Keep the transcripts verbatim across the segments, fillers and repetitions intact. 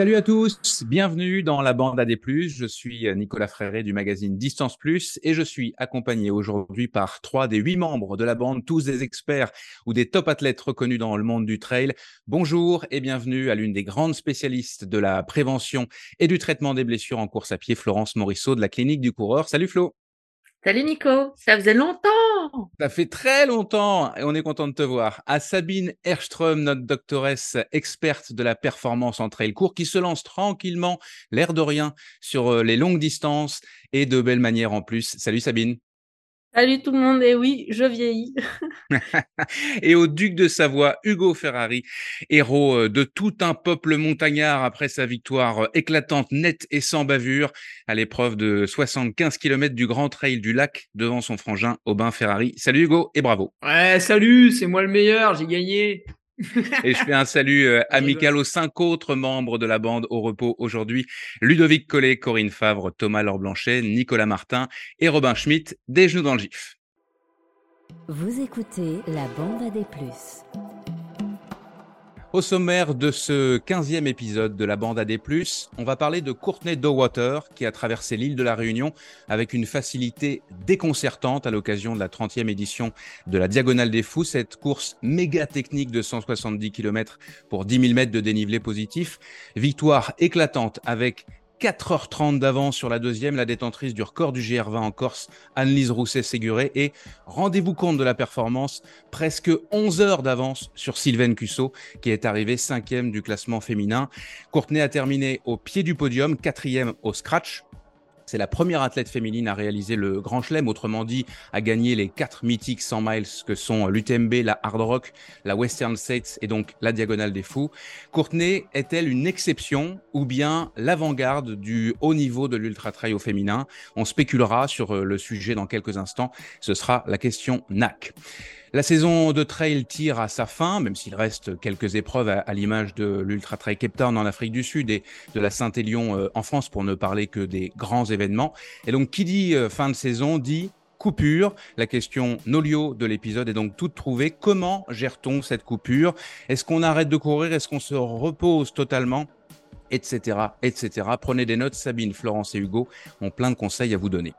Salut à tous, bienvenue dans la bande A D plus. Je suis Nicolas Fréret du magazine Distance Plus et je suis accompagné aujourd'hui par trois des huit membres de la bande, tous des experts ou des top athlètes reconnus dans le monde du trail. Bonjour et bienvenue à l'une des grandes spécialistes de la prévention et du traitement des blessures en course à pied, Florence Morisseau de la Clinique du Coureur. Salut Flo. Salut Nico, ça faisait longtemps. Ça fait très longtemps et on est content de te voir. À Sabine Ehrström, notre doctoresse experte de la performance en trail court, qui se lance tranquillement, l'air de rien, sur les longues distances et de belles manières en plus. Salut Sabine. Salut tout le monde, et oui, je vieillis. Et au duc de Savoie, Hugo Ferrari, héros de tout un peuple montagnard après sa victoire éclatante, nette et sans bavure à l'épreuve de soixante-quinze kilomètres du Grand Trail du Lac devant son frangin Aubin Ferrari. Salut Hugo et bravo. Ouais, salut, c'est moi le meilleur, j'ai gagné. Et je fais un salut euh, amical aux cinq autres membres de la bande au repos aujourd'hui. Ludovic Collet, Corinne Favre, Thomas Laure-Blanchet, Nicolas Martin et Robin Schmitt, des genoux dans le gif. Vous écoutez la bande A D plus. Au sommaire de ce quinzième épisode de la bande A D plus, on va parler de Courtney Dauwalter qui a traversé l'île de la Réunion avec une facilité déconcertante à l'occasion de la trentième édition de la Diagonale des Fous, cette course méga technique de cent soixante-dix kilomètres pour dix mille mètres de dénivelé positif. Victoire éclatante avec quatre heures trente d'avance sur la deuxième, la détentrice du record du G R vingt en Corse, Anne-Lise Rousset Séguret, et rendez-vous compte de la performance, presque onze heures d'avance sur Sylvaine Cusseau, qui est arrivée cinquième du classement féminin. Courtney a terminé au pied du podium, quatrième au scratch. C'est la première athlète féminine à réaliser le Grand Chelem, autrement dit à gagner les quatre mythiques cent miles que sont l'U T M B, la Hard Rock, la Western States et donc la Diagonale des Fous. Courtney est-elle une exception ou bien l'avant-garde du haut niveau de l'ultra-trail au féminin? On spéculera sur le sujet dans quelques instants, ce sera la question Näak. La saison de trail tire à sa fin, même s'il reste quelques épreuves à, à l'image de l'Ultra Trail Cape Town en Afrique du Sud et de la Saint-Élion en France, pour ne parler que des grands événements. Et donc, qui dit fin de saison dit coupure. La question Nolio de l'épisode est donc toute trouvée. Comment gère-t-on cette coupure? Est-ce qu'on arrête de courir? Est-ce qu'on se repose totalement? Etc, et cetera. Prenez des notes, Sabine, Florence et Hugo ont plein de conseils à vous donner.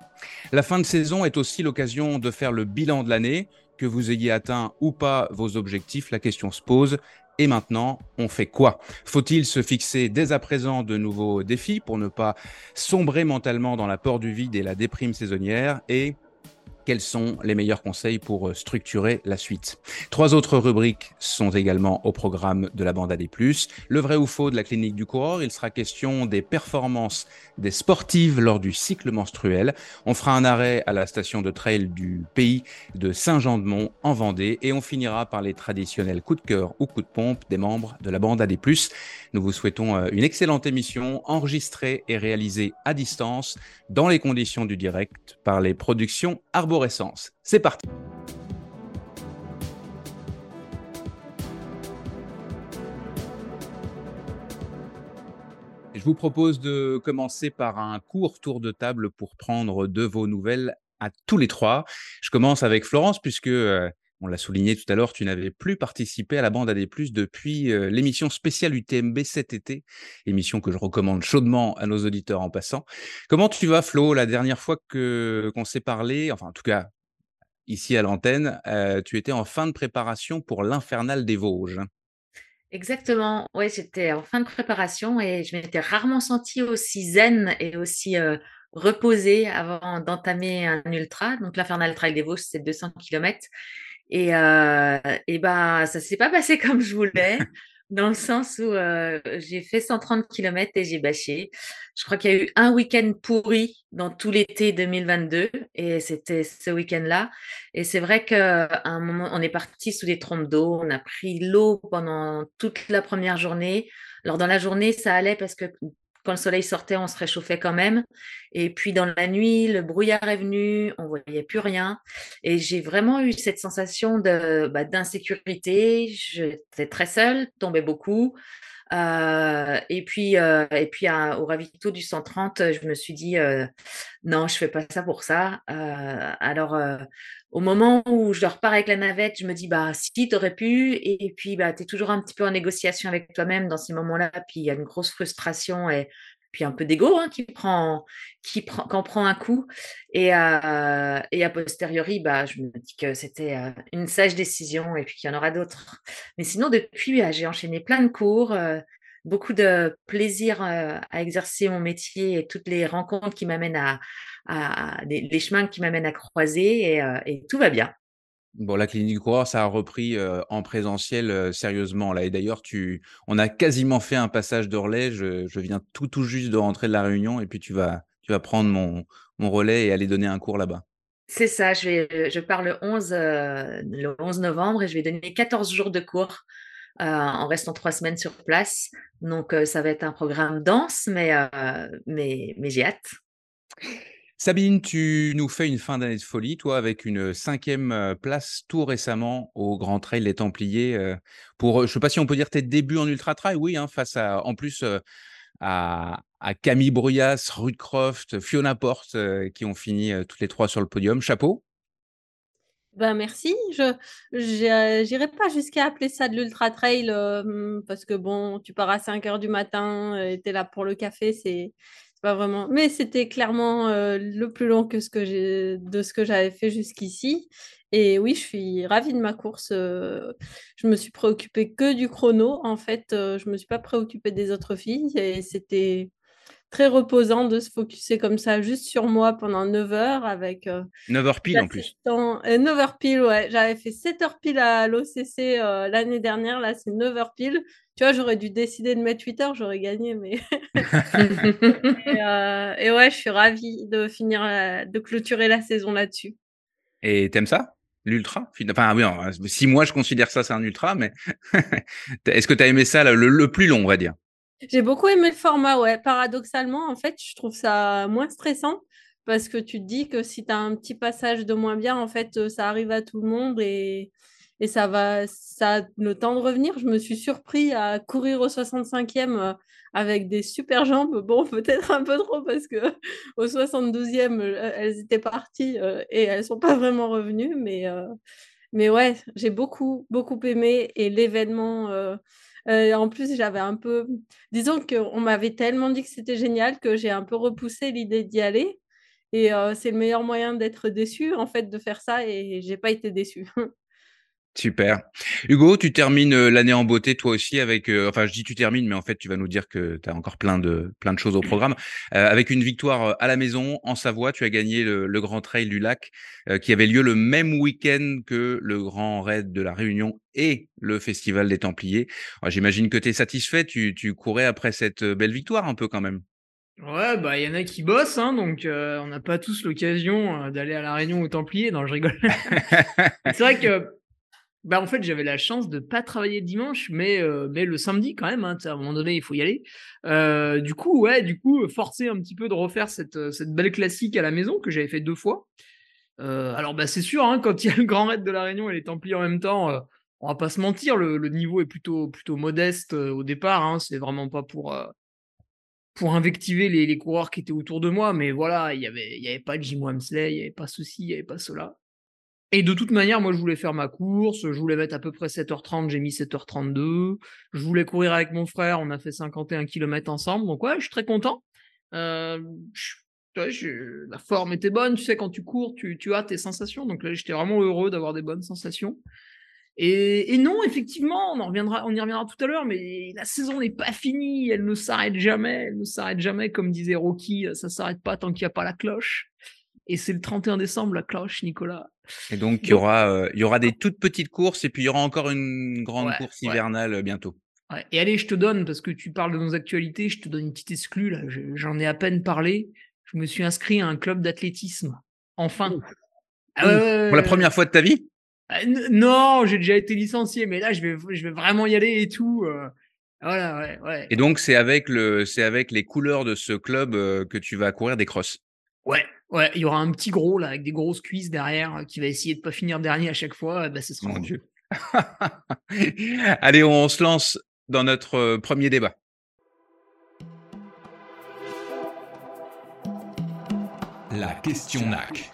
La fin de saison est aussi l'occasion de faire le bilan de l'année. Que vous ayez atteint ou pas vos objectifs, la question se pose. Et maintenant, on fait quoi? Faut-il se fixer dès à présent de nouveaux défis pour ne pas sombrer mentalement dans la peur du vide et la déprime saisonnière? Et quels sont les meilleurs conseils pour structurer la suite? Trois autres rubriques sont également au programme de la bande A D plus. Le vrai ou faux de la Clinique du Coureur. Il sera question des performances des sportives lors du cycle menstruel. On fera un arrêt à la station de trail du pays de Saint-Jean-de-Mont en Vendée. Et on finira par les traditionnels coups de cœur ou coups de pompe des membres de la bande A D plus. Nous vous souhaitons une excellente émission enregistrée et réalisée à distance dans les conditions du direct par les productions Arborescence. C'est parti. Je vous propose de commencer par un court tour de table pour prendre de vos nouvelles à tous les trois. Je commence avec Florence puisque, euh, on l'a souligné tout à l'heure, tu n'avais plus participé à la bande A D plus depuis euh, l'émission spéciale U T M B cet été, émission que je recommande chaudement à nos auditeurs en passant. Comment tu vas, Flo? La dernière fois que, qu'on s'est parlé, enfin en tout cas ici à l'antenne, euh, tu étais en fin de préparation pour l'Infernal des Vosges. Exactement, oui, j'étais en fin de préparation et je m'étais rarement sentie aussi zen et aussi... Euh... reposer avant d'entamer un ultra. Donc l'Infernal Trail des Vosges, c'est deux cents kilomètres et euh, et ben ça s'est pas passé comme je voulais dans le sens où euh, j'ai fait cent trente kilomètres et j'ai bâché. Je crois qu'il y a eu un week-end pourri dans tout l'été deux mille vingt-deux et c'était ce week-end-là. Et c'est vrai qu'à un moment, on est parti sous des trompes d'eau, on a pris l'eau pendant toute la première journée. Alors dans la journée, ça allait parce que quand le soleil sortait, on se réchauffait quand même. Et puis, dans la nuit, le brouillard est venu, on ne voyait plus rien. Et j'ai vraiment eu cette sensation de, bah, d'insécurité. J'étais très seule, tombais beaucoup. Euh, et puis, euh, et puis à, au ravito du cent trente, je me suis dit euh, non, je fais pas ça pour ça. Euh, alors, euh, au moment où je repars avec la navette, je me dis bah si, t'aurais pu. Et, et puis bah t'es toujours un petit peu en négociation avec toi-même dans ces moments-là. Puis il y a une grosse frustration et puis un peu d'ego hein, qui prend, qui prend, qu'en prend un coup. Et euh, et a posteriori, bah je me dis que c'était euh, une sage décision et puis qu'il y en aura d'autres. Mais sinon, depuis, j'ai enchaîné plein de cours, euh, beaucoup de plaisir euh, à exercer mon métier et toutes les rencontres qui m'amènent à, à, à les, les chemins qui m'amènent à croiser et, euh, et tout va bien. Bon, la clinique du coureur, ça a repris euh, en présentiel euh, sérieusement là. Et d'ailleurs, tu, on a quasiment fait un passage de relais. Je, je viens tout tout juste de rentrer de la Réunion, et puis tu vas, tu vas prendre mon, mon relais et aller donner un cours là-bas. C'est ça. Je vais, je pars le onze, euh, le onze novembre, et je vais donner quatorze jours de cours euh, en restant trois semaines sur place. Donc, euh, ça va être un programme dense, mais, euh, mais, mais j'ai hâte. Sabine, tu nous fais une fin d'année de folie, toi, avec une cinquième place tout récemment au Grand Trail des Templiers. Pour, je ne sais pas si on peut dire tes débuts en ultra-trail, oui, hein, face à, en plus à, à Camille Brouillas, Ruth Croft, Fiona Porte, qui ont fini toutes les trois sur le podium. Chapeau. Ben merci, je n'irai pas jusqu'à appeler ça de l'ultra-trail euh, parce que bon, tu pars à cinq heures du matin et tu es là pour le café, c'est... Pas vraiment, mais c'était clairement euh, le plus long que ce que j'ai, de ce que j'avais fait jusqu'ici. Et oui, je suis ravie de ma course. Euh, je me suis préoccupée que du chrono. En fait, euh, je me suis pas préoccupée des autres filles. Et c'était très reposant de se focuser comme ça juste sur moi pendant neuf heures avec... Euh, neuf heures pile en plus. Euh, neuf heures pile, ouais. J'avais fait sept heures pile à l'O C C euh, l'année dernière. Là, c'est neuf heures pile. Tu vois, j'aurais dû décider de mettre huit heures, j'aurais gagné, mais... et, euh, et ouais, je suis ravie de finir, la, de clôturer la saison là-dessus. Et t'aimes ça, l'ultra ? Enfin, oui, non, si moi, je considère ça, c'est un ultra, mais est-ce que t'as aimé ça, le, le plus long, on va dire ? J'ai beaucoup aimé le format, ouais. Paradoxalement, en fait, je trouve ça moins stressant parce que tu te dis que si t'as un petit passage de moins bien, en fait, ça arrive à tout le monde et... Et ça va, ça a le temps de revenir. Je me suis surpris à courir au soixante-cinquième avec des super jambes. Bon, peut-être un peu trop parce que au soixante-douzième, elles étaient parties et elles ne sont pas vraiment revenues. Mais, euh, mais ouais, j'ai beaucoup, beaucoup aimé. Et l'événement, euh, euh, en plus, j'avais un peu... Disons qu'on m'avait tellement dit que c'était génial que j'ai un peu repoussé l'idée d'y aller. Et euh, c'est le meilleur moyen d'être déçue, en fait, de faire ça. Et je n'ai pas été déçue. Super. Hugo, tu termines l'année en beauté, toi aussi, avec... Euh, enfin, je dis tu termines, mais en fait, tu vas nous dire que tu as encore plein de, plein de choses au programme. Euh, avec une victoire à la maison, en Savoie, tu as gagné le, le Grand Trail du Lac, euh, qui avait lieu le même week-end que le Grand Raid de la Réunion et le Festival des Templiers. Alors, j'imagine que tu es satisfait, tu, tu courais après cette belle victoire un peu quand même. Ouais, bah il y en a qui bossent, hein, donc euh, on n'a pas tous l'occasion euh, d'aller à la Réunion aux Templiers. Non, je rigole. C'est vrai que... Bah en fait j'avais la chance de pas travailler dimanche mais euh, mais le samedi quand même hein, à un moment donné il faut y aller euh, du coup ouais du coup forcer un petit peu de refaire cette cette belle classique à la maison que j'avais fait deux fois euh, alors bah c'est sûr hein, quand il y a le Grand Raid de la Réunion et les Templiers en même temps euh, on va pas se mentir le, le niveau est plutôt plutôt modeste euh, au départ hein, c'est vraiment pas pour euh, pour invectiver les les coureurs qui étaient autour de moi mais voilà il y avait il y avait pas Jim Wamsley il y avait pas ceci il y avait pas cela. Et de toute manière, moi, je voulais faire ma course. Je voulais mettre à peu près sept heures trente. J'ai mis sept heures trente-deux. Je voulais courir avec mon frère. On a fait cinquante et un kilomètres ensemble. Donc, ouais, je suis très content. Euh, je, ouais, je, la forme était bonne. Tu sais, quand tu cours, tu, tu as tes sensations. Donc là, j'étais vraiment heureux d'avoir des bonnes sensations. Et, et non, effectivement, on, en reviendra, on y reviendra tout à l'heure, mais la saison n'est pas finie. Elle ne s'arrête jamais. Elle ne s'arrête jamais. Comme disait Rocky, ça ne s'arrête pas tant qu'il n'y a pas la cloche. Et c'est le trente et un décembre, la cloche, Nicolas. Et donc, il y aura, euh, il y aura des toutes petites courses et puis il y aura encore une grande ouais, course hivernale ouais. bientôt. Ouais. Et allez, je te donne, parce que tu parles de nos actualités, je te donne une petite exclue, là. Je, j'en ai à peine parlé. Je me suis inscrit à un club d'athlétisme. Enfin. Oh. Ah, ouais, ouais, pour la première fois de ta vie ? euh, Non, j'ai déjà été licencié, mais là, je vais, je vais vraiment y aller et tout. Euh... Voilà, ouais, ouais. Et donc, c'est avec, le, c'est avec les couleurs de ce club euh, que tu vas courir des crosses. Ouais. Ouais, il y aura un petit gros là avec des grosses cuisses derrière qui va essayer de pas finir dernier à chaque fois. Bah, ce sera mon Dieu. Allez, on se lance dans notre premier débat. La question N A C.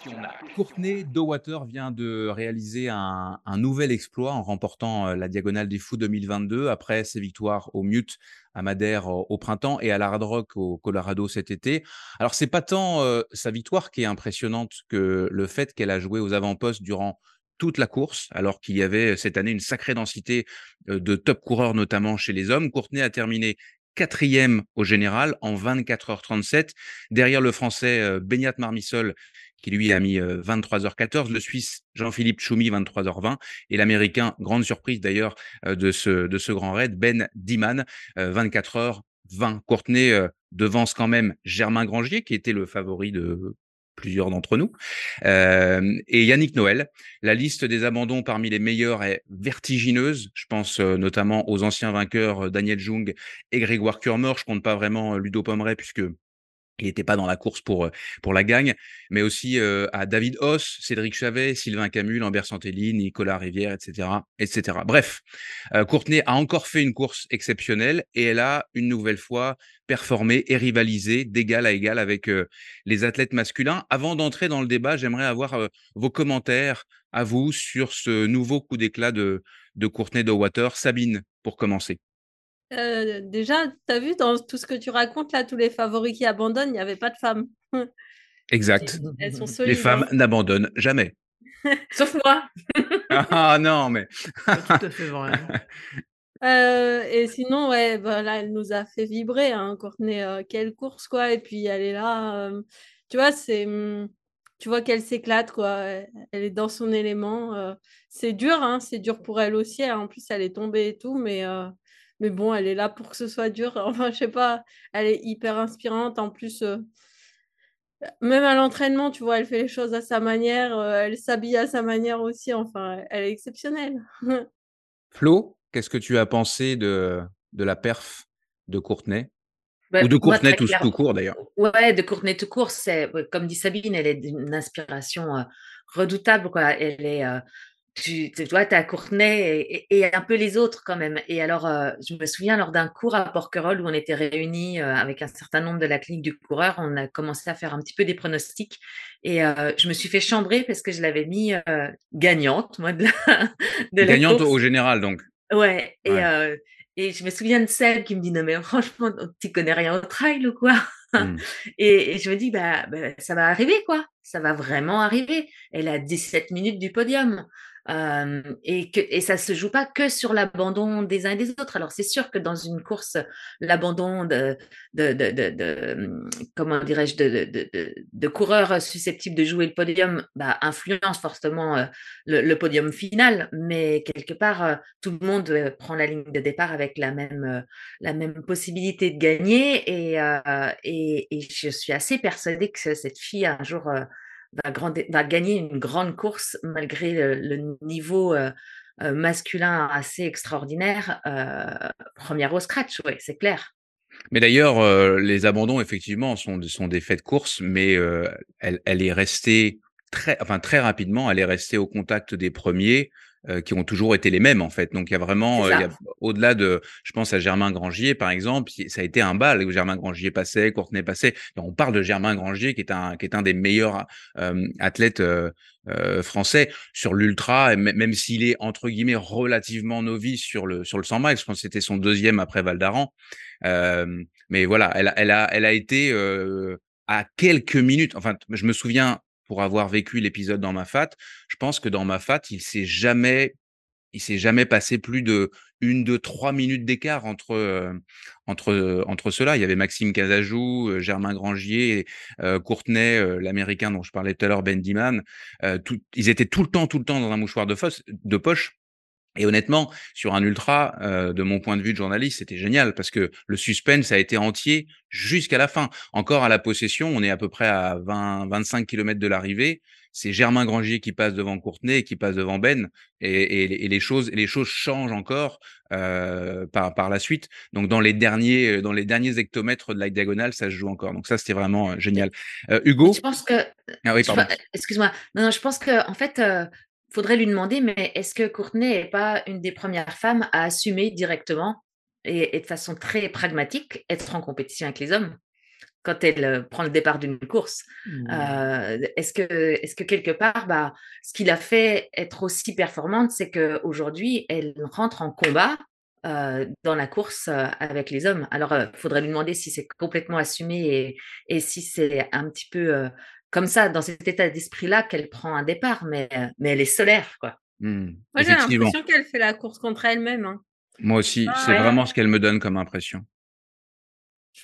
Courtney Dauwalter vient de réaliser un, un nouvel exploit en remportant la Diagonale des Fous deux mille vingt-deux après ses victoires au Mute, à Madère au printemps et à la Hard Rock au Colorado cet été. Alors, c'est pas tant euh, sa victoire qui est impressionnante que le fait qu'elle a joué aux avant-postes durant toute la course, alors qu'il y avait cette année une sacrée densité de top coureurs, notamment chez les hommes. Courtney a terminé quatrième au général en vingt-quatre heures trente-sept, derrière le français Beñat Marmissolle qui lui a mis vingt-trois heures quatorze, le suisse Jean-Philippe Tchoumi vingt-trois heures vingt et l'américain, grande surprise d'ailleurs de ce, de ce grand raid, Ben Dhiman vingt-quatre heures vingt. Courtney devance quand même Germain Grangier qui était le favori de plusieurs d'entre nous, euh, et Yannick Noël. La liste des abandons parmi les meilleurs est vertigineuse. Je pense euh, notamment aux anciens vainqueurs euh, Daniel Jung et Grégoire Kurmor. Je compte pas vraiment euh, Ludo Pommeret puisque il n'était pas dans la course pour pour la gagne, mais aussi euh, à David Hauss, Cédric Chavet, Sylvain Camus, Lambert Santelli, Nicolas Rivière, et cetera, et cetera. Bref, euh, Courtney a encore fait une course exceptionnelle et elle a une nouvelle fois performé et rivalisé d'égal à égal avec euh, les athlètes masculins. Avant d'entrer dans le débat, j'aimerais avoir euh, vos commentaires à vous sur ce nouveau coup d'éclat de de Courtney Dauwalter. Sabine, pour commencer. Euh, déjà, tu as vu dans tout ce que tu racontes là, tous les favoris qui abandonnent, il n'y avait pas de femmes. Exact. Elles sont solides. Les femmes n'abandonnent jamais. Sauf moi. Ah non, mais. Tout à fait vrai. Euh, et sinon, ouais, bah, là, elle nous a fait vibrer, hein, Courtney. Euh, quelle course, quoi. Et puis, elle est là. Euh, tu vois, c'est. Hum, tu vois qu'elle s'éclate, quoi. Elle est dans son élément. Euh, c'est dur, hein. C'est dur pour elle aussi. Hein. En plus, elle est tombée et tout, mais. Euh... Mais bon, elle est là pour que ce soit dur. Enfin, je sais pas, elle est hyper inspirante. En plus, euh, même à l'entraînement, tu vois, elle fait les choses à sa manière. Euh, elle s'habille à sa manière aussi. Enfin, elle est exceptionnelle. Flo, qu'est-ce que tu as pensé de, de la perf de Courtney ? Bah, ou de Courtney tout, tout court, d'ailleurs. Ouais, de Courtney tout court. C'est, comme dit Sabine, elle est d'une inspiration euh, redoutable, quoi. Elle est... Euh, Tu, tu vois, tu as Courtney et, et, et un peu les autres quand même. Et alors, euh, je me souviens lors d'un cours à Porquerolles où on était réunis euh, avec un certain nombre de la clinique du coureur, on a commencé à faire un petit peu des pronostics. Et euh, je me suis fait chambrer parce que je l'avais mis euh, gagnante, moi, de la, de gagnante la course. Au général, donc. Ouais. Et, ouais. Euh, et je me souviens de celle qui me dit « Non, mais franchement, tu connais rien au trail ou quoi ?» Mm. et, et je me dis bah, « bah, ça va arriver, quoi. Ça va vraiment arriver. » Elle a dix-sept minutes du podium. Euh, et, que, et ça ne se joue pas que sur l'abandon des uns et des autres. Alors, c'est sûr que dans une course, l'abandon de, de, de, de, de comment dirais-je, de, de, de, de coureurs susceptibles de jouer le podium bah, influence fortement euh, le, le podium final, mais quelque part, euh, tout le monde euh, prend la ligne de départ avec la même, euh, la même possibilité de gagner et, euh, et, et je suis assez persuadée que cette fille, un jour... Euh, Va, grand, va gagner une grande course malgré le, le niveau euh, masculin assez extraordinaire. Euh, première au scratch, oui, c'est clair. Mais d'ailleurs, euh, les abandons, effectivement, sont, sont des faits de course, mais euh, elle, elle est restée très, enfin, très rapidement, elle est restée au contact des premiers euh, qui ont toujours été les mêmes, en fait. Donc, il y a vraiment, euh, y a, au-delà de, je pense à Germain Grangier, par exemple, ça a été un bal où Germain Grangier passait, Courtney passait. Donc, on parle de Germain Grangier qui est un, qui est un des meilleurs euh, athlètes euh, euh, français sur l'ultra, m- même s'il est, entre guillemets, relativement novice sur le, sur le cent miles. Je pense que c'était son deuxième après Val d'Aran. Euh, mais voilà, elle, elle, a, elle a été euh, à quelques minutes, enfin, je me souviens, pour avoir vécu l'épisode dans Mafate, je pense que dans Mafate, il s'est jamais, il s'est jamais passé plus de une, deux, trois minutes d'écart entre euh, entre entre ceux-là. Il y avait Maxime Casajou, euh, Germain Grangier, euh, Courtney, euh, l'américain dont je parlais tout à l'heure, Ben Dhiman. Euh, tout, ils étaient tout le temps, tout le temps dans un mouchoir de, fosse, de poche. Et honnêtement, sur un ultra, euh, de mon point de vue de journaliste, c'était génial parce que le suspense a été entier jusqu'à la fin. Encore à la possession, on est à peu près à vingt, vingt-cinq kilomètres de l'arrivée. C'est Germain Grangier qui passe devant Courtney et qui passe devant Ben. Et, et, et les choses, les choses changent encore euh, par, par la suite. Donc, dans les derniers, dans les derniers hectomètres de la diagonale, ça se joue encore. Donc, ça, c'était vraiment euh, génial. Euh, Hugo ? Je pense que… Ah oui, pardon. Excuse-moi. Non, non, je pense que, en fait… Euh... faudrait lui demander, mais est-ce que Courtney n'est pas une des premières femmes à assumer directement et, et de façon très pragmatique, être en compétition avec les hommes quand elle prend le départ d'une course. Mmh. Euh, est-ce que, est-ce que quelque part, bah, ce qui l'a fait être aussi performante, c'est qu'aujourd'hui, elle rentre en combat euh, dans la course euh, avec les hommes. Alors, il euh, faudrait lui demander si c'est complètement assumé et, et si c'est un petit peu euh, comme ça, dans cet état d'esprit-là, qu'elle prend un départ, mais, euh, mais elle est solaire, quoi. Mmh. Moi, j'ai l'impression qu'elle fait la course contre elle-même. Hein. Moi aussi, ah, c'est ouais. vraiment ce qu'elle me donne comme impression.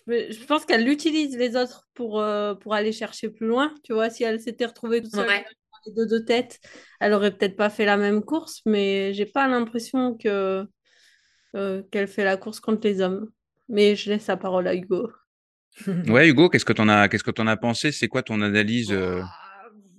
Je pense qu'elle utilise les autres pour, euh, pour aller chercher plus loin. Tu vois, si elle s'était retrouvée toute seule, ouais. les deux de tête, elle n'aurait peut-être pas fait la même course, mais je n'ai pas l'impression que, euh, qu'elle fait la course contre les hommes. Mais je laisse la parole à Hugo. Ouais, Hugo, qu'est-ce que tu en as, qu'est-ce que tu en as pensé? C'est quoi ton analyse euh...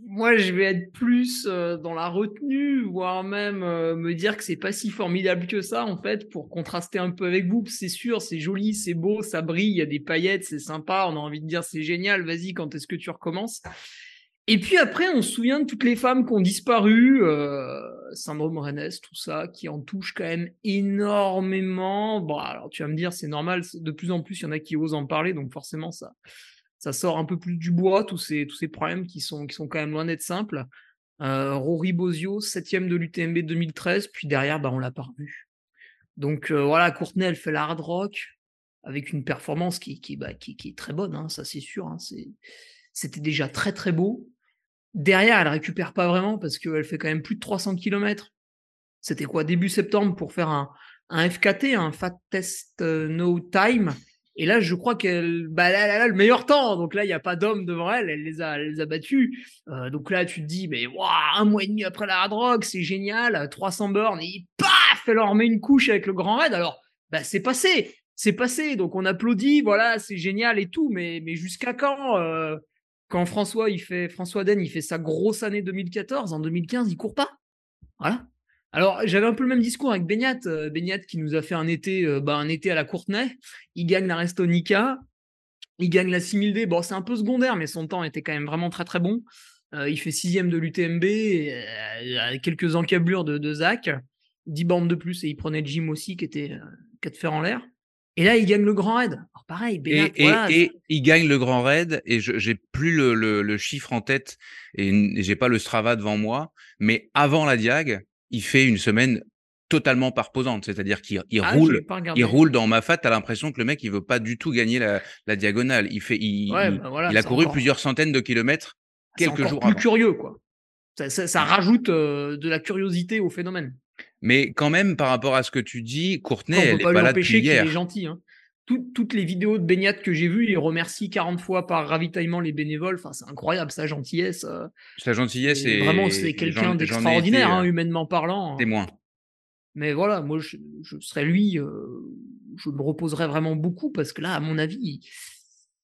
Moi, je vais être plus euh, dans la retenue, voire même euh, me dire que c'est pas si formidable que ça, en fait, pour contraster un peu avec vous. C'est sûr, c'est joli, c'est beau, ça brille, il y a des paillettes, c'est sympa, on a envie de dire c'est génial, vas-y, quand est-ce que tu recommences? Et puis après, on se souvient de toutes les femmes qui ont disparu, euh, syndrome Rennes, tout ça, qui en touche quand même énormément. Bon, alors tu vas me dire, c'est normal, de plus en plus, il y en a qui osent en parler, donc forcément, ça... ça sort un peu plus du bois, tous ces, tous ces problèmes qui sont, qui sont quand même loin d'être simples. Euh, Rory Bozio, septième de l'U T M B deux mille treize, puis derrière, bah, on l'a pas revu. Donc euh, voilà, Courtney, elle fait la Hard Rock, avec une performance qui, qui, bah, qui, qui est très bonne, hein, ça c'est sûr. Hein, c'est... C'était déjà très très beau. Derrière, elle récupère pas vraiment, parce qu'elle fait quand même plus de trois cents kilomètres. C'était quoi, début septembre, pour faire un, un F K T, un Fat Test euh, No Time. Et là, je crois qu'elle, bah là, là, là, le meilleur temps. Donc là, il n'y a pas d'homme devant elle. Elle les a, elle les a battus. Euh, donc là, tu te dis, mais waouh, un mois et demi après la Hard Rock, c'est génial. trois cents bornes et paf, elle en remet une couche avec le Grand Raid. Alors, bah c'est passé, c'est passé. Donc on applaudit, voilà, c'est génial et tout. Mais, mais jusqu'à quand euh, quand François, il fait, François D'Haene, il fait sa grosse année deux mille quatorze. En deux mille quinze, il court pas. Voilà. Alors, j'avais un peu le même discours avec Beñat. Beñat qui nous a fait un été, euh, bah, un été à la Courtenay. Il gagne la Restonica. Il gagne la six mille D. Bon, c'est un peu secondaire, mais son temps était quand même vraiment très, très bon. Euh, il fait sixième de l'U T M B, euh, quelques encablures de, de Zach. dix bornes de plus et il prenait Jim aussi, qui était euh, quatre fers en l'air. Et là, il gagne le Grand Raid. Alors, pareil, Beñat. Et, voilà, et, et il gagne le Grand Raid. Et je, j'ai plus le, le, le chiffre en tête et, et j'ai pas le Strava devant moi. Mais avant la Diag, il fait une semaine totalement parposante, c'est-à-dire qu'il il ah, roule, il roule dans Mafate. T'as l'impression que le mec il veut pas du tout gagner la, la diagonale. Il fait, il, ouais, bah voilà, il a couru encore... plusieurs centaines de kilomètres quelques jours plus avant. Curieux, quoi. Ça, ça, ça rajoute euh, de la curiosité au phénomène. Mais quand même, par rapport à ce que tu dis, Courtenay, elle est pas là depuis hier. Il est gentil. Hein. Tout, toutes les vidéos de Beñat que j'ai vues, il remercie quarante fois par ravitaillement les bénévoles. Enfin, c'est incroyable, sa gentillesse. Euh, sa gentillesse et, et vraiment, c'est quelqu'un j'en, d'extraordinaire, j'en été, hein, humainement parlant. Témoin. Mais voilà, moi, je, je serais lui, euh, je me reposerais vraiment beaucoup parce que là, à mon avis, il,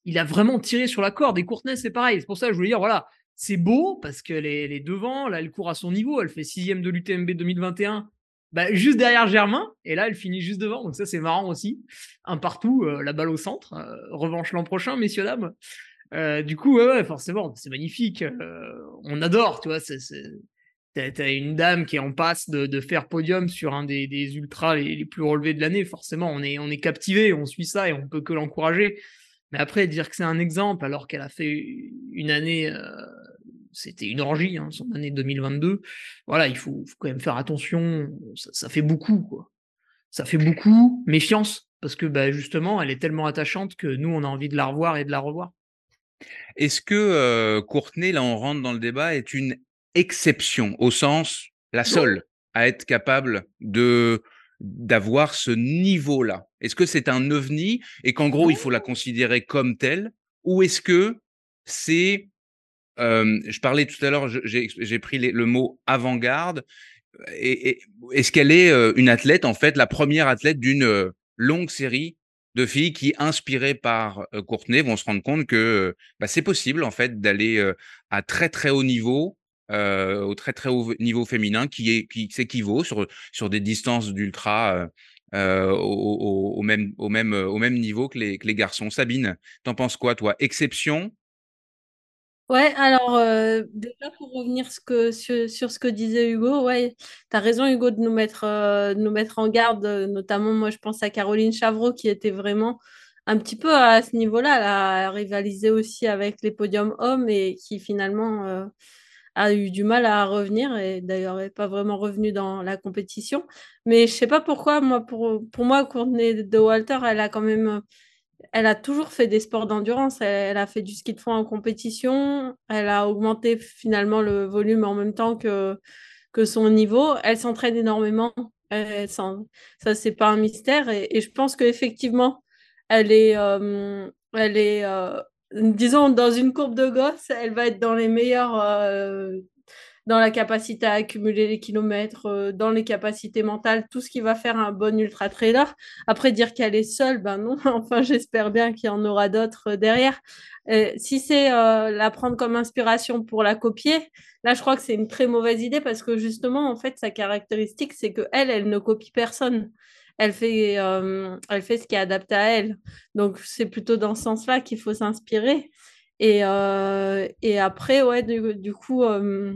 il a vraiment tiré sur la corde. Et Courtenay, c'est pareil. C'est pour ça que je voulais dire, voilà, c'est beau parce qu'elle est, elle est devant. Là, elle court à son niveau. Elle fait sixième de l'U T M B deux mille vingt et un. Bah, juste derrière Germain, et là elle finit juste devant, donc ça c'est marrant aussi, un partout, euh, la balle au centre, euh, revanche l'an prochain messieurs dames, euh, du coup ouais, ouais forcément c'est magnifique, euh, on adore, tu vois, c'est, c'est... T'as, t'as une dame qui est en passe de, de faire podium sur un des, des ultras les, les plus relevés de l'année, forcément on est, on est captivé, on suit ça et on peut que l'encourager, mais après dire que c'est un exemple alors qu'elle a fait une année... Euh... C'était une orgie, hein, son année deux mille vingt-deux. Voilà, il faut, faut quand même faire attention. Ça, ça fait beaucoup, quoi. Ça fait beaucoup. Méfiance, parce que bah, justement, elle est tellement attachante que nous, on a envie de la revoir et de la revoir. Est-ce que euh, Courtenay, là, on rentre dans le débat, est une exception, au sens la seule ouais. à être capable de, d'avoir ce niveau-là? Est-ce que c'est un ovni et qu'en gros, ouais. il faut la considérer comme telle? Ou est-ce que c'est... Euh, je parlais tout à l'heure, j'ai, j'ai pris les, le mot avant-garde. Et, et, est-ce qu'elle est euh, une athlète, en fait, la première athlète d'une euh, longue série de filles qui, inspirées par euh, Courtenay, vont se rendre compte que euh, bah, c'est possible, en fait, d'aller euh, à très, très haut niveau, euh, au très, très haut niveau féminin, qui, est, qui s'équivaut sur, sur des distances d'ultra euh, euh, au, au, au, même, au, même, au même niveau que les, que les garçons. Sabine, t'en penses quoi, toi? Exception? Ouais, alors euh, déjà pour revenir ce que, sur, sur ce que disait Hugo, ouais, tu as raison Hugo de nous mettre, euh, de nous mettre en garde, euh, notamment moi je pense à Caroline Chavreau qui était vraiment un petit peu à ce niveau-là, là, à rivaliser aussi avec les podiums hommes et qui finalement euh, a eu du mal à revenir et d'ailleurs n'est pas vraiment revenue dans la compétition. Mais je ne sais pas pourquoi, moi, pour, pour moi Courtney Dauwalter, elle a quand même... Elle a toujours fait des sports d'endurance, elle a fait du ski de fond en compétition, elle a augmenté finalement le volume en même temps que, que son niveau, elle s'entraîne énormément, elle s'en... ça c'est pas un mystère et, et je pense qu'effectivement elle est, euh, elle est euh, disons dans une courbe de Gauss, elle va être dans les meilleurs, euh, dans la capacité à accumuler les kilomètres, euh, dans les capacités mentales, tout ce qui va faire un bon ultra-trailer. Après, dire qu'elle est seule, ben non, enfin, j'espère bien qu'il y en aura d'autres derrière. Euh, si c'est euh, la prendre comme inspiration pour la copier, là, je crois que c'est une très mauvaise idée parce que justement, en fait, sa caractéristique, c'est qu'elle, elle ne copie personne. Elle fait, euh, elle fait ce qui est adapté à elle. Donc, c'est plutôt dans ce sens-là qu'il faut s'inspirer. Et, euh, et après, ouais, du, du coup... Euh,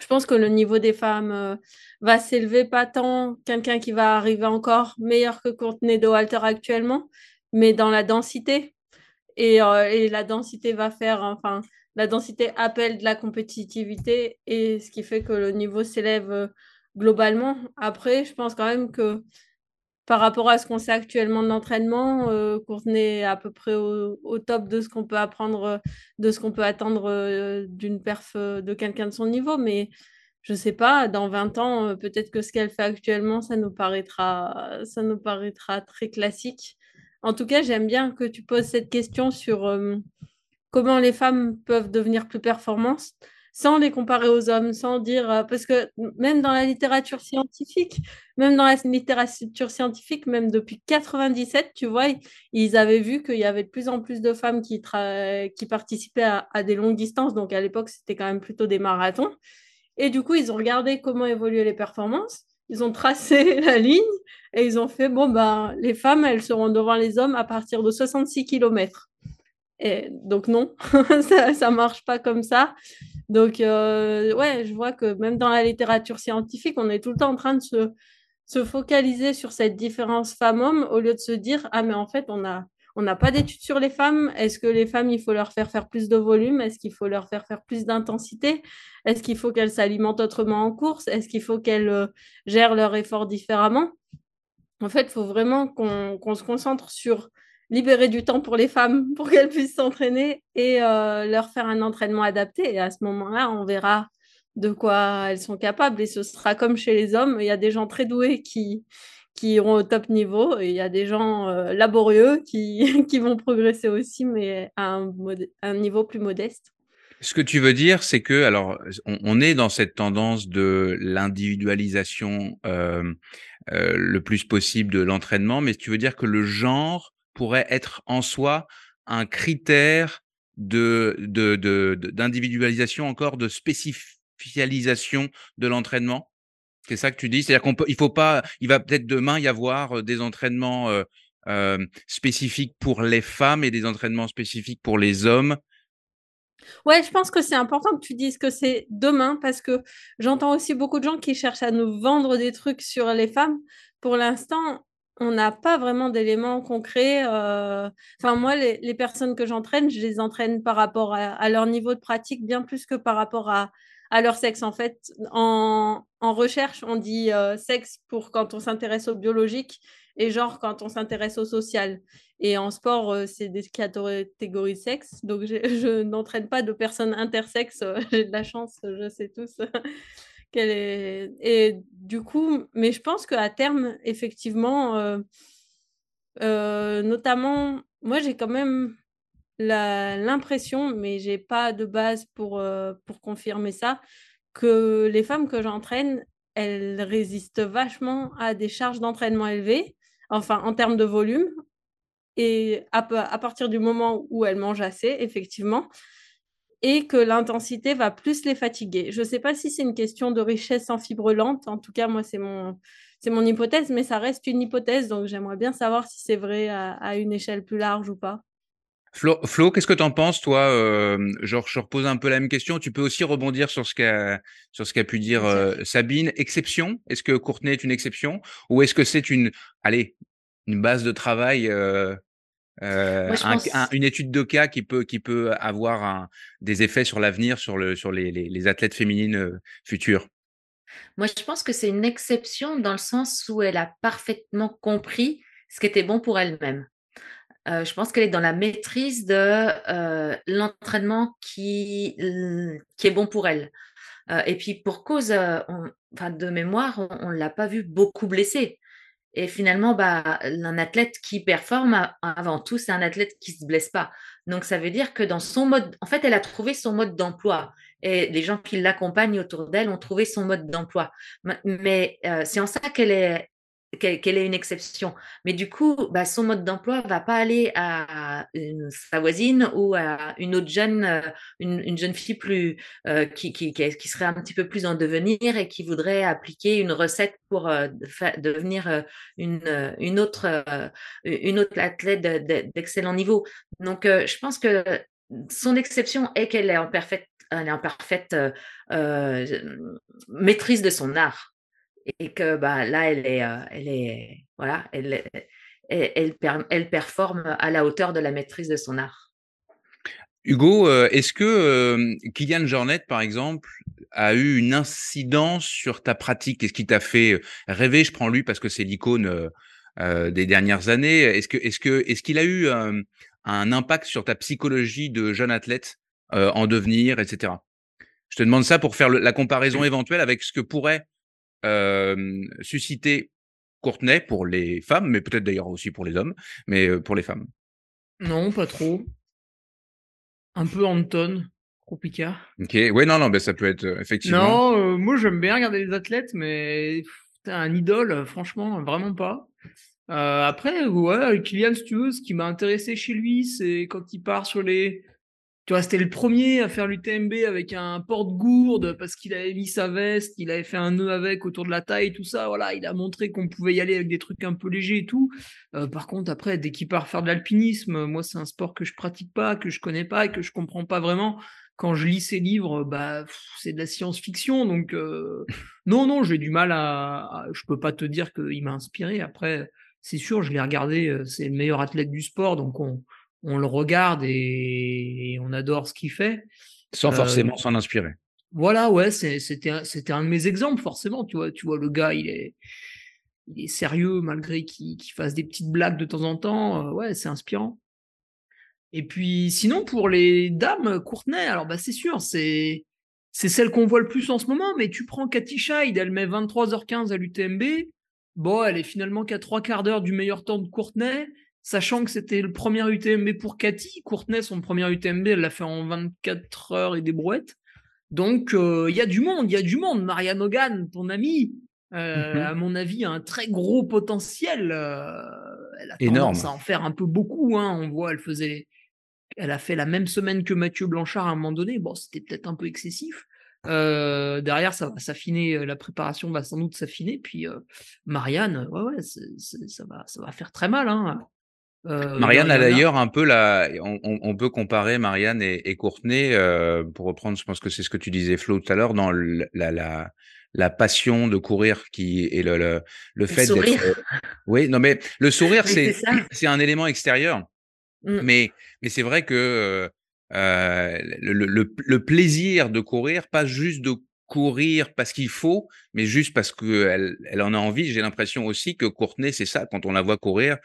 Je pense que le niveau des femmes euh, va s'élever, pas tant quelqu'un qui va arriver encore meilleur que Courtney Dauwalter actuellement, mais dans la densité. Et, euh, et la densité va faire, enfin, la densité appelle de la compétitivité et ce qui fait que le niveau s'élève euh, globalement. Après, je pense quand même que par rapport à ce qu'on sait actuellement de l'entraînement, euh, Courtney est à peu près au, au top de ce qu'on peut apprendre, de ce qu'on peut attendre euh, d'une perf de quelqu'un de son niveau. Mais je ne sais pas, dans vingt ans, euh, peut-être que ce qu'elle fait actuellement, ça nous paraîtra, ça nous paraîtra très classique. En tout cas, j'aime bien que tu poses cette question sur euh, comment les femmes peuvent devenir plus performantes, sans les comparer aux hommes, sans dire... Parce que même dans la littérature scientifique, même dans la littérature scientifique, même depuis quatre-vingt-dix-sept, tu vois, ils avaient vu qu'il y avait de plus en plus de femmes qui, tra... qui participaient à, à des longues distances. Donc, à l'époque, c'était quand même plutôt des marathons. Et du coup, ils ont regardé comment évoluaient les performances. Ils ont tracé la ligne et ils ont fait, bon, ben, les femmes, elles seront devant les hommes à partir de soixante-six kilomètres. Et donc non, ça, ça marche pas comme ça. Donc euh, ouais, je vois que même dans la littérature scientifique, on est tout le temps en train de se, se focaliser sur cette différence femmes-hommes au lieu de se dire ah mais en fait on a on n'a pas d'études sur les femmes. Est-ce que les femmes il faut leur faire faire plus de volume? Est-ce qu'il faut leur faire faire plus d'intensité? Est-ce qu'il faut qu'elles s'alimentent autrement en course? Est-ce qu'il faut qu'elles euh, gèrent leur effort différemment? En fait, il faut vraiment qu'on qu'on se concentre sur libérer du temps pour les femmes pour qu'elles puissent s'entraîner et euh, leur faire un entraînement adapté. Et à ce moment-là, on verra de quoi elles sont capables. Et ce sera comme chez les hommes. Il y a des gens très doués qui, qui iront au top niveau. Et il y a des gens euh, laborieux qui, qui vont progresser aussi, mais à un, mod- un niveau plus modeste. Ce que tu veux dire, c'est que, alors, on, on est dans cette tendance de l'individualisation euh, euh, le plus possible de l'entraînement, mais tu veux dire que le genre pourrait être en soi un critère de, de, de, de, d'individualisation, encore de spécialisation de l'entraînement? C'est ça que tu dis? C'est-à-dire qu'on peut, il faut pas, il va peut-être demain y avoir des entraînements euh, euh, spécifiques pour les femmes et des entraînements spécifiques pour les hommes? Ouais, je pense que c'est important que tu dises que c'est demain parce que j'entends aussi beaucoup de gens qui cherchent à nous vendre des trucs sur les femmes. Pour l'instant, on n'a pas vraiment d'éléments concrets. Euh... Enfin, moi, les, les personnes que j'entraîne, je les entraîne par rapport à, à leur niveau de pratique, bien plus que par rapport à, à leur sexe. En fait, en, en recherche, on dit euh, sexe pour quand on s'intéresse au biologique et genre quand on s'intéresse au social. Et en sport, euh, c'est des catégories de sexe. Donc, je n'entraîne pas de personnes intersexes. J'ai de la chance, je sais tous. Qu'elle est... Et du coup, mais je pense qu'à terme, effectivement, euh, euh, notamment, moi j'ai quand même la, l'impression, mais j'ai pas de base pour, euh, pour confirmer ça, que les femmes que j'entraîne, elles résistent vachement à des charges d'entraînement élevées, enfin en termes de volume, et à, à partir du moment où elles mangent assez, effectivement, et que l'intensité va plus les fatiguer. Je ne sais pas si c'est une question de richesse en fibres lentes, en tout cas, moi, c'est mon, c'est mon hypothèse, mais ça reste une hypothèse, donc j'aimerais bien savoir si c'est vrai à, à une échelle plus large ou pas. Flo, Flo qu'est-ce que tu en penses, toi? euh, genre, je repose un peu la même question. Tu peux aussi rebondir sur ce qu'a, sur ce qu'a pu dire euh, Sabine. Exception? Est-ce que Courtney est une exception? Ou est-ce que c'est une, allez, une base de travail, euh, euh, Moi, un, pense... un, une étude de cas qui peut, qui peut avoir un, des effets sur l'avenir, sur, le, sur les, les, les athlètes féminines euh, futures? Moi, je pense que c'est une exception dans le sens où elle a parfaitement compris ce qui était bon pour elle-même. Euh, je pense qu'elle est dans la maîtrise de euh, l'entraînement qui, qui est bon pour elle. Euh, et puis, pour cause, euh, on, enfin, de mémoire, on ne l'a pas vue beaucoup blessée. Et finalement, bah, un athlète qui performe, avant tout, c'est un athlète qui ne se blesse pas. Donc, ça veut dire que dans son mode… En fait, elle a trouvé son mode d'emploi. Et les gens qui l'accompagnent autour d'elle ont trouvé son mode d'emploi. Mais euh, c'est en ça qu'elle est… qu'elle est une exception. Mais du coup, bah, son mode d'emploi ne va pas aller à une, sa voisine ou à une autre jeune, une, une jeune fille plus, euh, qui, qui, qui serait un petit peu plus en devenir et qui voudrait appliquer une recette pour euh, devenir une, une, autre, euh, une autre athlète d'excellent niveau. Donc, euh, je pense que son exception est qu'elle est en parfaite, elle est en parfaite euh, euh, maîtrise de son art. Et que bah, là, elle, est, euh, elle, est, voilà, elle, elle, elle, per, elle performe à la hauteur de la maîtrise de son art. Hugo, euh, est-ce que euh, Kylian Jornet, par exemple, a eu une incidence sur ta pratique? Est-ce qu'il t'a fait rêver? Je prends lui parce que c'est l'icône euh, des dernières années. Est-ce que, est-ce que, est-ce qu'il a eu euh, un impact sur ta psychologie de jeune athlète euh, en devenir, et cetera? Je te demande ça pour faire le, la comparaison éventuelle avec ce que pourrait Euh, susciter Courtney pour les femmes, mais peut-être d'ailleurs aussi pour les hommes, mais pour les femmes. Non, pas trop. Un peu Anton, Kropicka. Ok, ouais, non, non, ben ça peut être euh, effectivement. Non, euh, moi j'aime bien regarder les athlètes, mais pff, un idole, franchement, vraiment pas. Euh, après, ouais, Kylian, si tu veux, ce qui m'a intéressé chez lui, c'est quand il part sur les. Tu vois, c'était le premier à faire l'U T M B avec un porte-gourde parce qu'il avait mis sa veste, il avait fait un nœud avec autour de la taille, tout ça. Voilà, il a montré qu'on pouvait y aller avec des trucs un peu légers et tout. Euh, par contre, après, dès qu'il part faire de l'alpinisme, moi, c'est un sport que je pratique pas, que je connais pas et que je comprends pas vraiment. Quand je lis ses livres, bah, pff, c'est de la science-fiction. Donc, euh, non, non, j'ai du mal à, à... Je peux pas te dire qu'il m'a inspiré. Après, c'est sûr, je l'ai regardé. C'est le meilleur athlète du sport, donc on... on le regarde et on adore ce qu'il fait. Sans forcément euh, s'en inspirer. Voilà, ouais, c'est, c'était, un, c'était un de mes exemples, forcément. Tu vois, tu vois le gars, il est, il est sérieux, malgré qu'il, qu'il fasse des petites blagues de temps en temps. Euh, ouais, c'est inspirant. Et puis, sinon, pour les dames, Courtney, alors bah, c'est sûr, c'est, c'est celle qu'on voit le plus en ce moment, mais tu prends Cathy Scheid, elle met vingt-trois heures quinze à l'U T M B. Bon, elle est finalement qu'à trois quarts d'heure du meilleur temps de Courtney. Sachant que c'était le premier U T M B pour Cathy. Courtney, son premier U T M B, elle l'a fait en vingt-quatre heures et des brouettes. Donc, il euh, y a du monde, il y a du monde. Marianne Hogan, ton amie, euh, mm-hmm. à mon avis, a un très gros potentiel. Euh, elle a Énorme. Tendance à en faire un peu beaucoup. Hein. On voit, elle faisait, elle a fait la même semaine que Mathieu Blanchard à un moment donné. Bon, c'était peut-être un peu excessif. Euh, derrière, ça va s'affiner, la préparation va sans doute s'affiner. Puis, euh, Marianne, ouais, ouais, c'est, c'est, ça, va, ça va faire très mal, hein. Euh, Marianne a d'ailleurs un peu la. On, on peut comparer Marianne et, et Courtney euh, pour reprendre. Je pense que c'est ce que tu disais Flo tout à l'heure dans le, la, la la passion de courir qui et le le, le fait le sourire. d'être. Euh, oui, non mais le sourire oui, c'est c'est, c'est un élément extérieur. Mm. Mais mais c'est vrai que euh, le, le le plaisir de courir, pas juste de courir parce qu'il faut, mais juste parce que elle elle en a envie. J'ai l'impression aussi que Courtney c'est ça quand on la voit courir.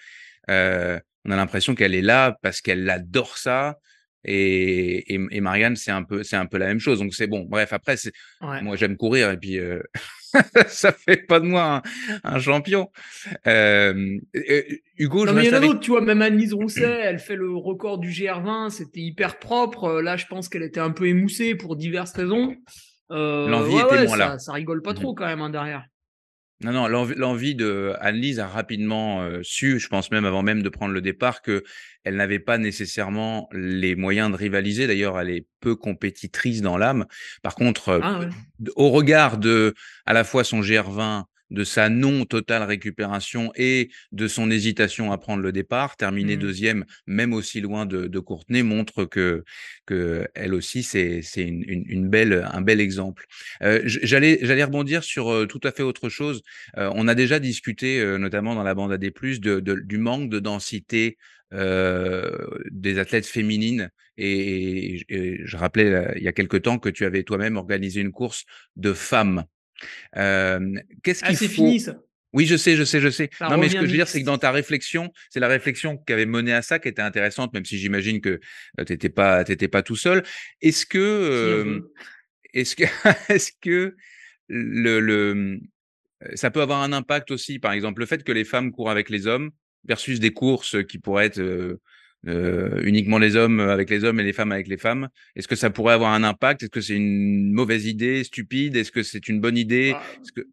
Euh, On a l'impression qu'elle est là parce qu'elle adore ça. Et, et, et Marianne, c'est un peu, c'est un peu la même chose. Donc, c'est bon. Bref, après, c'est, ouais. Moi, j'aime courir et puis euh, ça fait pas de moi un, un champion. Euh, Hugo, non, je mais il y en a d'autres, tu vois, même Anne-Lise Rousset, elle fait le record du G R vingt. C'était hyper propre. Là, je pense qu'elle était un peu émoussée pour diverses raisons. Euh, L'envie ouais, était ouais, moins ça, là. Ça rigole pas trop mmh. quand même hein, derrière. Non, non, l'envie, l'envie de Anne-Lise a rapidement euh, su, je pense même avant même de prendre le départ, que elle n'avait pas nécessairement les moyens de rivaliser. D'ailleurs, elle est peu compétitrice dans l'âme. Par contre, ah, ouais. euh, au regard de à la fois son G R vingt, de sa non-totale récupération et de son hésitation à prendre le départ, terminer mmh. deuxième, même aussi loin de, de Courtney, montre que, que elle aussi, c'est, c'est une, une, une belle, un bel exemple. Euh, j'allais, j'allais rebondir sur euh, tout à fait autre chose. Euh, on a déjà discuté, euh, notamment dans la bande A D plus, de, de, du manque de densité Euh, des athlètes féminines et, et, et je rappelais là, il y a quelque temps que tu avais toi-même organisé une course de femmes. Euh, qu'est-ce qu'il ah, c'est faut... fini ça. Oui, je sais, je sais, je sais. Ça non, mais ce que je veux dire, c'est que dans ta réflexion, c'est la réflexion qu'avait menée à ça qui était intéressante, même si j'imagine que t'étais pas, t'étais pas tout seul. Est-ce que, euh, est-ce que, est-ce que le, le, ça peut avoir un impact aussi, par exemple, le fait que les femmes courent avec les hommes versus des courses qui pourraient être euh, euh, uniquement les hommes avec les hommes et les femmes avec les femmes. Est-ce que ça pourrait avoir un impact? Est-ce que c'est une mauvaise idée, stupide? Est-ce que c'est une bonne idée? ah, Est-ce que...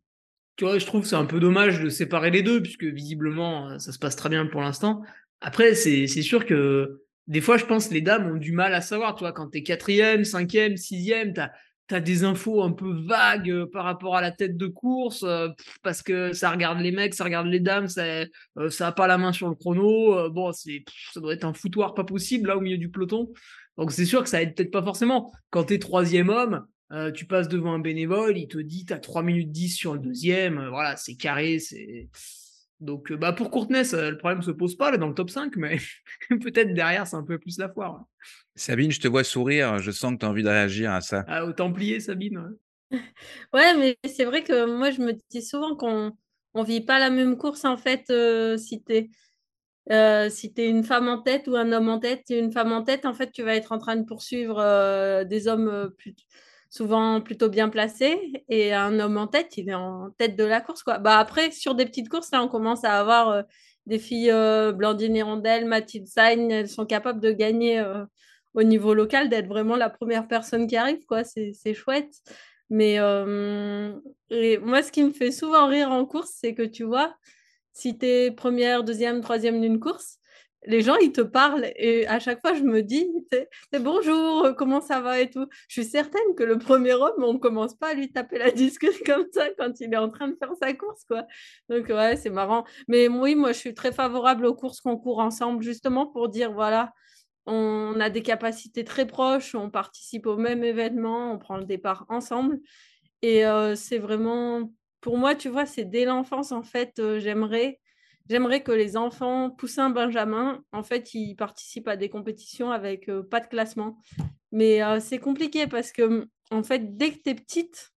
Tu vois, je trouve que c'est un peu dommage de séparer les deux, puisque visiblement, ça se passe très bien pour l'instant. Après, c'est, c'est sûr que des fois, je pense que les dames ont du mal à savoir. Tu vois, quand t'es quatrième, cinquième, sixième, t'as... T'as des infos un peu vagues par rapport à la tête de course, euh, parce que ça regarde les mecs, ça regarde les dames, ça euh, ça a pas la main sur le chrono. Euh, bon, c'est pff, ça doit être un foutoir pas possible là au milieu du peloton. Donc c'est sûr que ça aide peut-être pas forcément. Quand t'es troisième homme, euh, tu passes devant un bénévole, il te dit t'as trois minutes dix sur le deuxième. Euh, voilà, c'est carré, c'est... Donc euh, bah pour Courtney, ça, le problème se pose pas là dans le top cinq, mais peut-être derrière c'est un peu plus la foire. Hein. Sabine, je te vois sourire, je sens que tu as envie de réagir à ça. Ah, au Templier, Sabine. Ouais. ouais, mais c'est vrai que moi, je me dis souvent qu'on ne vit pas la même course, en fait, euh, si tu es euh, si tu es une femme en tête ou un homme en tête. Une femme en tête, en fait, tu vas être en train de poursuivre euh, des hommes plus, souvent plutôt bien placés, et un homme en tête, il est en tête de la course, quoi. Bah, après, sur des petites courses, là, on commence à avoir euh, des filles, euh, Blandine Hirondelle, Mathilde Sagne, elles sont capables de gagner... Euh, au niveau local, d'être vraiment la première personne qui arrive, quoi. C'est, c'est chouette. Mais euh, et moi, ce qui me fait souvent rire en course, c'est que tu vois, si tu es première, deuxième, troisième d'une course, les gens, ils te parlent. Et à chaque fois, je me dis, c'est, c'est bonjour, comment ça va et tout. Je suis certaine que le premier homme, on ne commence pas à lui taper la discute comme ça quand il est en train de faire sa course, quoi. Donc, ouais, c'est marrant. Mais oui, moi, je suis très favorable aux courses qu'on court ensemble, justement pour dire, voilà, on a des capacités très proches, on participe au même événement, on prend le départ ensemble. Et euh, c'est vraiment, pour moi, tu vois, c'est dès l'enfance, en fait, euh, j'aimerais, j'aimerais que les enfants, Poussin, Benjamin, en fait, ils participent à des compétitions avec euh, pas de classement. Mais euh, c'est compliqué parce que, en fait, dès que tu es petite,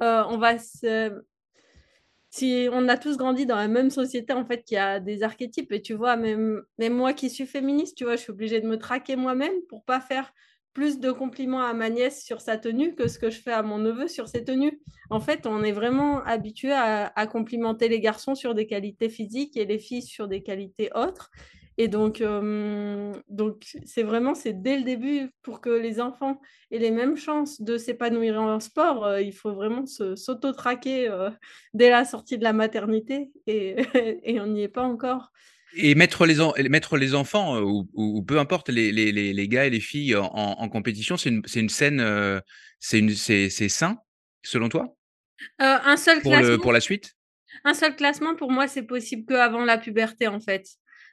euh, on va se... Si on a tous grandi dans la même société, en fait, qui a des archétypes. Et tu vois, même, même moi qui suis féministe, tu vois, je suis obligée de me traquer moi-même pour ne pas faire plus de compliments à ma nièce sur sa tenue que ce que je fais à mon neveu sur ses tenues. En fait, on est vraiment habitué à, à complimenter les garçons sur des qualités physiques et les filles sur des qualités autres. Et donc, euh, donc c'est vraiment, c'est dès le début, pour que les enfants aient les mêmes chances de s'épanouir en sport, euh, il faut vraiment se, s'auto-traquer euh, dès la sortie de la maternité, et, et on n'y est pas encore. Et mettre les, en- mettre les enfants, ou, ou, ou peu importe, les, les, les gars et les filles en, en, en compétition, c'est une, c'est une scène, euh, c'est, une, c'est, c'est sain, selon toi ? euh, Un seul pour classement. Le, pour la suite ? Un seul classement, pour moi, c'est possible qu'avant la puberté, en fait.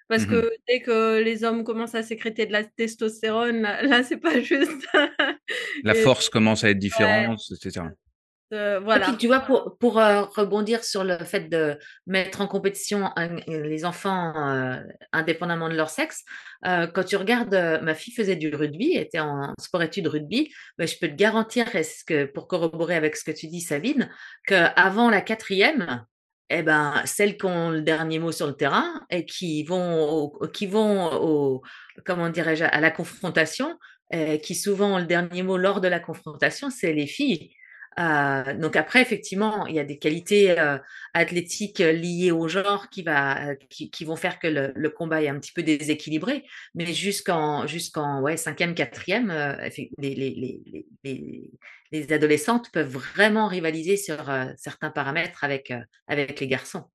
Parce que dès que les hommes commencent à sécréter de la testostérone, là, là c'est pas juste. La force commence à être différente, ouais. et cetera. Euh, voilà. Et puis, tu vois, pour, pour euh, rebondir sur le fait de mettre en compétition un, les enfants euh, indépendamment de leur sexe, euh, quand tu regardes, euh, ma fille faisait du rugby, était en sport-études rugby, mais je peux te garantir, est-ce que, pour corroborer avec ce que tu dis, Sabine, qu'avant la quatrième, eh ben, celles qui ont le dernier mot sur le terrain et qui vont, au, qui vont au, comment dirais-je, à la confrontation, eh, qui souvent ont le dernier mot lors de la confrontation, c'est les filles. Euh, donc après, effectivement, il y a des qualités euh, athlétiques liées au genre qui, va, qui, qui vont faire que le, le combat est un petit peu déséquilibré. Mais jusqu'en, jusqu'en ouais, cinquième, quatrième, euh, les, les, les, les, les adolescentes peuvent vraiment rivaliser sur euh, certains paramètres avec, euh, avec les garçons.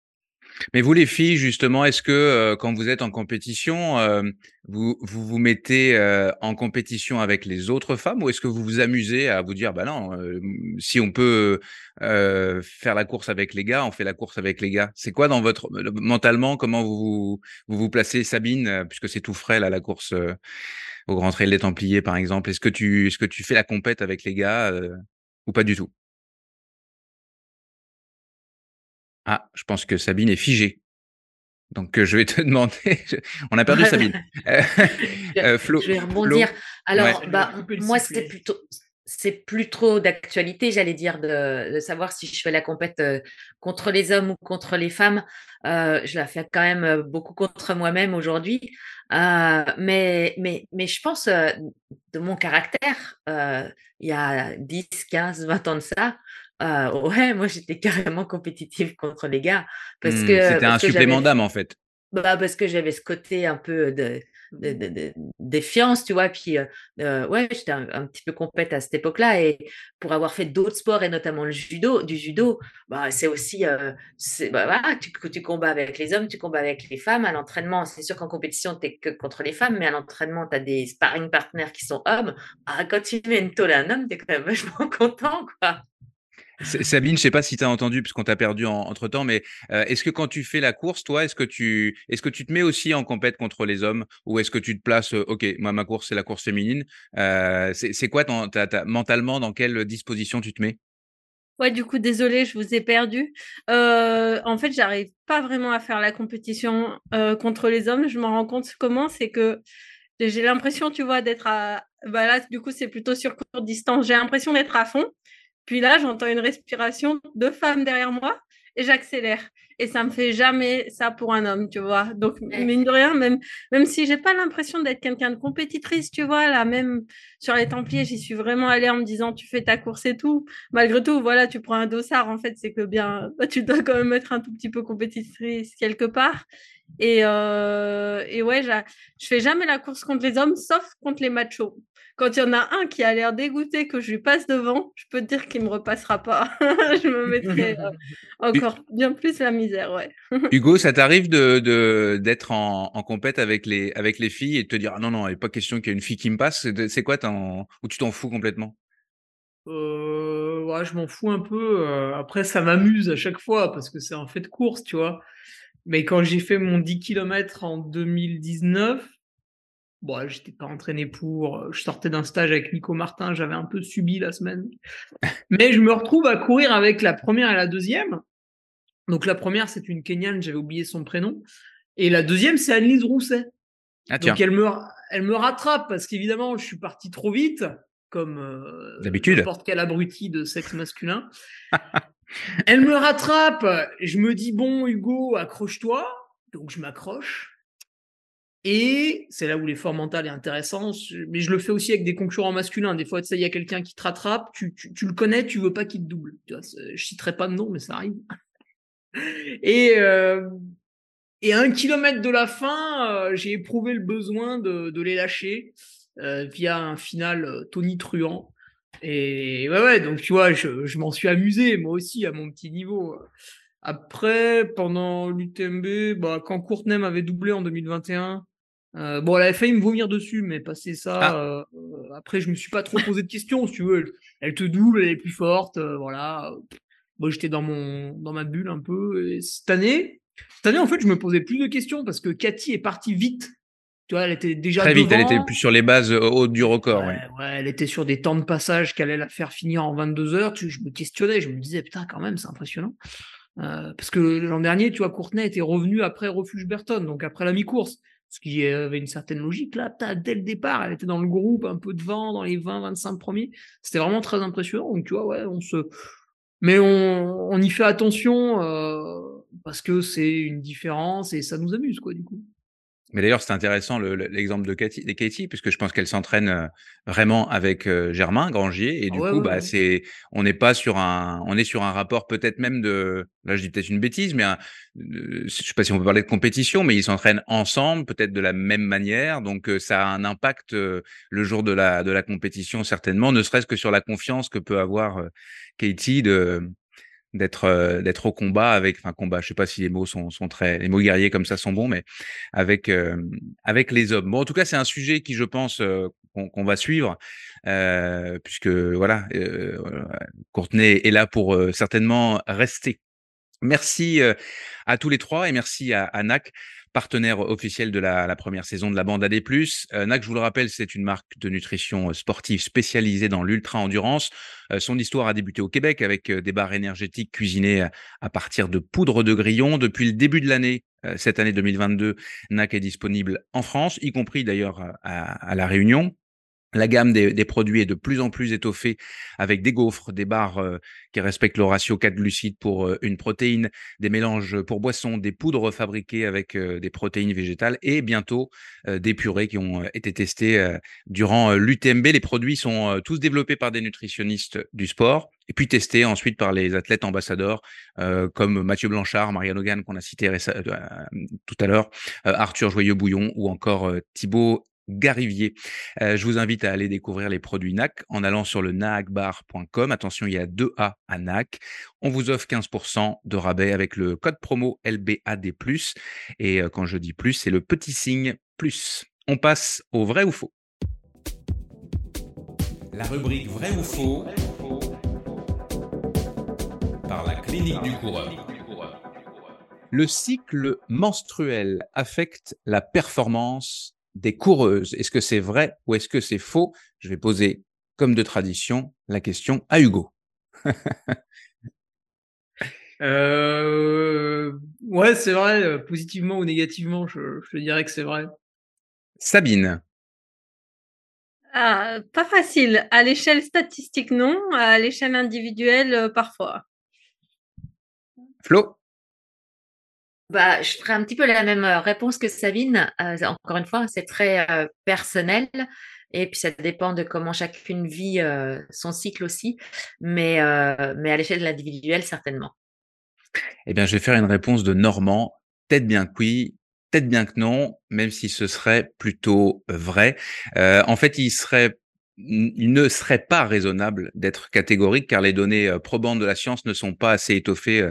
Mais vous, les filles, justement, est-ce que euh, quand vous êtes en compétition, euh, vous, vous vous mettez euh, en compétition avec les autres femmes, ou est-ce que vous vous amusez à vous dire, bah non, euh, si on peut euh, faire la course avec les gars, on fait la course avec les gars. C'est quoi dans votre mentalement, comment vous vous, vous placez, Sabine, puisque c'est tout frais là, la course euh, au Grand Trail des Templiers, par exemple. Est-ce que tu est-ce que tu fais la compète avec les gars euh, ou pas du tout? Ah, je pense que Sabine est figée. Donc, euh, je vais te demander… On a perdu Sabine. Euh, euh, Flo, je vais rebondir. Flo. Alors, ouais. bah, moi, c'est plutôt… C'est plus trop d'actualité, j'allais dire, de, de savoir si je fais la compète euh, contre les hommes ou contre les femmes. Euh, je la fais quand même euh, beaucoup contre moi-même aujourd'hui. Euh, mais, mais, mais je pense, euh, de mon caractère, euh, il y a dix, quinze, vingt ans de ça, euh, ouais, moi, j'étais carrément compétitive contre les gars. Parce mmh, que, c'était parce un que supplément d'âme, en fait. Bah, parce que j'avais ce côté un peu de… De, de, de défiance, tu vois, puis euh, ouais, j'étais un, un petit peu compète à cette époque-là, et pour avoir fait d'autres sports et notamment le judo, du judo, bah, c'est aussi, euh, c'est, bah, voilà, tu, tu combats avec les hommes, tu combats avec les femmes, à l'entraînement, c'est sûr qu'en compétition, t'es que contre les femmes, mais à l'entraînement, t'as des sparring partners qui sont hommes, ah, quand tu mets une tôle à un homme, t'es quand même vachement content, quoi. Sabine, je ne sais pas si tu as entendu, puisqu'on t'a perdu en, entre-temps, mais euh, est-ce que quand tu fais la course, toi, est-ce que tu, est-ce que tu te mets aussi en compète contre les hommes, ou est-ce que tu te places, euh, ok, moi, ma course, c'est la course féminine. Euh, c'est, c'est quoi, ton, t'as, t'as, mentalement, dans quelle disposition tu te mets? Ouais, du coup, désolée, je vous ai perdu. Euh, en fait, j'arrive pas vraiment à faire la compétition euh, contre les hommes. Je m'en rends compte comment, c'est que j'ai l'impression, tu vois, d'être à… Bah là, du coup, c'est plutôt sur courte distance. J'ai l'impression d'être à fond. Puis là, j'entends une respiration de femme derrière moi et j'accélère. Et ça ne me fait jamais ça pour un homme, tu vois. Donc, mine de rien, même, même si je n'ai pas l'impression d'être quelqu'un de compétitrice, tu vois, là, même sur les Templiers, j'y suis vraiment allée en me disant, tu fais ta course et tout. Malgré tout, voilà, tu prends un dossard, en fait, c'est que bien, bah, tu dois quand même être un tout petit peu compétitrice quelque part. Et, euh, et ouais, je ne fais jamais la course contre les hommes, sauf contre les machos. Quand il y en a un qui a l'air dégoûté que je lui passe devant, je peux te dire qu'il ne me repassera pas. Je me mettrai euh, encore bien plus la misère, ouais. Hugo, ça t'arrive de, de, d'être en, en compète avec les, avec les filles et de te dire « Ah non, non, il n'est pas question qu'il y ait une fille qui me passe ». C'est quoi, ou tu t'en fous complètement? euh, ouais, Je m'en fous un peu. Après, ça m'amuse à chaque fois parce que c'est un fait de course, tu vois. Mais quand j'ai fait mon dix kilomètres en deux mille dix-neuf, bon, j'étais pas entraîné pour, je sortais d'un stage avec Nico Martin, j'avais un peu subi la semaine. Mais je me retrouve à courir avec la première et la deuxième. Donc la première, c'est une Kenyane, j'avais oublié son prénom. Et la deuxième, c'est Anne-Lise Rousset. Ah, donc elle me, elle me rattrape parce qu'évidemment, je suis parti trop vite, comme euh, d'habitude, n'importe quel abruti de sexe masculin. Elle me rattrape, je me dis, bon, Hugo, accroche-toi. Donc je m'accroche. Et c'est là où l'effort mental est intéressant, mais je le fais aussi avec des concurrents masculins. Des fois, tu sais, il y a quelqu'un qui te rattrape, tu, tu, tu le connais, tu veux pas qu'il te double. Tu vois, je citerai pas de nom, mais ça arrive. Et, euh, et à un kilomètre de la fin, euh, j'ai éprouvé le besoin de, de les lâcher euh, via un final euh, tonitruant. Et ouais, ouais, donc tu vois, je, je m'en suis amusé, moi aussi, à mon petit niveau. Après, pendant l'U T M B, bah, quand Courtney m'avait doublé en deux mille vingt et un, Euh, bon, elle avait failli me vomir dessus, mais passer ça, ah. euh, euh, après, je me suis pas trop posé de questions, si tu veux. Elle, elle te double, elle est plus forte, euh, voilà. Bon, j'étais dans mon, dans ma bulle un peu. Et cette année, cette année, en fait, je me posais plus de questions parce que Cathy est partie vite. Tu vois, elle était déjà très devant. Vite, elle était plus sur les bases hautes du record. Ouais, ouais. Ouais, elle était sur des temps de passage qu'elle allait la faire finir en vingt-deux heures. Tu, je me questionnais, je me disais, putain, quand même, c'est impressionnant. Euh, parce que l'an dernier, tu vois, Courtney était revenue après Refuge Berton, donc après la mi-course. Ce qui avait une certaine logique, là, dès le départ, elle était dans le groupe, un peu devant, dans les vingt à vingt-cinq premiers. C'était vraiment très impressionnant. Donc, tu vois, ouais, on se. Mais on, on y fait attention euh, parce que c'est une différence et ça nous amuse, quoi, du coup. Mais d'ailleurs, c'est intéressant le, le, l'exemple de Cathy, de Katie, puisque je pense qu'elle s'entraîne vraiment avec euh, Germain Grangier, et du ah ouais, coup, ouais, bah, ouais. c'est, on n'est pas sur un, on est sur un rapport peut-être même de, là, je dis peut-être une bêtise, mais un, euh, je sais pas si on peut parler de compétition, mais ils s'entraînent ensemble, peut-être de la même manière, donc euh, ça a un impact euh, le jour de la de la compétition certainement, ne serait-ce que sur la confiance que peut avoir euh, Katie de d'être euh, d'être au combat avec, enfin combat, je sais pas si les mots sont sont très, les mots guerriers comme ça sont bons, mais avec euh, avec les hommes. Bon, en tout cas, c'est un sujet qui, je pense, euh, qu'on, qu'on va suivre, euh, puisque voilà, euh, Courtney est là pour euh, certainement rester. Merci euh, à tous les trois et merci à, à Näak, partenaire officiel de la, la première saison de la bande A D plus. Euh, Näak, je vous le rappelle, c'est une marque de nutrition sportive spécialisée dans l'ultra-endurance. Euh, son histoire a débuté au Québec avec euh, des barres énergétiques cuisinées à, à partir de poudre de grillon. Depuis le début de l'année, euh, cette année deux mille vingt-deux, Näak est disponible en France, y compris d'ailleurs à, à La Réunion. La gamme des, des produits est de plus en plus étoffée avec des gaufres, des barres euh, qui respectent le ratio quatre glucides pour euh, une protéine, des mélanges pour boissons, des poudres fabriquées avec euh, des protéines végétales et bientôt euh, des purées qui ont euh, été testées euh, durant euh, l'U T M B. Les produits sont euh, tous développés par des nutritionnistes du sport et puis testés ensuite par les athlètes ambassadeurs euh, comme Mathieu Blanchard, Marianne Hogan qu'on a cité réc- euh, tout à l'heure, euh, Arthur Joyeux-Bouillon ou encore euh, Thibaut Garivier. Euh, je vous invite à aller découvrir les produits Näak en allant sur le naakbar point com. Attention, il y a deux A à Näak. On vous offre quinze pour cent de rabais avec le code promo L B A D plus. Et euh, quand je dis plus, c'est le petit signe plus. On passe au vrai ou faux. La rubrique vrai ou faux par la clinique du coureur. Le cycle menstruel affecte la performance des coureuses. Est-ce que c'est vrai ou est-ce que c'est faux? Je vais poser, comme de tradition, la question à Hugo. euh, ouais, c'est vrai. Positivement ou négativement, je, je dirais que c'est vrai. Sabine. Ah, pas facile. À l'échelle statistique, non. À l'échelle individuelle, parfois. Flo. Bah, je ferai un petit peu la même réponse que Sabine. Euh, encore une fois, c'est très euh, personnel et puis ça dépend de comment chacune vit euh, son cycle aussi, mais, euh, mais à l'échelle de l'individuel, certainement. Eh bien, je vais faire une réponse de Normand. Peut-être bien que oui, peut-être bien que non, même si ce serait plutôt vrai. Euh, en fait, il serait... Il ne serait pas raisonnable d'être catégorique car les données probantes de la science ne sont pas assez étoffées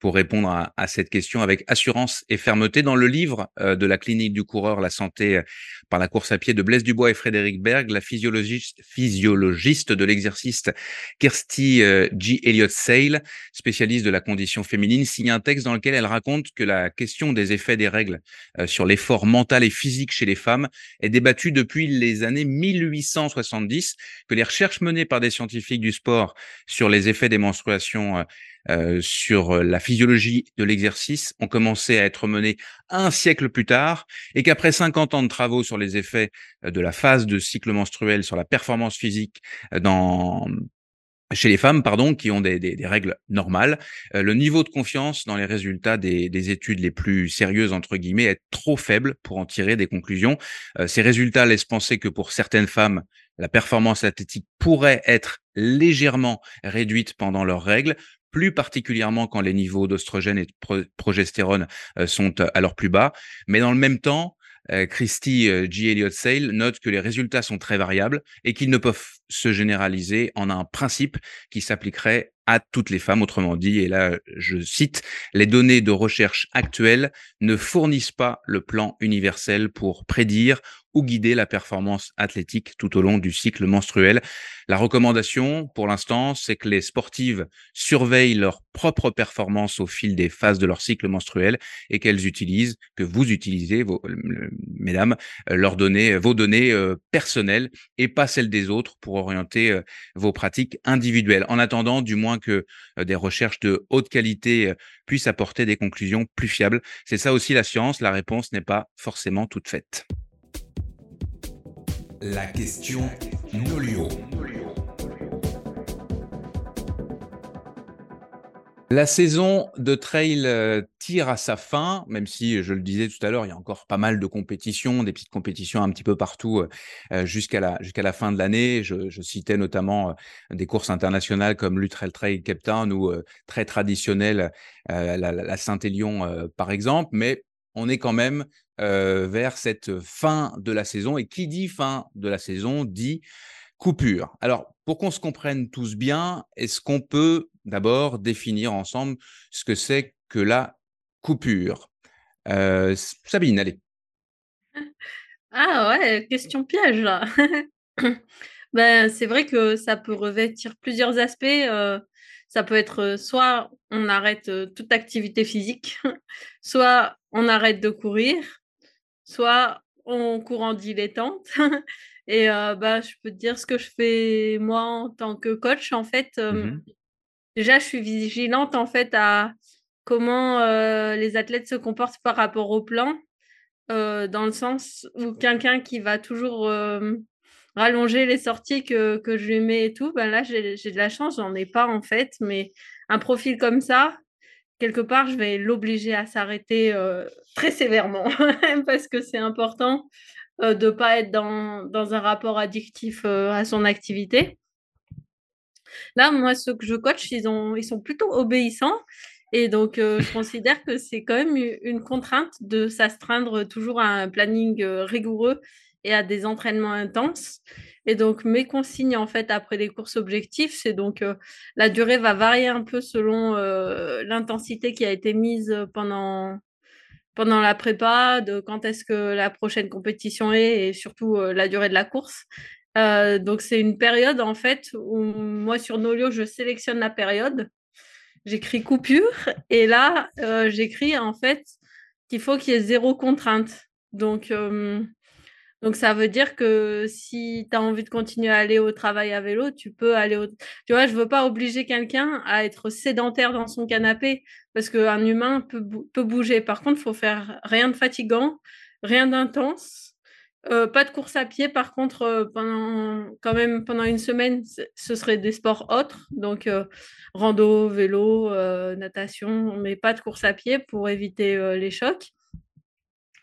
pour répondre à, à cette question avec assurance et fermeté. Dans le livre de la clinique du coureur, la santé par la course à pied de Blaise Dubois et Frédéric Berg, la physiologiste, physiologiste de l'exercice Kirsty J. Elliott-Sale, spécialiste de la condition féminine, signe un texte dans lequel elle raconte que la question des effets des règles sur l'effort mental et physique chez les femmes est débattue depuis les années mille huit cent soixante, que les recherches menées par des scientifiques du sport sur les effets des menstruations euh, sur la physiologie de l'exercice ont commencé à être menées un siècle plus tard et qu'après cinquante ans de travaux sur les effets de la phase de cycle menstruel sur la performance physique dans... chez les femmes, pardon, qui ont des, des, des règles normales, euh, le niveau de confiance dans les résultats des, des études les plus sérieuses, entre guillemets, est trop faible pour en tirer des conclusions. Euh, ces résultats laissent penser que pour certaines femmes, la performance athlétique pourrait être légèrement réduite pendant leurs règles, plus particulièrement quand les niveaux d'oestrogène et de pro- progestérone euh, sont à leur plus bas. Mais dans le même temps, Kirsty J. Elliott-Sale note que les résultats sont très variables et qu'ils ne peuvent se généraliser en un principe qui s'appliquerait à toutes les femmes. Autrement dit, et là je cite, « Les données de recherche actuelles ne fournissent pas le plan universel pour prédire ou guider la performance athlétique tout au long du cycle menstruel. La recommandation, pour l'instant, c'est que les sportives surveillent leur propre performance au fil des phases de leur cycle menstruel et qu'elles utilisent, que vous utilisez, vos, euh, mesdames, euh, leurs données, vos données euh, personnelles et pas celles des autres pour orienter euh, vos pratiques individuelles. En attendant, du moins que euh, des recherches de haute qualité euh, puissent apporter des conclusions plus fiables. C'est ça aussi la science, la réponse n'est pas forcément toute faite. » La question Nolio. La saison de trail tire à sa fin, même si, je le disais tout à l'heure, il y a encore pas mal de compétitions, des petites compétitions un petit peu partout euh, jusqu'à la, jusqu'à la fin de l'année. Je, je citais notamment euh, des courses internationales comme l'Ultra Trail Cape Town ou euh, très traditionnelle euh, la, la Saint-Élion euh, par exemple, mais on est quand même euh, vers cette fin de la saison. Et qui dit fin de la saison dit coupure. Alors, pour qu'on se comprenne tous bien, est-ce qu'on peut d'abord définir ensemble ce que c'est que la coupure. Euh, Sabine, allez. Ah ouais, question piège là. Ben, c'est vrai que ça peut revêtir plusieurs aspects. Euh, ça peut être soit on arrête toute activité physique, soit on arrête de courir, soit on court en dilettante. Et euh, bah, je peux te dire ce que je fais moi en tant que coach. En fait, euh, mm-hmm. déjà, je suis vigilante en fait, à comment euh, les athlètes se comportent par rapport au plan, euh, dans le sens où quelqu'un qui va toujours euh, rallonger les sorties que, que je lui mets et tout, ben là, j'ai, j'ai de la chance, j'en ai pas en fait. Mais un profil comme ça, quelque part, je vais l'obliger à s'arrêter euh, très sévèrement parce que c'est important de ne pas être dans, dans un rapport addictif euh, à son activité. Là, moi, ceux que je coach, ils, ont, ils sont plutôt obéissants. Et donc, euh, je considère que c'est quand même une contrainte de s'astreindre toujours à un planning euh, rigoureux et à des entraînements intenses. Et donc, mes consignes, en fait, après les courses objectifs, c'est donc euh, la durée va varier un peu selon euh, l'intensité qui a été mise pendant... pendant la prépa, de quand est-ce que la prochaine compétition est et surtout euh, la durée de la course. Euh, donc, c'est une période, en fait, où moi, sur Nolio, je sélectionne la période. J'écris coupure et là, euh, j'écris, en fait, qu'il faut qu'il y ait zéro contrainte. Donc, euh, donc ça veut dire que si tu as envie de continuer à aller au travail à vélo, tu peux aller au... Tu vois, je veux pas obliger quelqu'un à être sédentaire dans son canapé. Parce qu'un humain peut, peut bouger. Par contre, il faut faire rien de fatigant, rien d'intense. Euh, pas de course à pied. Par contre, euh, pendant, quand même, pendant une semaine, ce serait des sports autres. Donc, euh, rando, vélo, euh, natation, mais pas de course à pied pour éviter euh, les chocs.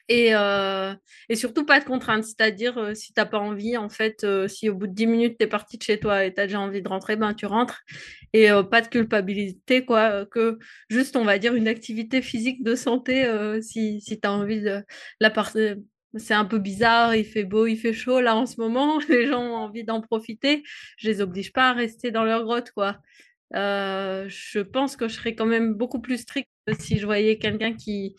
Et, euh, et surtout, pas de contraintes. C'est-à-dire, euh, si tu n'as pas envie, en fait, euh, si au bout de dix minutes, tu es parti de chez toi et tu as déjà envie de rentrer, ben, tu rentres. Et euh, pas de culpabilité, quoi. Que juste, on va dire, une activité physique de santé, euh, si, si tu as envie de... La part... C'est un peu bizarre, il fait beau, il fait chaud, là, en ce moment. Les gens ont envie d'en profiter. Je ne les oblige pas à rester dans leur grotte, quoi. Euh, je pense que je serais quand même beaucoup plus stricte si je voyais quelqu'un qui...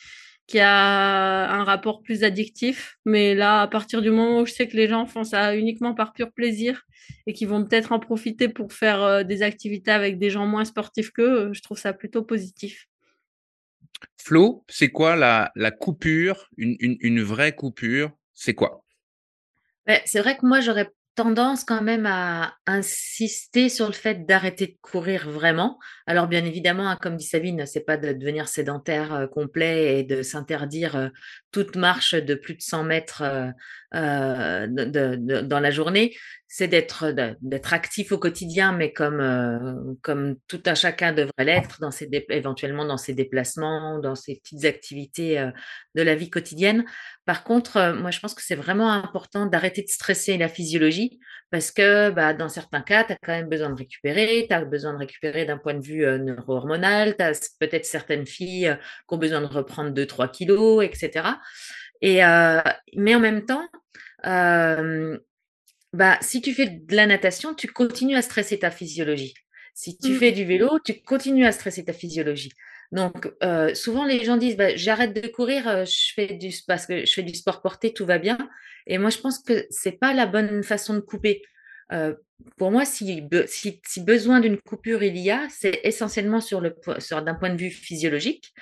qui a un rapport plus addictif. Mais là, à partir du moment où je sais que les gens font ça uniquement par pur plaisir et qu'ils vont peut-être en profiter pour faire euh, des activités avec des gens moins sportifs qu'eux, je trouve ça plutôt positif. Flo, c'est quoi la, la coupure, une, une, une vraie coupure, c'est quoi ? Ouais, c'est vrai que moi, j'aurais tendance quand même à insister sur le fait d'arrêter de courir vraiment. Alors bien évidemment, comme dit Sabine, c'est pas de devenir sédentaire euh, complet et de s'interdire euh, toute marche de plus de cent mètres euh, euh, de, de, de, dans la journée. C'est d'être, de, d'être actif au quotidien, mais comme, euh, comme tout un chacun devrait l'être, dans ses dé- éventuellement dans ses déplacements, dans ses petites activités euh, de la vie quotidienne. Par contre, euh, moi, je pense que c'est vraiment important d'arrêter de stresser la physiologie parce que bah, dans certains cas, tu as quand même besoin de récupérer, tu as besoin de récupérer d'un point de vue euh, neuro-hormonal, tu as peut-être certaines filles euh, qui ont besoin de reprendre deux à trois kilos, et cetera. Et, euh, mais en même temps, euh, bah, si tu fais de la natation, tu continues à stresser ta physiologie. Si tu fais du vélo, tu continues à stresser ta physiologie. Donc, euh, souvent, les gens disent bah, « j'arrête de courir euh, je fais du, parce que je fais du sport porté, tout va bien ». Et moi, je pense que ce n'est pas la bonne façon de couper. Euh, pour moi, si, si, si besoin d'une coupure il y a, c'est essentiellement sur le, sur, d'un point de vue physiologique.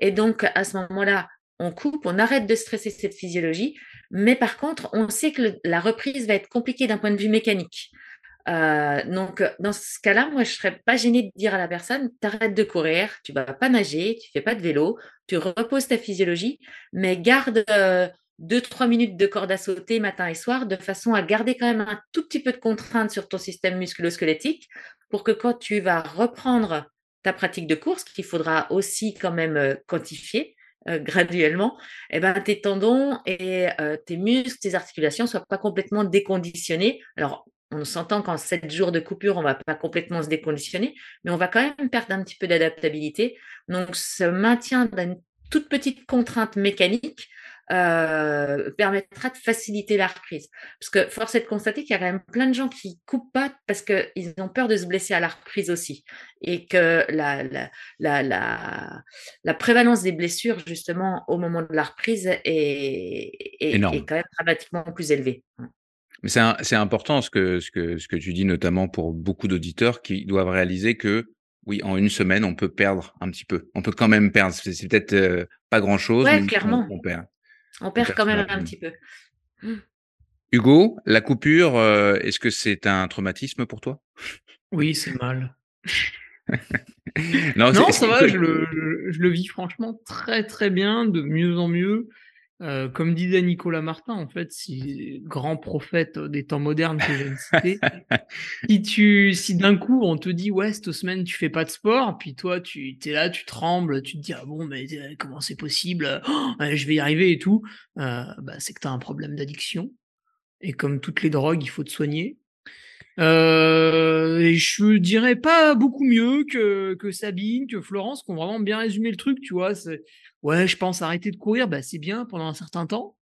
Et donc, à ce moment-là, on coupe, on arrête de stresser cette physiologie, mais par contre, on sait que le, la reprise va être compliquée d'un point de vue mécanique. Euh, donc, dans ce cas-là, moi, je ne serais pas gênée de dire à la personne « t'arrêtes de courir, tu ne vas pas nager, tu ne fais pas de vélo, tu reposes ta physiologie, mais garde euh, deux à trois minutes de corde à sauter matin et soir de façon à garder quand même un tout petit peu de contrainte sur ton système musculo-squelettique pour que quand tu vas reprendre ta pratique de course, qu'il faudra aussi quand même quantifier, Euh, graduellement, eh ben, tes tendons et euh, tes muscles, tes articulations ne soient pas complètement déconditionnés. Alors, on s'entend qu'en sept jours de coupure, on ne va pas complètement se déconditionner, mais on va quand même perdre un petit peu d'adaptabilité. Donc, ce maintien d'une toute petite contrainte mécanique euh, permettra de faciliter la reprise. Parce que force est de constater qu'il y a quand même plein de gens qui coupent pas parce qu'ils ont peur de se blesser à la reprise aussi. Et que la, la, la, la, la prévalence des blessures, justement, au moment de la reprise est, est, est quand même dramatiquement plus élevée. C'est, un, c'est important ce que, ce, que, ce que tu dis, notamment pour beaucoup d'auditeurs qui doivent réaliser que, oui, en une semaine, on peut perdre un petit peu. On peut quand même perdre. C'est, c'est peut-être euh, pas grand-chose. Oui, clairement. On perd, on perd quand même un petit peu. Hugo, la coupure, euh, est-ce que c'est un traumatisme pour toi ? Oui, c'est mal. non, non c'est, ça c'est... va, je le, je le vis franchement très très bien, de mieux en mieux. Euh, comme disait Nicolas Martin, en fait, si, grand prophète des temps modernes que j'ai cité, si tu, si d'un coup on te dit ouais cette semaine tu fais pas de sport, puis toi tu t'es là, tu trembles, tu te dis ah bon mais euh, comment c'est possible, oh, je vais y arriver et tout, euh, bah c'est que t'as un problème d'addiction et comme toutes les drogues il faut te soigner. Euh, et je dirais pas beaucoup mieux que, que Sabine, que Florence, qui ont vraiment bien résumé le truc, tu vois. C'est, ouais, je pense arrêter de courir, bah, c'est bien pendant un certain temps.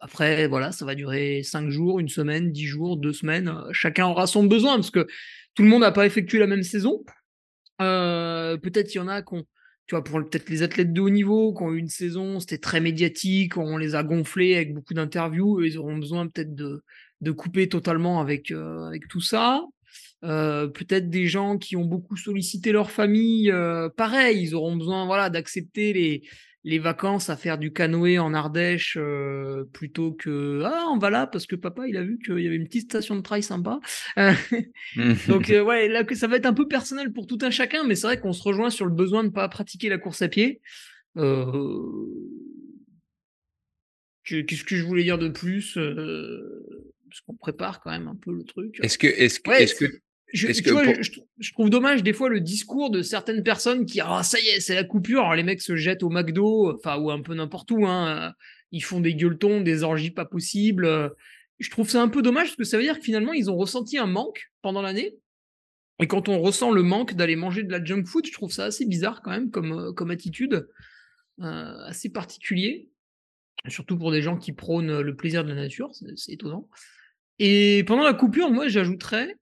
Après, voilà, ça va durer cinq jours, une semaine, dix jours, deux semaines. Chacun aura son besoin parce que tout le monde n'a pas effectué la même saison. Euh, peut-être il y en a qui ont, tu vois, pour peut-être les athlètes de haut niveau, qui ont eu une saison, c'était très médiatique, on les a gonflés avec beaucoup d'interviews, eux, ils auront besoin peut-être de. de couper totalement avec, euh, avec tout ça. Euh, peut-être des gens qui ont beaucoup sollicité leur famille, euh, pareil, ils auront besoin voilà, d'accepter les, les vacances à faire du canoë en Ardèche euh, plutôt que « Ah, on va là parce que papa, il a vu qu'il y avait une petite station de trail sympa. Euh, » Donc, euh, ouais, là, ça va être un peu personnel pour tout un chacun, mais c'est vrai qu'on se rejoint sur le besoin de ne pas pratiquer la course à pied. Euh... Qu'est-ce que je voulais dire de plus euh... Parce qu'on prépare quand même un peu le truc. Est-ce que, est-ce que, ouais, est-ce que, je, est-ce que vois, pour... je, je trouve dommage des fois le discours de certaines personnes qui, ah oh, ça y est, c'est la coupure. Alors les mecs se jettent au McDo, enfin ou un peu n'importe où. Hein. Ils font des gueuletons, des orgies pas possibles. Je trouve ça un peu dommage parce que ça veut dire que finalement ils ont ressenti un manque pendant l'année. Et quand on ressent le manque d'aller manger de la junk food, je trouve ça assez bizarre quand même comme comme attitude, euh, assez particulier. Surtout pour des gens qui prônent le plaisir de la nature, c'est, c'est étonnant. Et pendant la coupure, moi, j'ajouterais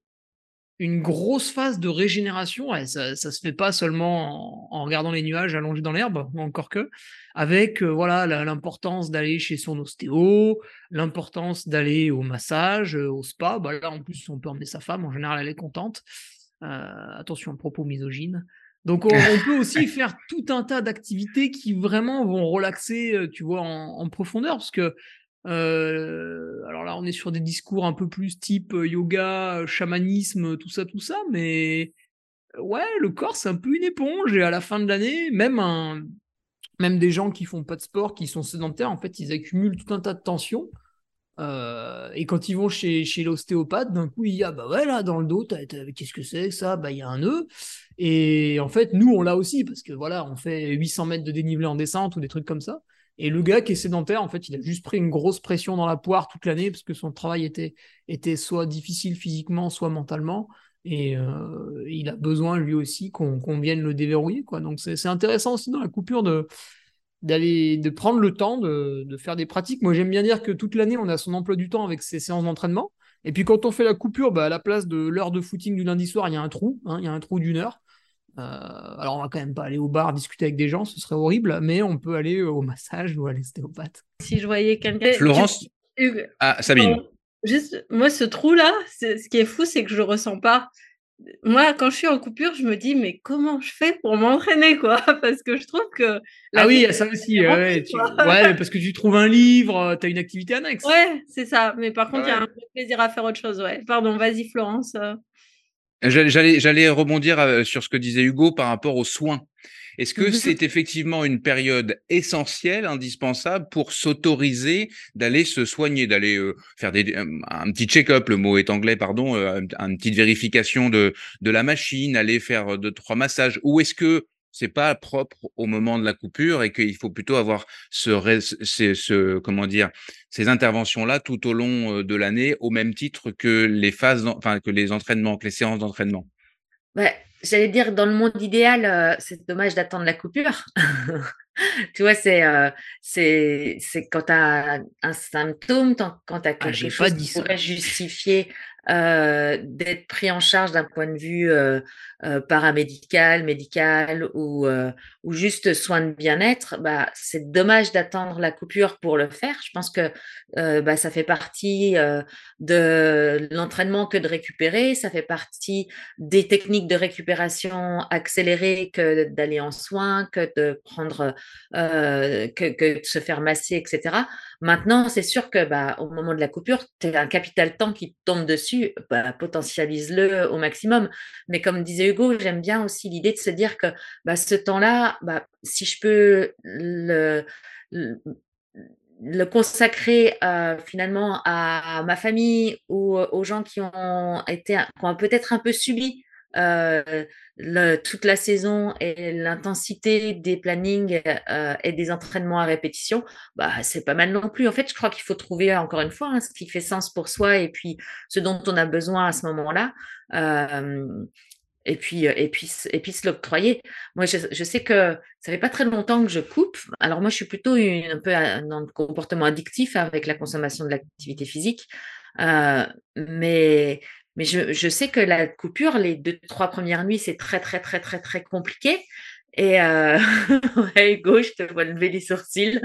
une grosse phase de régénération. Ouais, ça, ça se fait pas seulement en, en regardant les nuages allongés dans l'herbe, encore que, avec euh, voilà la, l'importance d'aller chez son ostéo, l'importance d'aller au massage, euh, au spa. Bah là, en plus, on peut emmener sa femme. En général, elle est contente. Euh, attention, propos misogyne. Donc, on, on peut aussi faire tout un tas d'activités qui vraiment vont relaxer, tu vois, en, en profondeur, parce que Euh, alors là on est sur des discours un peu plus type yoga, chamanisme, tout ça tout ça, mais ouais le corps c'est un peu une éponge et à la fin de l'année même, un... même des gens qui font pas de sport, qui sont sédentaires, en fait ils accumulent tout un tas de tensions euh, et quand ils vont chez, chez l'ostéopathe d'un coup il y a bah ouais là dans le dos t'as, t'as... qu'est-ce que c'est ça, bah il y a un nœud et en fait nous on l'a aussi parce que voilà on fait huit cents mètres de dénivelé en descente ou des trucs comme ça. Et le gars qui est sédentaire, en fait, il a juste pris une grosse pression dans la poire toute l'année parce que son travail était, était soit difficile physiquement, soit mentalement. Et euh, il a besoin, lui aussi, qu'on, qu'on vienne le déverrouiller, quoi. Donc, c'est, c'est intéressant aussi dans la coupure de, d'aller, de prendre le temps de, de faire des pratiques. Moi, j'aime bien dire que toute l'année, on a son emploi du temps avec ses séances d'entraînement. Et puis, quand on fait la coupure, bah, à la place de l'heure de footing du lundi soir, il y a un trou. Hein, il y a un trou d'une heure. Euh, alors on va quand même pas aller au bar discuter avec des gens, ce serait horrible, mais on peut aller au massage ou à l'ostéopathe. Si je voyais quelqu'un... Florence Hugo. Ah, Sabine. Non, juste, moi, ce trou-là, c'est, ce qui est fou, c'est que je le ressens pas. Moi, quand je suis en coupure, je me dis, mais comment je fais pour m'entraîner, quoi ? Parce que je trouve que... Ah oui, il y a ça aussi. Euh, ouais, tu... ouais, parce que tu trouves un livre, tu as une activité annexe. Ouais, c'est ça. Mais par contre, il ouais. y a un plaisir à faire autre chose. Ouais. Pardon, vas-y, Florence. J'allais, j'allais rebondir sur ce que disait Hugo par rapport aux soins. Est-ce que c'est effectivement une période essentielle, indispensable pour s'autoriser d'aller se soigner, d'aller euh, faire des, un petit check-up, le mot est anglais, pardon, euh, une petite vérification de, de la machine, aller faire deux, trois massages, ou est-ce que c'est pas propre au moment de la coupure et qu'il faut plutôt avoir ce, ce, ce, comment dire, ces interventions-là tout au long de l'année au même titre que les phases, enfin que les entraînements, que les séances d'entraînement. Bah, j'allais dire, dans le monde idéal, euh, c'est dommage d'attendre la coupure. Tu vois, c'est, euh, c'est, c'est quand tu as un symptôme, quand tu as quelque ah, chose qui pourrait justifier euh, d'être pris en charge d'un point de vue euh, euh, paramédical, médical ou, euh, ou juste soins de bien-être, bah, c'est dommage d'attendre la coupure pour le faire. Je pense que euh, bah, ça fait partie euh, de l'entraînement que de récupérer, ça fait partie des techniques de récupération accélérées que d'aller en soins, que de prendre... Euh, que, que se faire masser, et cetera. Maintenant, c'est sûr que bah, au moment de la coupure, tu as un capital temps qui tombe dessus, bah, potentialise-le au maximum. Mais comme disait Hugo, j'aime bien aussi l'idée de se dire que bah, ce temps-là, bah, si je peux le, le, le consacrer euh, finalement à ma famille ou aux gens qui ont, été, qui ont peut-être un peu subi Euh, le, toute la saison et l'intensité des plannings euh, et des entraînements à répétition, bah, c'est pas mal non plus. En fait, je crois qu'il faut trouver, encore une fois, hein, ce qui fait sens pour soi et puis ce dont on a besoin à ce moment-là. Euh, et puis, et puis, et puis se l'octroyer. Moi, je, je sais que ça fait pas très longtemps que je coupe. Alors moi, je suis plutôt une, un peu dans le comportement addictif avec la consommation de l'activité physique. Euh, mais Mais je, je sais que la coupure, les deux, trois premières nuits, c'est très, très, très, très, très compliqué. Et euh... ouais, Hugo, je te vois lever les sourcils.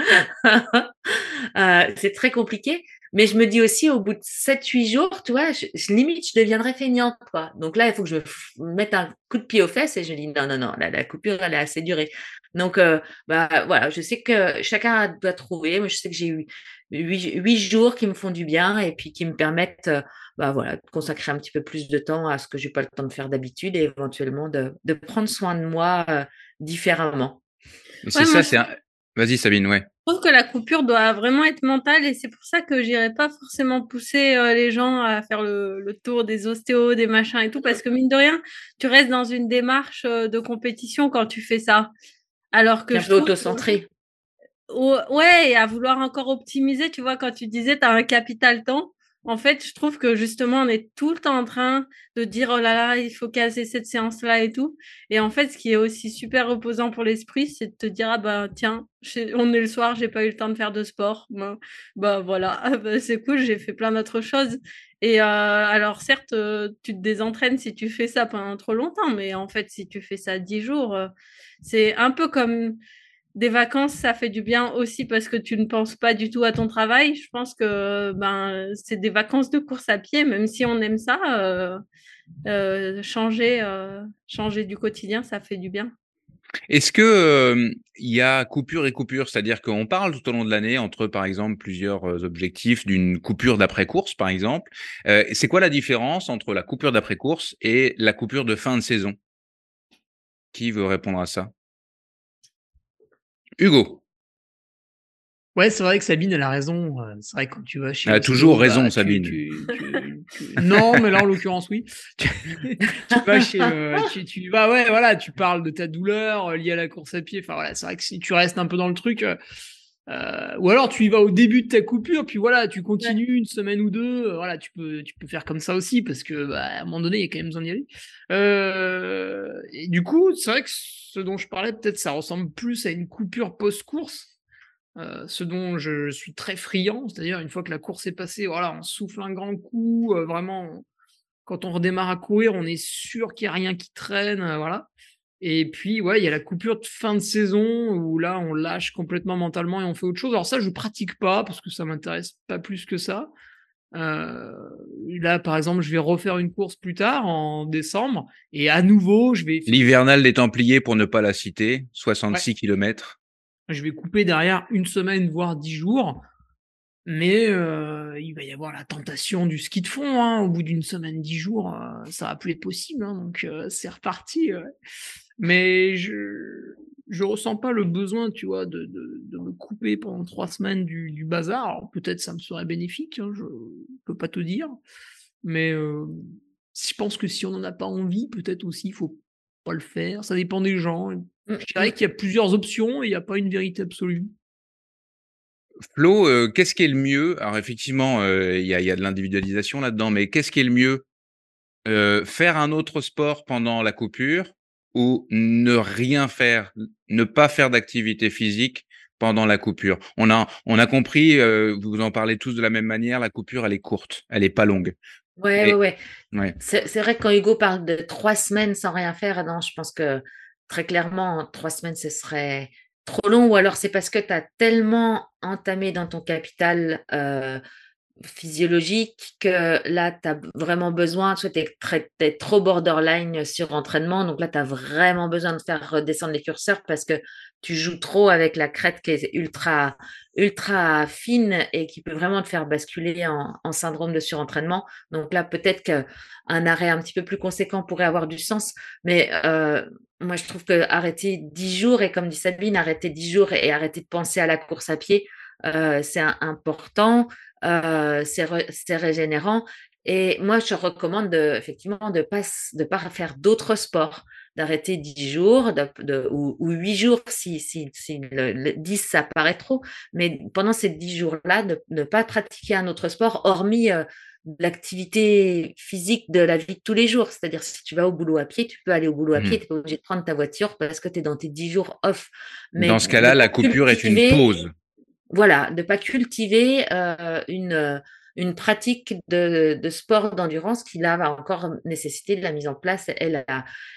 euh, c'est très compliqué. Mais je me dis aussi, au bout de sept huit jours, tu vois, je, je, limite, je deviendrai feignante, quoi. Donc là, il faut que je mette un coup de pied aux fesses et je dis non, non, non, la, la coupure, elle a assez duré. Donc, euh, bah, voilà, je sais que chacun doit trouver. Moi, je sais que j'ai eu huit jours qui me font du bien et puis qui me permettent euh, bah, voilà, de consacrer un petit peu plus de temps à ce que je n'ai pas le temps de faire d'habitude et éventuellement de, de prendre soin de moi euh, différemment. Mais c'est ouais, ça, moi, c'est un... Vas-y, Sabine, ouais. Je trouve que la coupure doit vraiment être mentale et c'est pour ça que je n'irai pas forcément pousser euh, les gens à faire le, le tour des ostéos, des machins et tout, parce que mine de rien, tu restes dans une démarche euh, de compétition quand tu fais ça. Alors que je trouve auto-centré. Que... Ouais, et à vouloir encore optimiser, tu vois, quand tu disais tu as un capital temps, en fait, je trouve que justement, on est tout le temps en train de dire « Oh là là, il faut casser cette séance-là et tout ». Et en fait, ce qui est aussi super reposant pour l'esprit, c'est de te dire « Ah ben tiens, on est le soir, j'ai pas eu le temps de faire de sport. Ben, » Ben voilà, ah ben, c'est cool, j'ai fait plein d'autres choses. Et euh, alors certes, tu te désentraînes si tu fais ça pendant trop longtemps, mais en fait, si tu fais ça dix jours, c'est un peu comme… Des vacances, ça fait du bien aussi parce que tu ne penses pas du tout à ton travail. Je pense que ben, c'est des vacances de course à pied, même si on aime ça. Euh, euh, changer, euh, changer du quotidien, ça fait du bien. Est-ce qu'il euh, y a coupure et coupure ? C'est-à-dire qu'on parle tout au long de l'année entre, par exemple, plusieurs objectifs d'une coupure d'après-course, par exemple. Euh, c'est quoi la différence entre la coupure d'après-course et la coupure de fin de saison ? Qui veut répondre à ça ? Hugo. Ouais, c'est vrai que Sabine, elle a raison. C'est vrai que quand tu vas chez... Elle a toujours raison, bah, Sabine. Tu, tu, tu, tu... Non, mais là, en l'occurrence, oui. Tu, tu vas chez... Euh, tu, tu vas, ouais, voilà, tu parles de ta douleur liée à la course à pied. Enfin, voilà, c'est vrai que si tu restes un peu dans le truc... Euh, ou alors, tu y vas au début de ta coupure, puis voilà, tu continues ouais. une semaine ou deux. Euh, voilà, tu peux, tu peux faire comme ça aussi, parce que, bah, à un moment donné, il y a quand même besoin d'y aller. Euh, et du coup, c'est vrai que... Ce dont je parlais, peut-être, ça ressemble plus à une coupure post-course, euh, ce dont je suis très friand, c'est-à-dire une fois que la course est passée, voilà, on souffle un grand coup, euh, vraiment, on, quand on redémarre à courir, on est sûr qu'il n'y a rien qui traîne, euh, voilà. Et puis, ouais, il y a la coupure de fin de saison où là, on lâche complètement mentalement et on fait autre chose. Alors ça, je pratique pas parce que ça m'intéresse pas plus que ça. Euh, là, par exemple, je vais refaire une course plus tard, en décembre, et à nouveau, je vais... L'hivernale des Templiers, pour ne pas la citer, soixante-six ouais. kilomètres. Je vais couper derrière une semaine, voire dix jours, mais euh, il va y avoir la tentation du ski de fond. Hein. Au bout d'une semaine, dix jours, euh, ça va plus être possible, hein, donc euh, c'est reparti. Ouais. Mais je... Je ressens pas le besoin, tu vois, de, de, de me couper pendant trois semaines du, du bazar. Alors, peut-être ça me serait bénéfique, hein, je peux pas te dire. Mais euh, je pense que si on n'en a pas envie, peut-être aussi, il faut pas le faire. Ça dépend des gens. Je dirais qu'il y a plusieurs options et il n'y a pas une vérité absolue. Flo, euh, qu'est-ce qui est le mieux ? Alors, effectivement, il euh, y, y a de l'individualisation là-dedans, mais qu'est-ce qui est le mieux ? euh, faire un autre sport pendant la coupure ou ne rien faire, ne pas faire d'activité physique pendant la coupure. On a, on a compris, euh, vous en parlez tous de la même manière, la coupure, elle est courte, elle n'est pas longue. Ouais, Et, ouais, ouais. C'est, c'est vrai que quand Hugo parle de trois semaines sans rien faire, non, je pense que très clairement, trois semaines, ce serait trop long, ou alors c'est parce que tu as tellement entamé dans ton capital euh, physiologique que là, tu as vraiment besoin, soit tu es trop borderline sur entraînement, donc là, tu as vraiment besoin de faire redescendre les curseurs parce que tu joues trop avec la crête qui est ultra, ultra fine et qui peut vraiment te faire basculer en, en syndrome de surentraînement. Donc là, peut-être qu'un arrêt un petit peu plus conséquent pourrait avoir du sens, mais... Euh, moi, je trouve qu'arrêter dix jours, et comme dit Sabine, arrêter dix jours et arrêter de penser à la course à pied, euh, c'est un, important, euh, c'est, re, c'est régénérant. Et moi, je recommande de, effectivement de ne pas, de pas faire d'autres sports, d'arrêter dix jours de, de, ou, ou huit jours si, si, si le, le dix, ça paraît trop. Mais pendant ces dix jours-là, de ne pas pratiquer un autre sport, hormis... Euh, l'activité physique de la vie de tous les jours, c'est-à-dire si tu vas au boulot à pied, tu peux aller au boulot à mmh. pied, tu n'es pas obligé de prendre ta voiture parce que tu es dans tes dix jours off. Mais dans ce cas-là, la coupure cultiver, est une pause. Voilà, de ne pas cultiver euh, une, une pratique de, de sport d'endurance qui là va encore nécessiter de la mise en place et, la,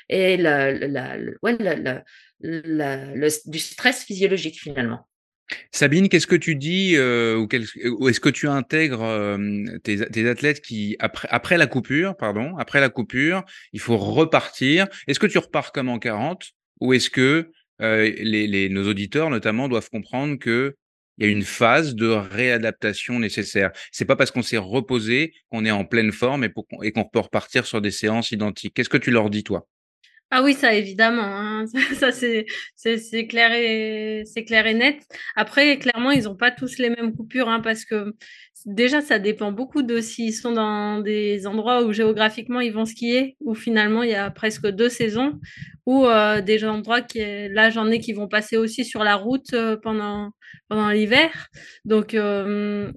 et la, la, la, ouais, la, la, la, le, du stress physiologique finalement. Sabine, qu'est-ce que tu dis euh, ou, quel, ou est-ce que tu intègres euh, tes, tes athlètes qui après, après la coupure, pardon, après la coupure, il faut repartir. Est-ce que tu repars comme en quarante ou est-ce que euh, les, les, nos auditeurs notamment doivent comprendre que il y a une phase de réadaptation nécessaire. C'est pas parce qu'on s'est reposé qu'on est en pleine forme et, pour, et qu'on peut repartir sur des séances identiques. Qu'est-ce que tu leur dis toi ? Ah oui, ça évidemment, hein. ça, ça c'est, c'est c'est clair et c'est clair et net. Après, clairement, ils n'ont pas tous les mêmes coupures, hein, parce que déjà ça dépend beaucoup de s'ils sont dans des endroits où géographiquement ils vont skier, où finalement il y a presque deux saisons, ou euh, des endroits qui là j'en ai qui vont passer aussi sur la route euh, pendant pendant l'hiver. Donc euh,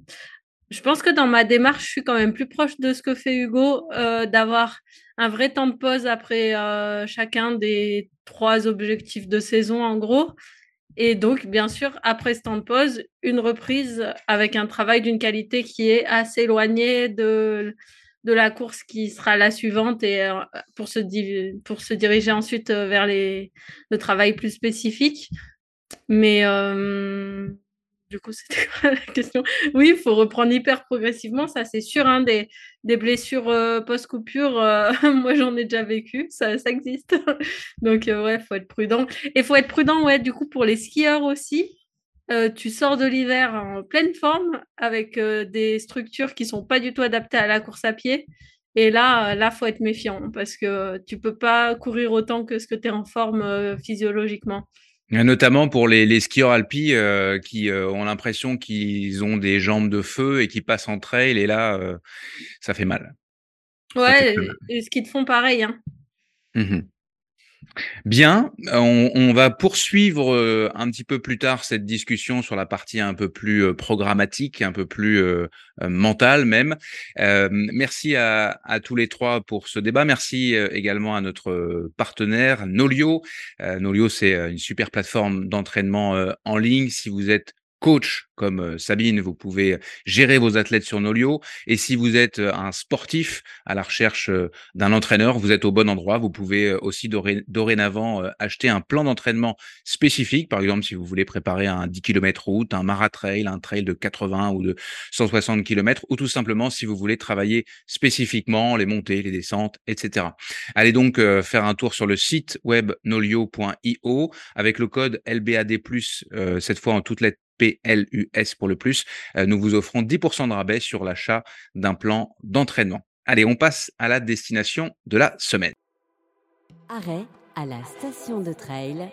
je pense que dans ma démarche, je suis quand même plus proche de ce que fait Hugo, euh, d'avoir un vrai temps de pause après euh, chacun des trois objectifs de saison, en gros. Et donc, bien sûr, après ce temps de pause, une reprise avec un travail d'une qualité qui est assez éloignée de, de la course qui sera la suivante et euh, pour, se di- pour se diriger ensuite vers les, le travail plus spécifique. Mais... Euh... Du coup, c'était quoi la question ? Oui, il faut reprendre hyper progressivement, ça c'est sûr. Hein, des, des blessures euh, post-coupure, euh, moi j'en ai déjà vécu, ça, ça existe. Donc, euh, ouais, il faut être prudent. Et il faut être prudent, ouais, du coup, pour les skieurs aussi. Euh, tu sors de l'hiver en pleine forme avec euh, des structures qui ne sont pas du tout adaptées à la course à pied. Et là, il faut être méfiant parce que tu ne peux pas courir autant que ce que tu es en forme euh, physiologiquement. Notamment pour les, les skieurs alpis euh, qui euh, ont l'impression qu'ils ont des jambes de feu et qui passent en trail et là, euh, ça fait mal. Ouais, les skis de fond, pareil. Hein. Mmh. Bien, on, on va poursuivre euh, un petit peu plus tard cette discussion sur la partie un peu plus euh, programmatique, un peu plus euh, euh, mentale même. Euh, merci à, à tous les trois pour ce débat. Merci euh, également à notre partenaire Nolio. Euh, Nolio, c'est une super plateforme d'entraînement euh, en ligne. Si vous êtes coach comme Sabine, vous pouvez gérer vos athlètes sur Nolio. Et si vous êtes un sportif à la recherche d'un entraîneur, vous êtes au bon endroit. Vous pouvez aussi dorénavant acheter un plan d'entraînement spécifique. Par exemple, si vous voulez préparer un dix kilomètres route, un maratrail, un trail de quatre-vingts ou de cent soixante kilomètres, ou tout simplement si vous voulez travailler spécifiquement les montées, les descentes, et cetera. Allez donc faire un tour sur le site web nolio point io avec le code L B A D plus, cette fois en toutes lettres P L U S pour le plus, nous vous offrons dix pour cent de rabais sur l'achat d'un plan d'entraînement. Allez, on passe à la destination de la semaine. Arrêt à la station de trail.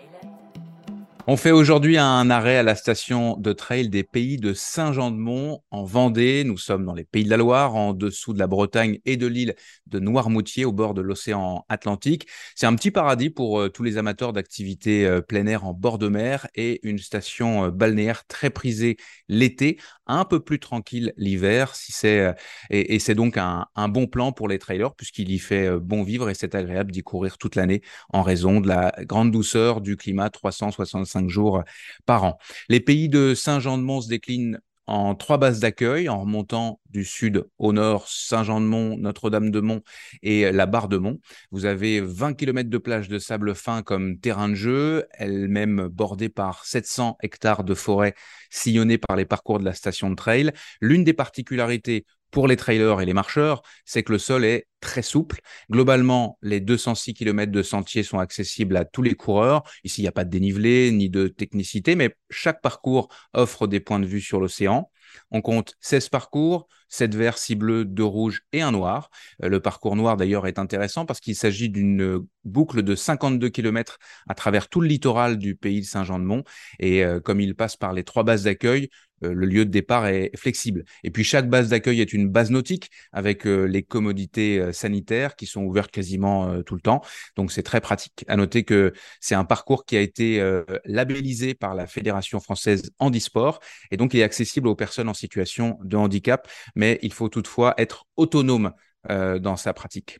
On fait aujourd'hui un arrêt à la station de trail des Pays de Saint-Jean-de-Mont en Vendée. Nous sommes dans les Pays de la Loire, en dessous de la Bretagne et de l'île de Noirmoutier, au bord de l'océan Atlantique. C'est un petit paradis pour euh, tous les amateurs d'activités euh, plein air en bord de mer et une station euh, balnéaire très prisée l'été, un peu plus tranquille l'hiver. Si c'est, euh, et, et c'est donc un, un bon plan pour les trailers puisqu'il y fait euh, bon vivre et c'est agréable d'y courir toute l'année en raison de la grande douceur du climat, trois cent soixante-cinq jours par an. Les Pays de Saint-Jean-de-Mont se déclinent en trois bases d'accueil, en remontant du sud au nord, Saint-Jean-de-Mont, Notre-Dame-de-Mont et la Barre-de-Mont. Vous avez vingt kilomètres de plage de sable fin comme terrain de jeu, elle-même bordée par sept cents hectares de forêt sillonnée par les parcours de la station de trail. L'une des particularités pour les trailers et les marcheurs, c'est que le sol est très souple. Globalement, les deux cent six kilomètres de sentiers sont accessibles à tous les coureurs. Ici, il n'y a pas de dénivelé ni de technicité, mais chaque parcours offre des points de vue sur l'océan. On compte seize parcours, sept verts, six bleus, deux rouges et un noir. Le parcours noir d'ailleurs est intéressant parce qu'il s'agit d'une boucle de cinquante-deux kilomètres à travers tout le littoral du Pays de Saint-Jean-de-Mont et euh, comme il passe par les trois bases d'accueil, euh, le lieu de départ est flexible. Et puis chaque base d'accueil est une base nautique avec euh, les commodités euh, sanitaires qui sont ouvertes quasiment euh, tout le temps, donc c'est très pratique. À noter que c'est un parcours qui a été euh, labellisé par la Fédération française handisport et donc il est accessible aux personnes en situation de handicap, mais il faut toutefois être autonome euh, dans sa pratique.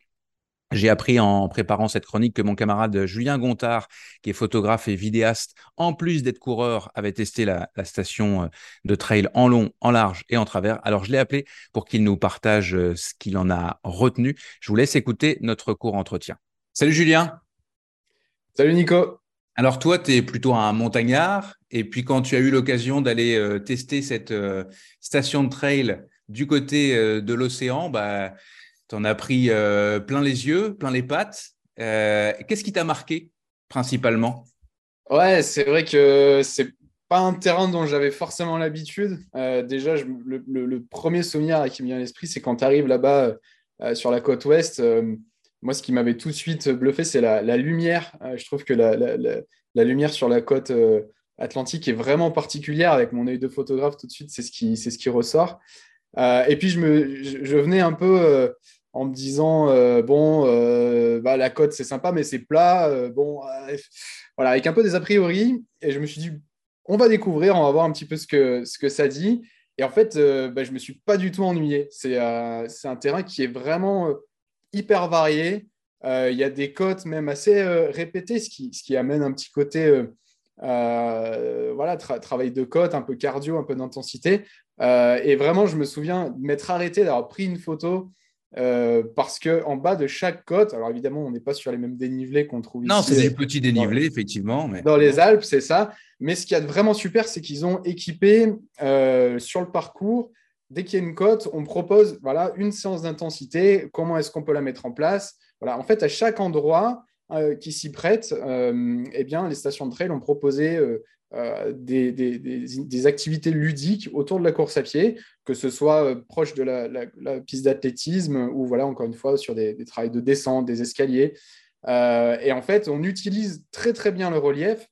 J'ai appris en préparant cette chronique que mon camarade Julien Gontard, qui est photographe et vidéaste, en plus d'être coureur, avait testé la, la station de trail en long, en large et en travers. Alors, je l'ai appelé pour qu'il nous partage ce qu'il en a retenu. Je vous laisse écouter notre court entretien. Salut Julien. Salut Nico. Alors toi, tu es plutôt un montagnard. Et puis, quand tu as eu l'occasion d'aller tester cette station de trail du côté de l'océan, bah, tu en as pris euh, plein les yeux, plein les pattes. Euh, qu'est-ce qui t'a marqué principalement? Ouais, c'est vrai que c'est pas un terrain dont j'avais forcément l'habitude. Euh, déjà, je, le, le, le premier souvenir qui me vient à l'esprit, c'est quand tu arrives là-bas euh, sur la côte ouest. Euh, moi, ce qui m'avait tout de suite bluffé, c'est la, la lumière. Euh, je trouve que la, la, la, la lumière sur la côte euh, atlantique est vraiment particulière. Avec mon œil de photographe, tout de suite, c'est ce qui, c'est ce qui ressort. Euh, et puis, je, me, je, je venais un peu... Euh, en me disant, euh, bon, euh, bah, la côte, c'est sympa, mais c'est plat. Euh, bon, euh, voilà, avec un peu des a priori. Et je me suis dit, on va découvrir, on va voir un petit peu ce que, ce que ça dit. Et en fait, euh, bah, je ne me suis pas du tout ennuyé. C'est, euh, c'est un terrain qui est vraiment euh, hyper varié. Il euh, y a des côtes même assez euh, répétées, ce qui, ce qui amène un petit côté euh, euh, voilà, tra- travail de côte, un peu cardio, un peu d'intensité. Euh, et vraiment, je me souviens de m'être arrêté, d'avoir pris une photo... Euh, parce qu'en bas de chaque côte, alors évidemment, on n'est pas sur les mêmes dénivelés qu'on trouve non, ici. Non, c'est des petits dénivelés, dans, effectivement. Mais... Dans les Alpes, c'est ça. Mais ce qu'il y a de vraiment super, c'est qu'ils ont équipé euh, sur le parcours, dès qu'il y a une côte, on propose voilà, une séance d'intensité, comment est-ce qu'on peut la mettre en place. Voilà. En fait, à chaque endroit euh, qui s'y prête, euh, eh bien, les stations de trail ont proposé euh, euh, des, des, des, des activités ludiques autour de la course à pied, que ce soit proche de la, la, la piste d'athlétisme ou, voilà, encore une fois, sur des, des travails de descente, des escaliers. Euh, et en fait, on utilise très, très bien le relief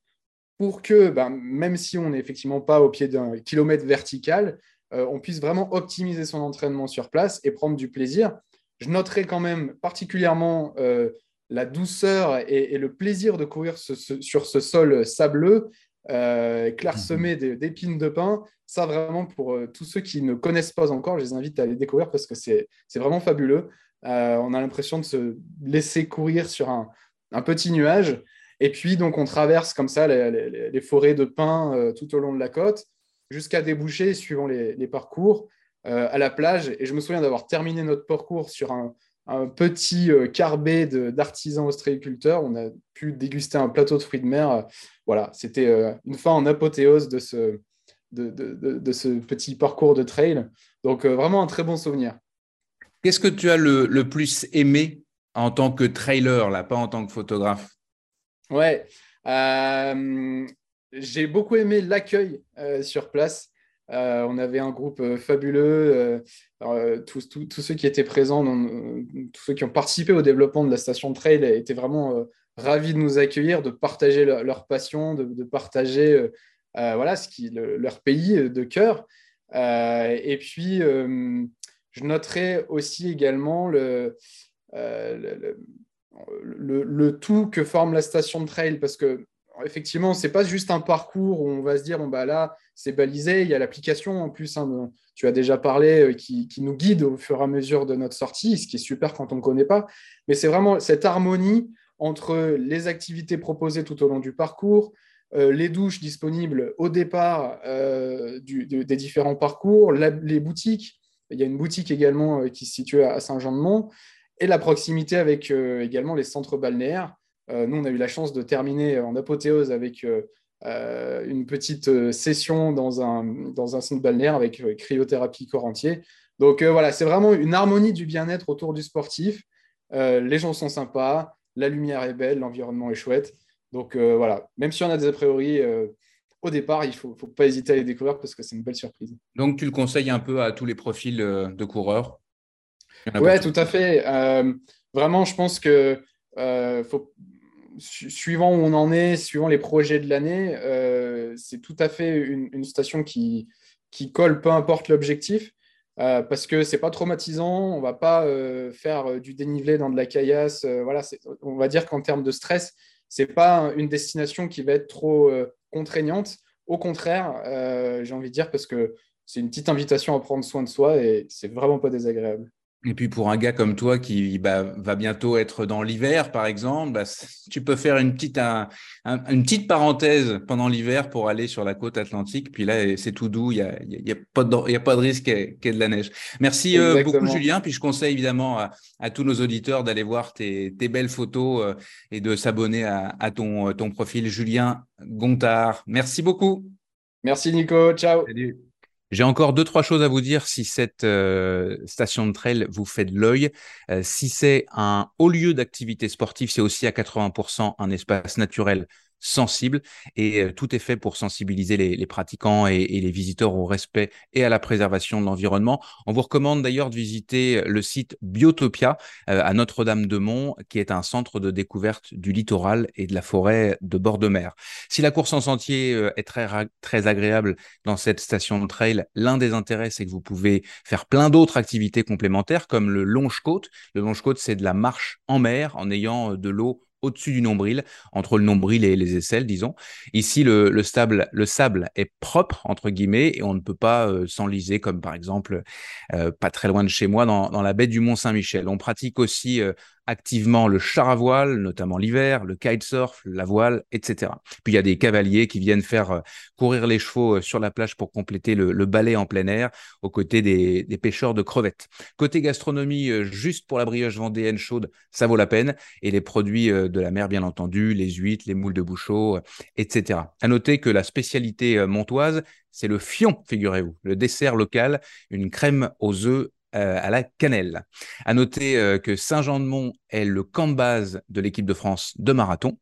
pour que, ben, même si on n'est effectivement pas au pied d'un kilomètre vertical, euh, on puisse vraiment optimiser son entraînement sur place et prendre du plaisir. Je noterai quand même particulièrement euh, la douceur et, et le plaisir de courir ce, ce, sur ce sol sableux, Euh, clairsemé d'épines de pin. Ça vraiment pour euh, tous ceux qui ne connaissent pas encore, je les invite à les découvrir parce que c'est, c'est vraiment fabuleux. Euh, on a l'impression de se laisser courir sur un, un petit nuage et puis donc on traverse comme ça les, les, les forêts de pins euh, tout au long de la côte jusqu'à déboucher suivant les, les parcours euh, à la plage. Et je me souviens d'avoir terminé notre parcours sur un, un petit euh, carbet de, d'artisans ostréiculteurs. On a pu déguster un plateau de fruits de mer. Euh, voilà, c'était euh, une fin en apothéose de ce, de, de, de, de ce petit parcours de trail. Donc, euh, vraiment un très bon souvenir. Qu'est-ce que tu as le, le plus aimé en tant que trailer, là, pas en tant que photographe? Ouais, euh, j'ai beaucoup aimé l'accueil euh, sur place. Euh, on avait un groupe euh, fabuleux, euh, euh, tous, tous, tous ceux qui étaient présents, non, euh, tous ceux qui ont participé au développement de la station de trail étaient vraiment euh, ravis de nous accueillir, de partager leur, leur passion, de, de partager euh, euh, voilà, ce qui, le, leur pays de cœur. Euh, et puis, euh, je noterai aussi également le, euh, le, le, le tout que forme la station de trail, parce que effectivement, ce n'est pas juste un parcours où on va se dire bon, bah là, c'est balisé, il y a l'application en plus, hein, dont tu as déjà parlé, qui, qui nous guide au fur et à mesure de notre sortie, ce qui est super quand on ne connaît pas. Mais c'est vraiment cette harmonie entre les activités proposées tout au long du parcours, euh, les douches disponibles au départ euh, du, de, des différents parcours, la, les boutiques. Il y a une boutique également euh, qui se situe à, à Saint-Jean-de-Mont, et la proximité avec euh, également les centres balnéaires. Nous, on a eu la chance de terminer en apothéose avec euh, une petite session dans un, dans un centre balnéaire avec euh, cryothérapie corps entier. Donc euh, voilà, c'est vraiment une harmonie du bien-être autour du sportif. Euh, les gens sont sympas, la lumière est belle, l'environnement est chouette. Donc euh, voilà, même si on a des a priori euh, au départ, il ne faut, faut pas hésiter à les découvrir parce que c'est une belle surprise. Donc tu le conseilles un peu à tous les profils de coureurs? Oui, tout à fait. Euh, vraiment, je pense que euh, faut... suivant où on en est, suivant les projets de l'année, euh, c'est tout à fait une, une station qui, qui colle, peu importe l'objectif, euh, parce que ce n'est pas traumatisant, on ne va pas euh, faire du dénivelé dans de la caillasse. Euh, voilà, on va dire qu'en termes de stress, ce n'est pas une destination qui va être trop euh, contraignante. Au contraire, euh, j'ai envie de dire, parce que c'est une petite invitation à prendre soin de soi et ce n'est vraiment pas désagréable. Et puis, pour un gars comme toi qui bah, va bientôt être dans l'hiver, par exemple, bah, tu peux faire une petite, un, un, une petite parenthèse pendant l'hiver pour aller sur la côte atlantique. Puis là, c'est tout doux, il n'y a, y a, y a pas de risque qu'il y ait de la neige. Merci euh, beaucoup, Julien. Puis, je conseille évidemment à, à tous nos auditeurs d'aller voir tes, tes belles photos euh, et de s'abonner à, à ton, ton profil, Julien Gontard. Merci beaucoup. Merci, Nico. Ciao. Salut. J'ai encore deux, trois choses à vous dire si cette euh, station de trail vous fait de l'œil. Euh, si c'est un haut lieu d'activité sportive, c'est aussi à quatre-vingts pour cent un espace naturel sensible et euh, tout est fait pour sensibiliser les, les pratiquants et, et les visiteurs au respect et à la préservation de l'environnement. On vous recommande d'ailleurs de visiter le site Biotopia euh, à Notre-Dame-de-Mont, qui est un centre de découverte du littoral et de la forêt de bord de mer. Si la course en sentier euh, est très, très agréable dans cette station de trail, l'un des intérêts, c'est que vous pouvez faire plein d'autres activités complémentaires comme le longe-côte. Le longe-côte, c'est de la marche en mer en ayant euh, de l'eau au-dessus du nombril, entre le nombril et les aisselles, disons. Ici, le, le, stable, le sable est propre, entre guillemets, et on ne peut pas euh, s'enliser, comme par exemple, euh, pas très loin de chez moi, dans, dans la baie du Mont-Saint-Michel. On pratique aussi euh, activement le char à voile, notamment l'hiver, le kitesurf, la voile, et cetera. Puis il y a des cavaliers qui viennent faire euh, courir les chevaux euh, sur la plage pour compléter le, le ballet en plein air, aux côtés des, des pêcheurs de crevettes. Côté gastronomie, euh, juste pour la brioche vendéenne chaude, ça vaut la peine, et les produits euh, de la mer, bien entendu, les huîtres, les moules de Bouchot, et cetera. À noter que la spécialité montoise, c'est le fion, figurez-vous, le dessert local, une crème aux œufs euh, à la cannelle. À noter euh, que Saint-Jean-de-Mont est le camp de base de l'équipe de France de marathon.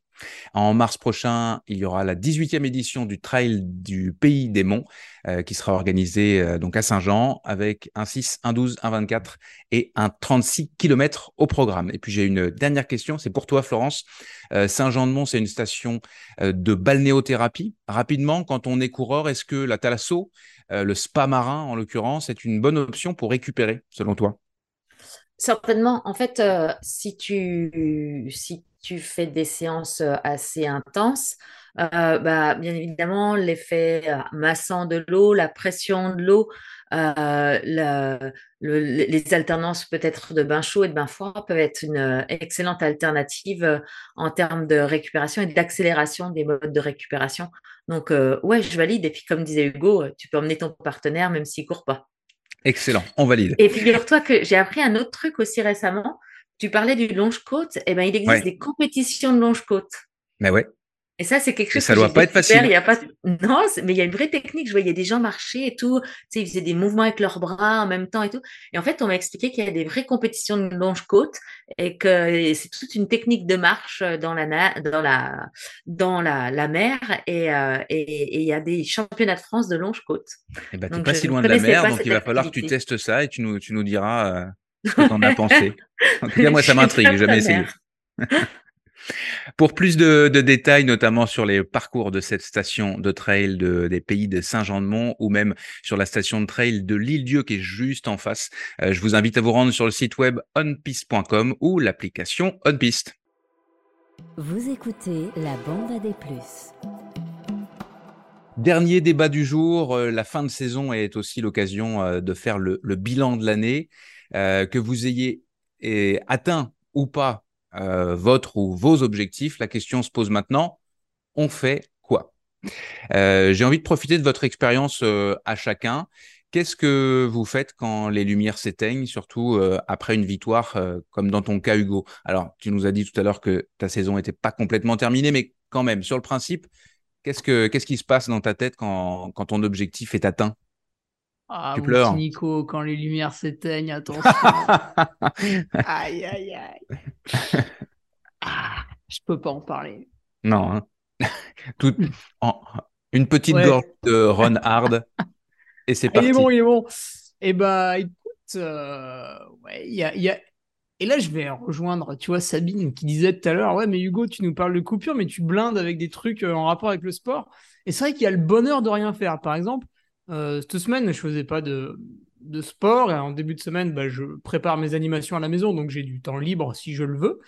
En mars prochain, il y aura la dix-huitième édition du Trail du Pays des Monts euh, qui sera organisée euh, donc à Saint-Jean avec un six, un douze, un vingt-quatre et un trente-six kilomètres au programme. Et puis, j'ai une dernière question, c'est pour toi, Florence. Euh, Saint-Jean-de-Mont, c'est une station euh, de balnéothérapie. Rapidement, quand on est coureur, est-ce que la thalasso, euh, le spa marin en l'occurrence, est une bonne option pour récupérer, selon toi? Certainement. En fait, euh, si tu... Si... tu fais des séances assez intenses, euh, bah, bien évidemment, l'effet massant de l'eau, la pression de l'eau, euh, la, le, les alternances peut-être de bain chaud et de bain froid peuvent être une excellente alternative en termes de récupération et d'accélération des modes de récupération. Donc, euh, ouais, je valide. Et puis, comme disait Hugo, tu peux emmener ton partenaire même s'il ne court pas. Excellent, on valide. Et figure-toi que j'ai appris un autre truc aussi récemment. Tu parlais du longe-côte, eh ben, il existe ouais. des compétitions de longe-côte. Mais ouais. Et ça, c'est quelque chose ça que ça doit pas être facile. Il y a pas... Non, c'est... mais il y a une vraie technique. Je voyais des gens marcher et tout. Tu sais, ils faisaient des mouvements avec leurs bras en même temps et tout. Et en fait, on m'a expliqué qu'il y a des vraies compétitions de longe-côte et que c'est toute une technique de marche dans la, na... dans la... Dans la... la mer. Et, euh... et... et il y a des championnats de France de longe-côte. Eh ben, tu n'es pas si loin de la mer, donc il va activité. falloir que tu testes ça et tu nous, tu nous diras… Euh... ce que t'en as pensé. En tout cas, moi, ça m'intrigue. J'ai jamais essayé. Pour plus de, de détails, notamment sur les parcours de cette station de trail de, des Pays de Saint-Jean-de-Mont ou même sur la station de trail de l'Île-Dieu qui est juste en face, euh, je vous invite à vous rendre sur le site web on piste point com ou l'application OnPiste. Vous écoutez la bande à des plus. Dernier débat du jour, euh, la fin de saison est aussi l'occasion euh, de faire le, le bilan de l'année, euh, que vous ayez et, atteint ou pas euh, votre ou vos objectifs. La question se pose maintenant, on fait quoi ? euh, J'ai envie de profiter de votre expérience euh, à chacun. Qu'est-ce que vous faites quand les lumières s'éteignent, surtout euh, après une victoire, euh, comme dans ton cas, Hugo ? Alors, tu nous as dit tout à l'heure que ta saison n'était pas complètement terminée, mais quand même, sur le principe, Qu'est-ce, que, qu'est-ce qui se passe dans ta tête quand, quand ton objectif est atteint ? Ah, tu pleures, petit Nico, quand les lumières s'éteignent, attention. Aïe, aïe, aïe. Ah, je peux pas en parler. Non. Hein. Tout, en, une petite ouais. gorge de Ron Hard. Et c'est parti. Il est bon, il est bon. Eh bien, écoute, euh, ouais, y a, y a... et là, je vais rejoindre, tu vois, Sabine qui disait tout à l'heure, ouais, mais Hugo, tu nous parles de coupure, mais tu blindes avec des trucs en rapport avec le sport. Et c'est vrai qu'il y a le bonheur de rien faire. Par exemple, euh, cette semaine, je faisais pas de, de sport. Et en début de semaine, bah, je prépare mes animations à la maison, donc j'ai du temps libre si je le veux.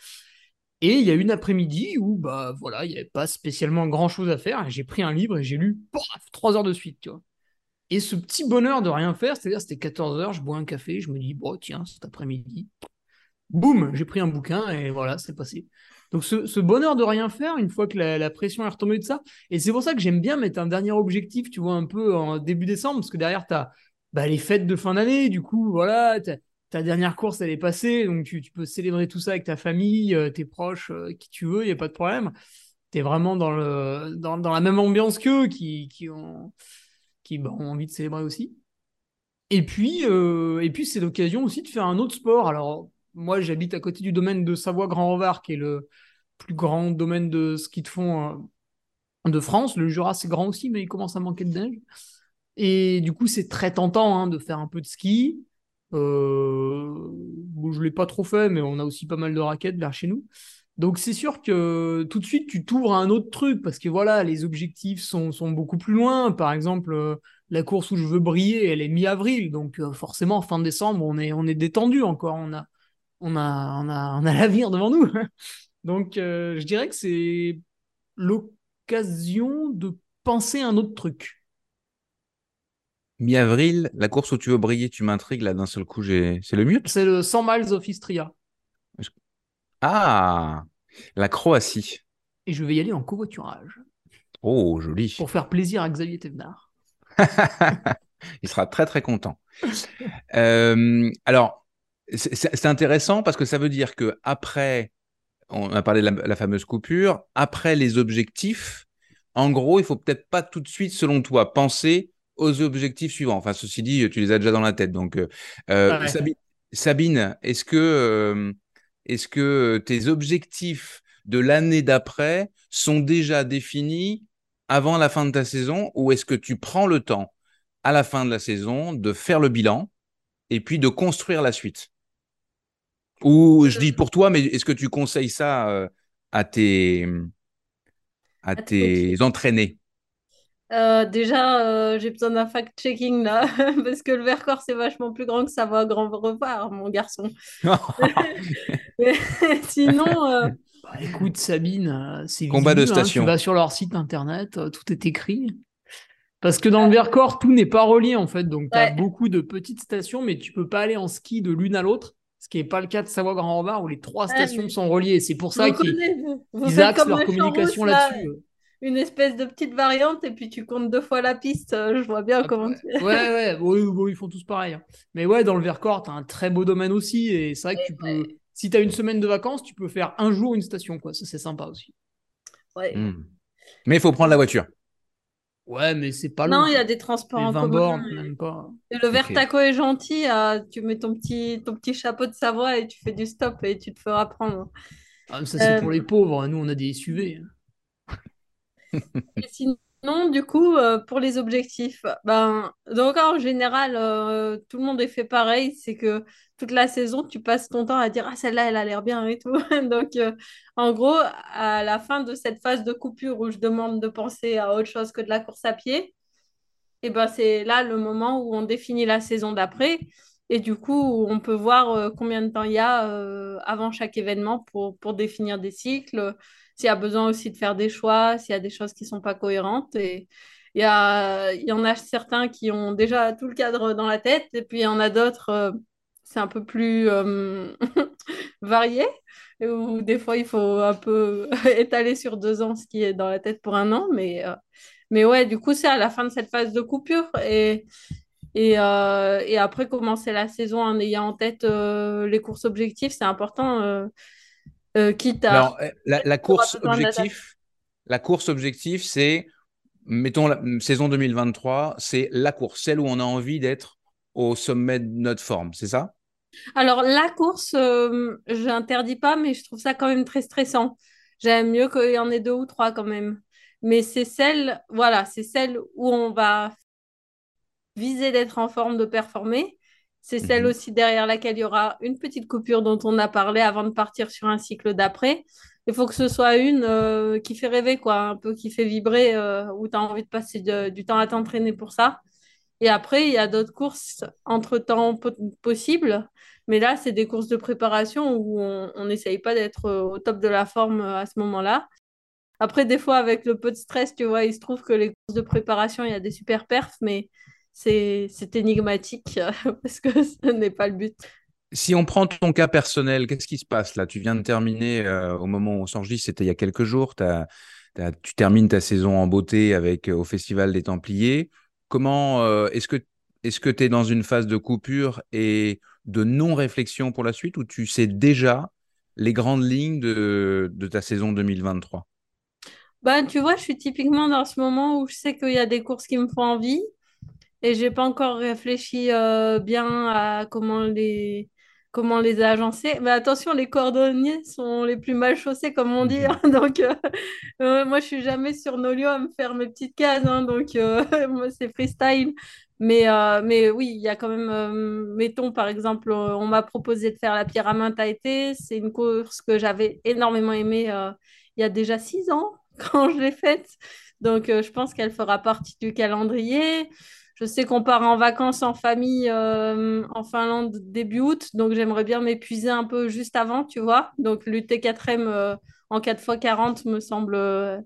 Et il y a une après-midi où, bah, voilà, il n'y avait pas spécialement grand-chose à faire. Et j'ai pris un livre et j'ai lu, paf, trois heures de suite, tu vois. Et ce petit bonheur de rien faire, c'est-à-dire, c'était quatorze heures, je bois un café, je me dis, bon, tiens, cet après-midi. Boum, j'ai pris un bouquin et voilà, c'est passé. Donc ce, ce bonheur de rien faire, une fois que la, la pression est retombée de ça, et c'est pour ça que j'aime bien mettre un dernier objectif, tu vois, un peu en début décembre, parce que derrière, tu as bah, les fêtes de fin d'année, du coup, voilà, ta dernière course, elle est passée, donc tu, tu peux célébrer tout ça avec ta famille, euh, tes proches, euh, qui tu veux, il n'y a pas de problème. Tu es vraiment dans, le, dans, dans la même ambiance qu'eux, qui, qui, ont, qui bah, ont envie de célébrer aussi. Et puis, euh, et puis c'est l'occasion aussi de faire un autre sport, alors... Moi, j'habite à côté du domaine de Savoie-Grand-Revard, qui est le plus grand domaine de ski de fond de France. Le Jura, c'est grand aussi, mais il commence à manquer de neige. Et du coup, c'est très tentant hein, de faire un peu de ski. Euh... Bon, je ne l'ai pas trop fait, mais on a aussi pas mal de raquettes vers chez nous. Donc, c'est sûr que tout de suite, tu t'ouvres à un autre truc, parce que voilà, les objectifs sont, sont beaucoup plus loin. Par exemple, la course où je veux briller, elle est mi-avril. Donc, forcément, fin décembre, on est, on est détendu encore. On a... On a, on a, on a l'avenir devant nous. Donc, euh, je dirais que c'est l'occasion de penser à un autre truc. Mi-avril, la course où tu veux briller, tu m'intrigues, là, d'un seul coup, j'ai... c'est le mute ? C'est le cent miles of Istria. Je... Ah, la Croatie. Et je vais y aller en covoiturage. Oh, joli. Pour faire plaisir à Xavier Thévenard. Il sera très, très content. euh, alors... C'est intéressant parce que ça veut dire qu'après, on a parlé de la, la fameuse coupure, après les objectifs, en gros, il ne faut peut-être pas tout de suite, selon toi, penser aux objectifs suivants. Enfin, ceci dit, tu les as déjà dans la tête. Donc, euh, ah ouais. Sabine, Sabine, est-ce que, euh, est-ce que tes objectifs de l'année d'après sont déjà définis avant la fin de ta saison ou est-ce que tu prends le temps à la fin de la saison de faire le bilan et puis de construire la suite ? Ou je dis pour toi, mais est-ce que tu conseilles ça euh, à tes, à tes okay. entraînés ? euh, Déjà, euh, j'ai besoin d'un fact-checking là, parce que le Vercors, c'est vachement plus grand que ça va à Grand Revoir, mon garçon. Sinon... Euh... Bah, écoute, Sabine, c'est combat visible, de station. Hein, tu vas sur leur site internet, euh, tout est écrit. Parce que dans le Vercors, tout n'est pas relié en fait, donc tu as ouais. beaucoup de petites stations, mais tu peux pas aller en ski de l'une à l'autre. Ce qui n'est pas le cas de Savoie-Grand-Revard où les trois stations ah, sont reliées. C'est pour ça qu'ils axent leur communication là-dessus. Là, une espèce de petite variante et puis tu comptes deux fois la piste. Je vois bien ah, comment tu... Ouais, ouais, ouais, ouais, ils font tous pareil. Hein. Mais ouais, dans le Vercors, tu as un très beau domaine aussi. Et c'est vrai que tu ouais. peux, si tu as une semaine de vacances, tu peux faire un jour une station. Quoi. Ça, c'est sympa aussi. Ouais. Mmh. Mais il faut prendre la voiture. Ouais, mais c'est pas long. Non, il y a des transports en commun. Bornes, et le Vertaco okay. est gentil. Ah, tu mets ton petit, ton petit chapeau de Savoie et tu fais du stop et tu te feras prendre. Ah, mais ça, euh... c'est pour les pauvres. Nous, on a des S U V. Sinon, Non, du coup, euh, pour les objectifs, ben, donc en général, euh, tout le monde est fait pareil. C'est que toute la saison, tu passes ton temps à dire « Ah, celle-là, elle a l'air bien et tout. » Donc, euh, en gros, à la fin de cette phase de coupure où je demande de penser à autre chose que de la course à pied, et ben, c'est là le moment où on définit la saison d'après. Et du coup, on peut voir euh, combien de temps il y a euh, avant chaque événement pour, pour définir des cycles. S'il y a besoin aussi de faire des choix, s'il y a des choses qui ne sont pas cohérentes. Et il y a, il y en a certains qui ont déjà tout le cadre dans la tête, et puis il y en a d'autres, euh, c'est un peu plus euh, varié, où des fois il faut un peu étaler sur deux ans ce qui est dans la tête pour un an. Mais, euh, mais ouais, du coup, c'est à la fin de cette phase de coupure. Et, et, euh, et après, commencer la saison en ayant en tête euh, les courses objectifs, c'est important. Euh, Euh, quitte à... Alors, la, la, course objectif, la course objectif, c'est, mettons, la saison deux mille vingt-trois, c'est la course, celle où on a envie d'être au sommet de notre forme, c'est ça? Alors, la course, euh, je n'interdis pas, mais je trouve ça quand même très stressant. J'aime mieux qu'il y en ait deux ou trois quand même. Mais c'est celle, voilà, c'est celle où on va viser d'être en forme, de performer. C'est celle aussi derrière laquelle il y aura une petite coupure dont on a parlé avant de partir sur un cycle d'après. Il faut que ce soit une euh, qui fait rêver, quoi, un peu qui fait vibrer, euh, où tu as envie de passer de, du temps à t'entraîner pour ça. Et après, il y a d'autres courses entre-temps po- possibles. Mais là, c'est des courses de préparation où on n'essaye pas d'être euh, au top de la forme euh, à ce moment-là. Après, des fois, avec le peu de stress, tu vois, il se trouve que les courses de préparation, il y a des super perfs, mais... C'est, c'est énigmatique parce que ce n'est pas le but. Si on prend ton cas personnel, qu'est-ce qui se passe là? Tu viens de terminer euh, au moment où on s'enregistre, c'était il y a quelques jours. T'as, t'as, tu termines ta saison en beauté avec, euh, au Festival des Templiers. Comment euh, est-ce que est-ce que tu es dans une phase de coupure et de non-réflexion pour la suite, ou tu sais déjà les grandes lignes de, de ta saison deux mille vingt-trois? Bah, tu vois, je suis typiquement dans ce moment où je sais qu'il y a des courses qui me font envie. Et je n'ai pas encore réfléchi euh, bien à comment les, comment les agencer. Mais attention, les cordonniers sont les plus mal chaussés, comme on dit. Hein, donc, euh, euh, moi, je ne suis jamais sur Nolio à me faire mes petites cases. Hein, donc, euh, moi, c'est freestyle. Mais, euh, mais oui, il y a quand même... Euh, mettons, par exemple, on m'a proposé de faire la Pyraminta été. C'est une course que j'avais énormément aimée euh, il y a déjà six ans, quand je l'ai faite. Donc, euh, je pense qu'elle fera partie du calendrier. Je sais qu'on part en vacances en famille euh, en Finlande début août, donc j'aimerais bien m'épuiser un peu juste avant, tu vois. Donc l'U T quatre M euh, en quatre fois quarante me semble euh,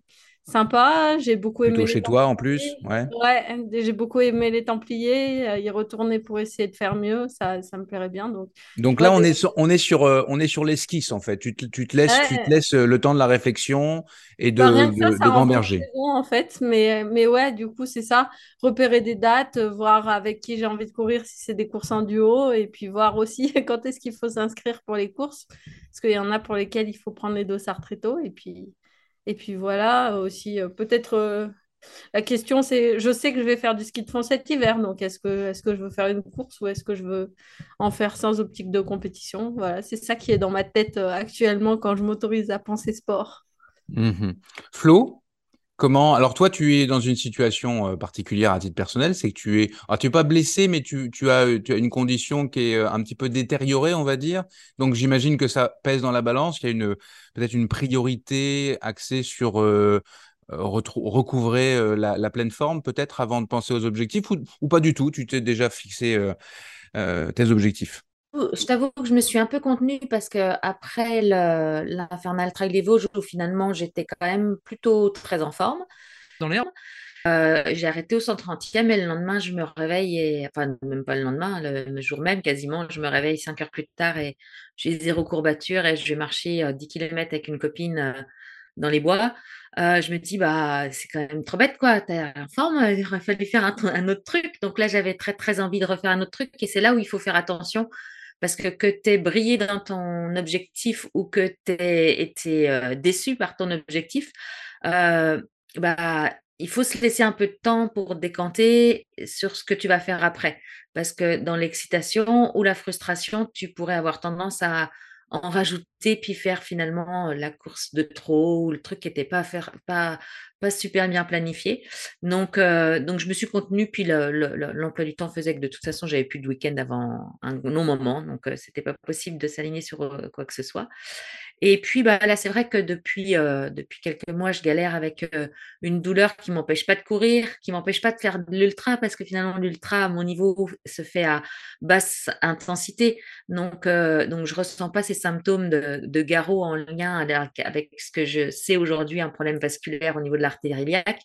sympa. J'ai beaucoup aimé. Plutôt chez toi en plus, ouais. Ouais, j'ai beaucoup aimé les Templiers, euh, y retourner pour essayer de faire mieux, ça, ça me plairait bien. Donc, donc là, ouais, on, est sur, on est sur, euh, on est sur l'esquisse en fait. Tu te, tu te laisses, ouais. tu te laisses euh, le temps de la réflexion. Et de, enfin, de, ça, ça de gamberger. En fait, mais, mais ouais, du coup, c'est ça. Repérer des dates, voir avec qui j'ai envie de courir si c'est des courses en duo, et puis voir aussi quand est-ce qu'il faut s'inscrire pour les courses, parce qu'il y en a pour lesquelles il faut prendre les dossards très tôt. Et puis, et puis voilà, aussi, peut-être euh, la question, c'est je sais que je vais faire du ski de fond cet hiver, donc est-ce que, est-ce que je veux faire une course ou est-ce que je veux en faire sans optique de compétition? Voilà, c'est ça qui est dans ma tête euh, actuellement quand je m'autorise à penser sport. Mmh. Flo, comment... Alors toi, tu es dans une situation euh, particulière à titre personnel, c'est que tu es... Alors, tu n'es pas blessé, mais tu, tu, as, tu as une condition qui est euh, un petit peu détériorée, on va dire. Donc, j'imagine que ça pèse dans la balance, qu'il y a une, peut-être une priorité axée sur euh, retrou- recouvrer euh, la, la pleine forme, peut-être, avant de penser aux objectifs, ou, ou pas du tout. Tu t'es déjà fixé euh, euh, tes objectifs. Je t'avoue que je me suis un peu contenue parce qu'après l'Infernal Trail des Vosges, où finalement j'étais quand même plutôt très en forme. Dans les... euh, j'ai arrêté au cent trentième et le lendemain je me réveille, et... enfin même pas le lendemain, le jour même quasiment, je me réveille cinq heures plus tard et j'ai zéro courbature et je vais marcher dix kilomètres avec une copine dans les bois. Euh, je me dis, bah, c'est quand même trop bête, quoi. T'as en forme, il aurait fallu faire un, un autre truc. Donc là, j'avais très, très envie de refaire un autre truc et c'est là où il faut faire attention. Parce que que tu aies brillé dans ton objectif ou que tu aies été euh, déçu par ton objectif, euh, bah, il faut se laisser un peu de temps pour décanter sur ce que tu vas faire après. Parce que dans l'excitation ou la frustration, tu pourrais avoir tendance à en rajouter puis faire finalement la course de trop ou le truc qui n'était pas, pas, pas super bien planifié. Donc, euh, donc, je me suis contenue, puis le, le, l'emploi du temps faisait que de toute façon, j'avais plus de week-end avant un long moment, donc euh, ce n'était pas possible de s'aligner sur euh, quoi que ce soit. Et puis bah, là, c'est vrai que depuis, euh, depuis quelques mois, je galère avec euh, une douleur qui ne m'empêche pas de courir, qui ne m'empêche pas de faire de l'ultra, parce que finalement, l'ultra, à mon niveau, se fait à basse intensité. Donc, euh, donc je ne ressens pas ces symptômes de, de garrot en lien avec, avec ce que je sais aujourd'hui, un problème vasculaire au niveau de l'artère iliaque.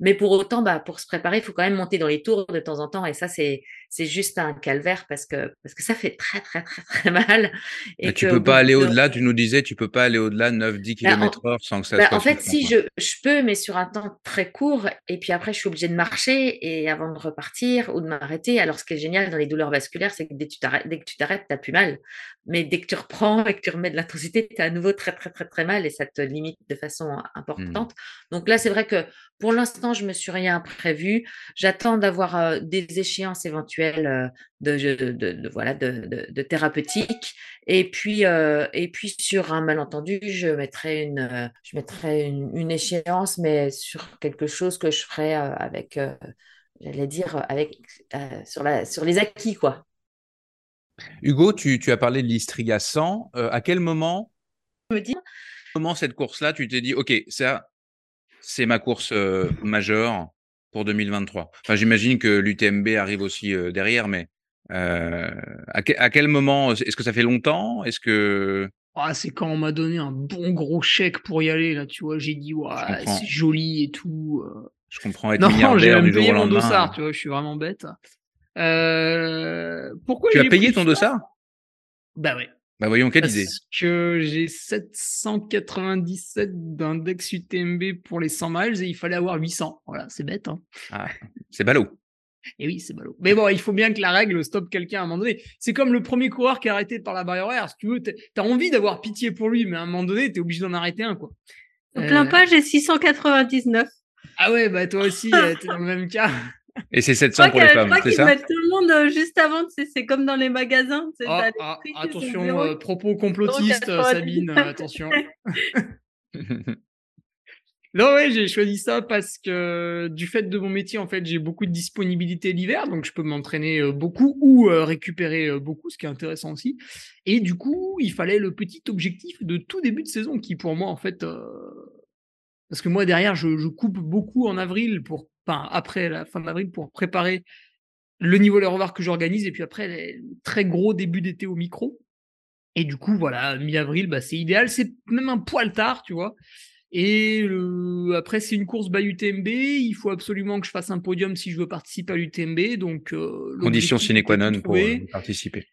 Mais pour autant, bah, pour se préparer, il faut quand même monter dans les tours de temps en temps. Et ça, c'est, c'est juste un calvaire parce que, parce que ça fait très, très, très, très mal. Et tu ne peux pas aller de... au-delà, tu nous disais, tu ne peux pas aller au-delà de neuf à dix kilomètres heure sans que ça bah, se passe. En fait, si, je, je peux, mais sur un temps très court. Et puis après, je suis obligée de marcher et avant de repartir ou de m'arrêter. Alors, ce qui est génial dans les douleurs vasculaires, c'est que dès que tu t'arrêtes, dès que tu t'arrêtes, tu n'as plus mal. Mais dès que tu reprends et que tu remets de l'intensité, tu as à nouveau très, très, très, très mal et ça te limite de façon importante. Mmh. Donc là, c'est vrai que pour l'instant, je ne me suis rien prévu. J'attends d'avoir euh, des échéances éventuelles euh, de, de, de, de, voilà, de, de, de thérapeutique. Et puis, euh, et puis, sur un malentendu, je mettrai une, euh, je mettrai une, une échéance, mais sur quelque chose que je ferai euh, avec, euh, j'allais dire, avec, euh, sur, la, sur les acquis, quoi. Hugo, tu, tu as parlé de l'Istria cent. Euh, à quel moment, me dis... moment cette course-là, tu t'es dit, OK, ça... c'est ma course euh, majeure pour deux mille vingt-trois. Enfin, j'imagine que l'U T M B arrive aussi euh, derrière, mais euh, à, que, à quel moment, est-ce que ça fait longtemps? Est-ce que... Ah, c'est quand on m'a donné un bon gros chèque pour y aller, là, tu vois, j'ai dit, ouais, c'est joli et tout. Je comprends, être non, milliardaire du jour au lendemain. Non, j'ai même payé mon dossard, tu vois, je suis vraiment bête. Euh, pourquoi tu as payé ton dossard? Bah oui. Bah voyons, quelle idée. Parce que j'ai sept cent quatre-vingt-dix-sept d'index U T M B pour les cent miles et il fallait avoir huit cents. Voilà, c'est bête. Hein. Ah, c'est ballot. Et oui, c'est ballot. Mais bon, il faut bien que la règle stoppe quelqu'un à un moment donné. C'est comme le premier coureur qui est arrêté par la barrière horaire. Si tu veux, t'as envie d'avoir pitié pour lui, mais à un moment donné, t'es obligé d'en arrêter un, quoi. Au plein euh... pas, j'ai six cent quatre-vingt-dix-neuf. Ah ouais, bah toi aussi, t'es dans le même cas. Et c'est sept cents je crois pour les femmes, c'est ça? Mettent tout le monde euh, juste avant, tu sais, c'est comme dans les magasins. Tu sais, oh, ah, prix, attention, tu sais, euh, propos complotistes, euh, Sabine, euh, attention. Non, ouais, j'ai choisi ça parce que du fait de mon métier, en fait, j'ai beaucoup de disponibilité l'hiver, donc je peux m'entraîner euh, beaucoup ou euh, récupérer euh, beaucoup, ce qui est intéressant aussi. Et du coup, il fallait le petit objectif de tout début de saison qui, pour moi, en fait... Euh... Parce que moi, derrière, je, je coupe beaucoup en avril pour... Enfin, après la fin d'avril, pour préparer le niveau de l'Eurovar que j'organise et puis après, les très gros début d'été au micro. Et du coup, voilà, mi-avril, bah, c'est idéal. C'est même un poil tard, tu vois. Et euh, après, c'est une course by U T M B. Il faut absolument que je fasse un podium si je veux participer à l'U T M B. Donc, euh, condition sine qua non pour euh, participer.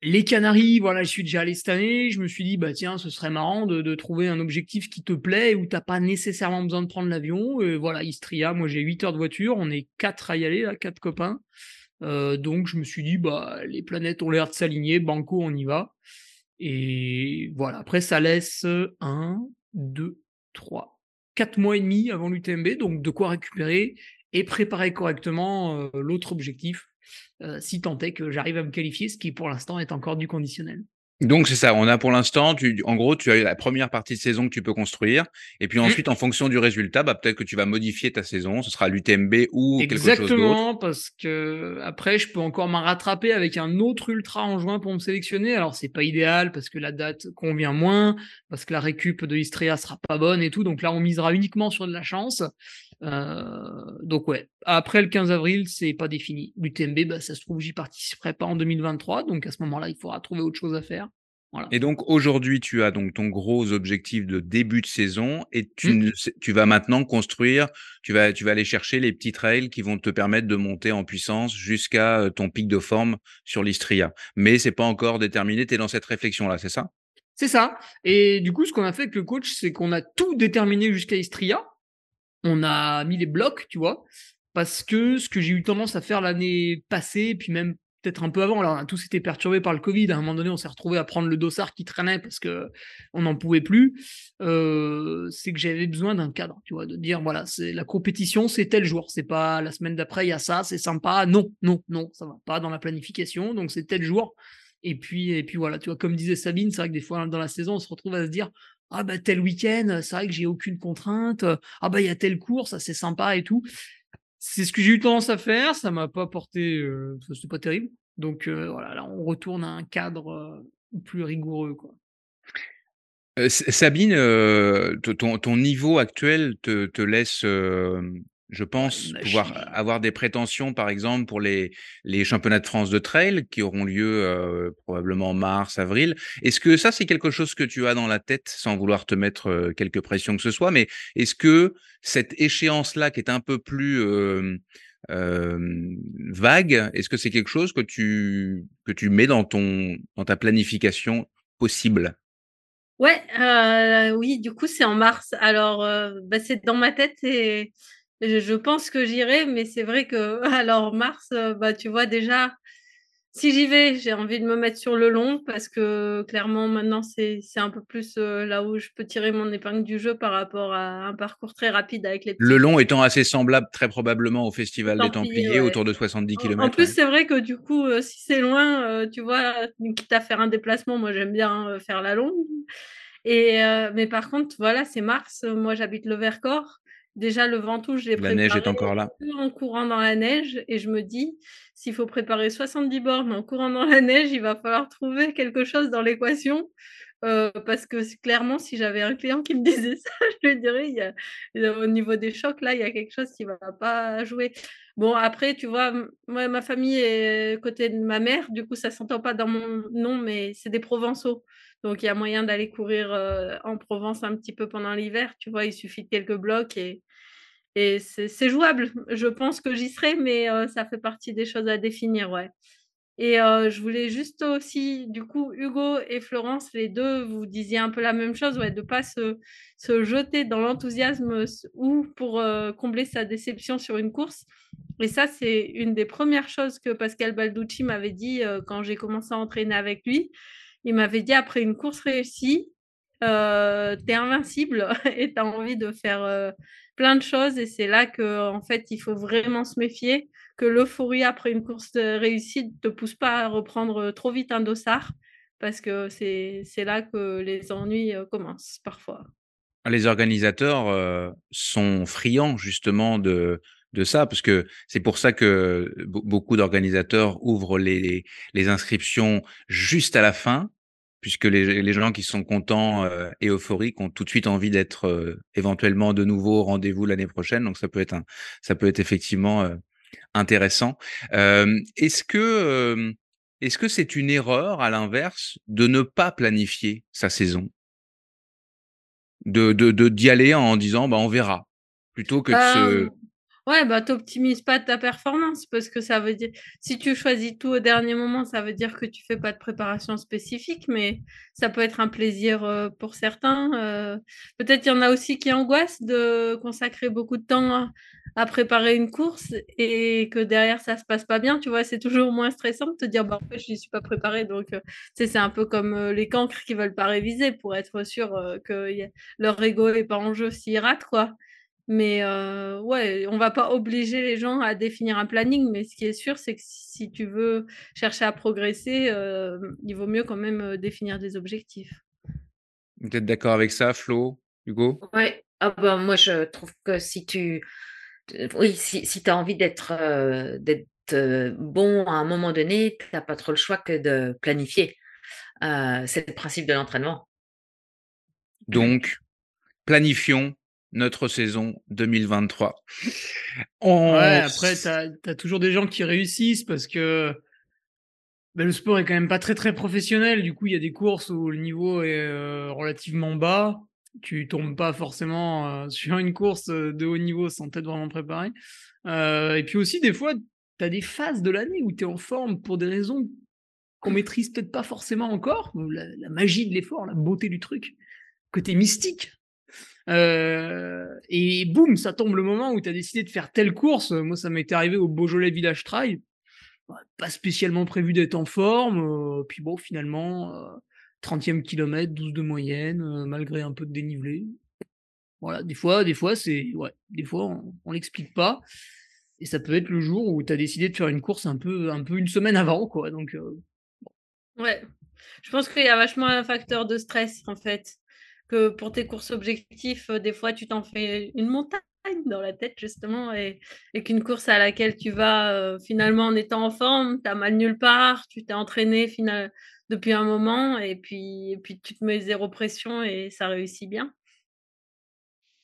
Les Canaries, voilà, je suis déjà allé cette année. Je me suis dit, bah tiens, ce serait marrant de, de trouver un objectif qui te plaît où t'as pas nécessairement besoin de prendre l'avion. Et voilà, Istria, moi j'ai huit heures de voiture, on est quatre à y aller, là, quatre copains. Euh, donc je me suis dit, bah les planètes ont l'air de s'aligner, banco, on y va. Et voilà, après ça laisse un, deux, trois, quatre mois et demi avant l'U T M B, donc de quoi récupérer et préparer correctement euh, l'autre objectif. Euh, si tant est que j'arrive à me qualifier, ce qui pour l'instant est encore du conditionnel. Donc c'est ça, on a pour l'instant, tu, en gros, tu as la première partie de saison que tu peux construire, et puis ensuite, mmh. en fonction du résultat, bah, peut-être que tu vas modifier ta saison, ce sera l'U T M B ou exactement, quelque chose d'autre. Exactement, parce que après, je peux encore m'en rattraper avec un autre ultra en juin pour me sélectionner. Alors c'est pas idéal parce que la date convient moins, parce que la récup de Istria sera pas bonne et tout, donc là on misera uniquement sur de la chance. Euh, donc ouais, après le quinze avril c'est pas défini, l'U T M B bah, ça se trouve j'y participerai pas en deux mille vingt-trois, donc à ce moment-là il faudra trouver autre chose à faire, voilà. Et donc aujourd'hui tu as donc ton gros objectif de début de saison et tu, mmh. tu vas maintenant construire, tu vas, tu vas aller chercher les petits trails qui vont te permettre de monter en puissance jusqu'à ton pic de forme sur l'Istria, mais c'est pas encore déterminé, t'es dans cette réflexion-là, c'est ça? C'est ça, et du coup ce qu'on a fait avec le coach c'est qu'on a tout déterminé jusqu'à Istria. On a mis les blocs, tu vois, parce que ce que j'ai eu tendance à faire l'année passée, puis même peut-être un peu avant, alors on a tous été perturbés par le Covid, à un moment donné on s'est retrouvé à prendre le dossard qui traînait parce qu'on n'en pouvait plus, euh, c'est que j'avais besoin d'un cadre, tu vois, de dire voilà, c'est, la compétition c'est tel jour, c'est pas la semaine d'après il y a ça, c'est sympa, non, non, non, ça va pas dans la planification, donc c'est tel jour, Et puis, et puis voilà, tu vois, comme disait Sabine, c'est vrai que des fois dans la saison, on se retrouve à se dire « Ah bah tel week-end, c'est vrai que j'ai aucune contrainte, ah bah il y a telle course, ça c'est sympa et tout. » C'est ce que j'ai eu tendance à faire, ça m'a pas apporté, euh, c'était pas terrible. Donc euh, voilà, là on retourne à un cadre euh, plus rigoureux, quoi. Euh, Sabine, euh, ton, ton niveau actuel te, te laisse, euh, je pense, pouvoir avoir des prétentions, par exemple, pour les, les championnats de France de trail qui auront lieu euh, probablement en mars, avril. Est-ce que ça, c'est quelque chose que tu as dans la tête, sans vouloir te mettre euh, quelque pression que ce soit, mais est-ce que cette échéance-là qui est un peu plus... Euh, Euh, vague, est-ce que c'est quelque chose que tu, que tu mets dans, ton, dans ta planification possible ? Ouais, euh, oui, du coup, c'est en mars. Alors, euh, bah, c'est dans ma tête et je, je pense que j'irai, mais c'est vrai que, alors, mars, euh, bah, tu vois, déjà, si j'y vais, j'ai envie de me mettre sur le long parce que, clairement, maintenant, c'est, c'est un peu plus euh, là où je peux tirer mon épingle du jeu par rapport à un parcours très rapide avec les petits. Le long étant assez semblable, très probablement, au Festival Templier, des Templiers, ouais. Autour de soixante-dix kilomètres. En plus, ouais. C'est vrai que, du coup, euh, si c'est loin, euh, tu vois, quitte à faire un déplacement, moi, j'aime bien hein, faire la longue. Et, euh, mais par contre, voilà, c'est mars. Moi, j'habite le Vercors. Déjà, le Ventoux, je l'ai préparé. La neige est encore là. En courant dans la neige. Et je me dis, s'il faut préparer soixante-dix bornes en courant dans la neige, il va falloir trouver quelque chose dans l'équation. Euh, parce que clairement, si j'avais un client qui me disait ça, je lui dirais, il y a, il y a, au niveau des chocs, là, il y a quelque chose qui ne va pas jouer. Bon, après, tu vois, moi, ma famille est côté de ma mère. Du coup, ça ne s'entend pas dans mon nom, mais c'est des Provençaux. Donc, il y a moyen d'aller courir euh, en Provence un petit peu pendant l'hiver. Tu vois, il suffit de quelques blocs et... Et c'est, c'est jouable, je pense que j'y serai, mais euh, ça fait partie des choses à définir, ouais. Et euh, je voulais juste aussi, du coup, Hugo et Florence, les deux, vous disiez un peu la même chose, ouais, de ne pas se, se jeter dans l'enthousiasme ou pour euh, combler sa déception sur une course. Et ça, c'est une des premières choses que Pascal Balducci m'avait dit euh, quand j'ai commencé à entraîner avec lui. Il m'avait dit, après une course réussie, euh, t'es invincible et t'as envie de faire... Euh, plein de choses et c'est là que en fait il faut vraiment se méfier que l'euphorie après une course réussie ne te pousse pas à reprendre trop vite un dossard parce que c'est, c'est là que les ennuis euh, commencent parfois. Les organisateurs euh, sont friands justement de, de ça parce que c'est pour ça que be- beaucoup d'organisateurs ouvrent les, les inscriptions juste à la fin puisque les, les gens qui sont contents euh, et euphoriques ont tout de suite envie d'être euh, éventuellement de nouveau au rendez-vous l'année prochaine. Donc, ça peut être, un, ça peut être effectivement euh, intéressant. Euh, est-ce que, euh, est-ce que c'est une erreur, à l'inverse, de ne pas planifier sa saison, de, de, de, d'y aller en disant bah, « on verra » plutôt que euh... de se… Ouais, bah, t'optimises pas ta performance parce que ça veut dire, si tu choisis tout au dernier moment, ça veut dire que tu fais pas de préparation spécifique, mais ça peut être un plaisir euh, pour certains. Euh, peut-être il y en a aussi qui angoissent de consacrer beaucoup de temps à, à préparer une course et que derrière ça se passe pas bien, tu vois, c'est toujours moins stressant de te dire, bah, en fait, je n'y suis pas préparée, donc, euh, tu sais, c'est un peu comme euh, les cancres qui veulent pas réviser pour être sûr euh, que y a... leur ego est pas en jeu s'ils ratent, quoi. Mais euh, ouais, on ne va pas obliger les gens à définir un planning, mais ce qui est sûr, c'est que si tu veux chercher à progresser, euh, il vaut mieux quand même définir des objectifs. Vous êtes d'accord avec ça, Flo, Hugo ? Ouais, ah bah, moi je trouve que si tu, oui, si, si tu as envie d'être, euh, d'être euh, bon à un moment donné, tu n'as pas trop le choix que de planifier. Euh, c'est le principe de l'entraînement. Donc, planifions notre saison deux mille vingt-trois. On... Ouais, après, t'as, t'as toujours des gens qui réussissent parce que ben, le sport est quand même pas très, très professionnel. Du coup, il y a des courses où le niveau est euh, relativement bas. Tu tombes pas forcément euh, sur une course de haut niveau sans t'être vraiment préparé. Euh, et puis aussi, des fois, t'as des phases de l'année où t'es en forme pour des raisons qu'on maîtrise peut-être pas forcément encore. La, la magie de l'effort, la beauté du truc. Côté mystique. Euh, et boum, ça tombe le moment où tu as décidé de faire telle course. Moi, ça m'était arrivé au Beaujolais Village Trail. Pas spécialement prévu d'être en forme. Euh, puis bon, finalement, euh, trentième kilomètre, douze de moyenne, euh, malgré un peu de dénivelé. Voilà, des fois, des fois, c'est, ouais, des fois, on, on l'explique pas. Et ça peut être le jour où tu as décidé de faire une course un peu, un peu une semaine avant, quoi. Donc, euh, bon. Ouais, je pense qu'il y a vachement un facteur de stress en fait, que pour tes courses objectifs, des fois tu t'en fais une montagne dans la tête justement, et, et qu'une course à laquelle tu vas euh, finalement en étant en forme, t'as mal nulle part, tu t'es entraîné final, depuis un moment et puis, et puis tu te mets zéro pression et ça réussit bien.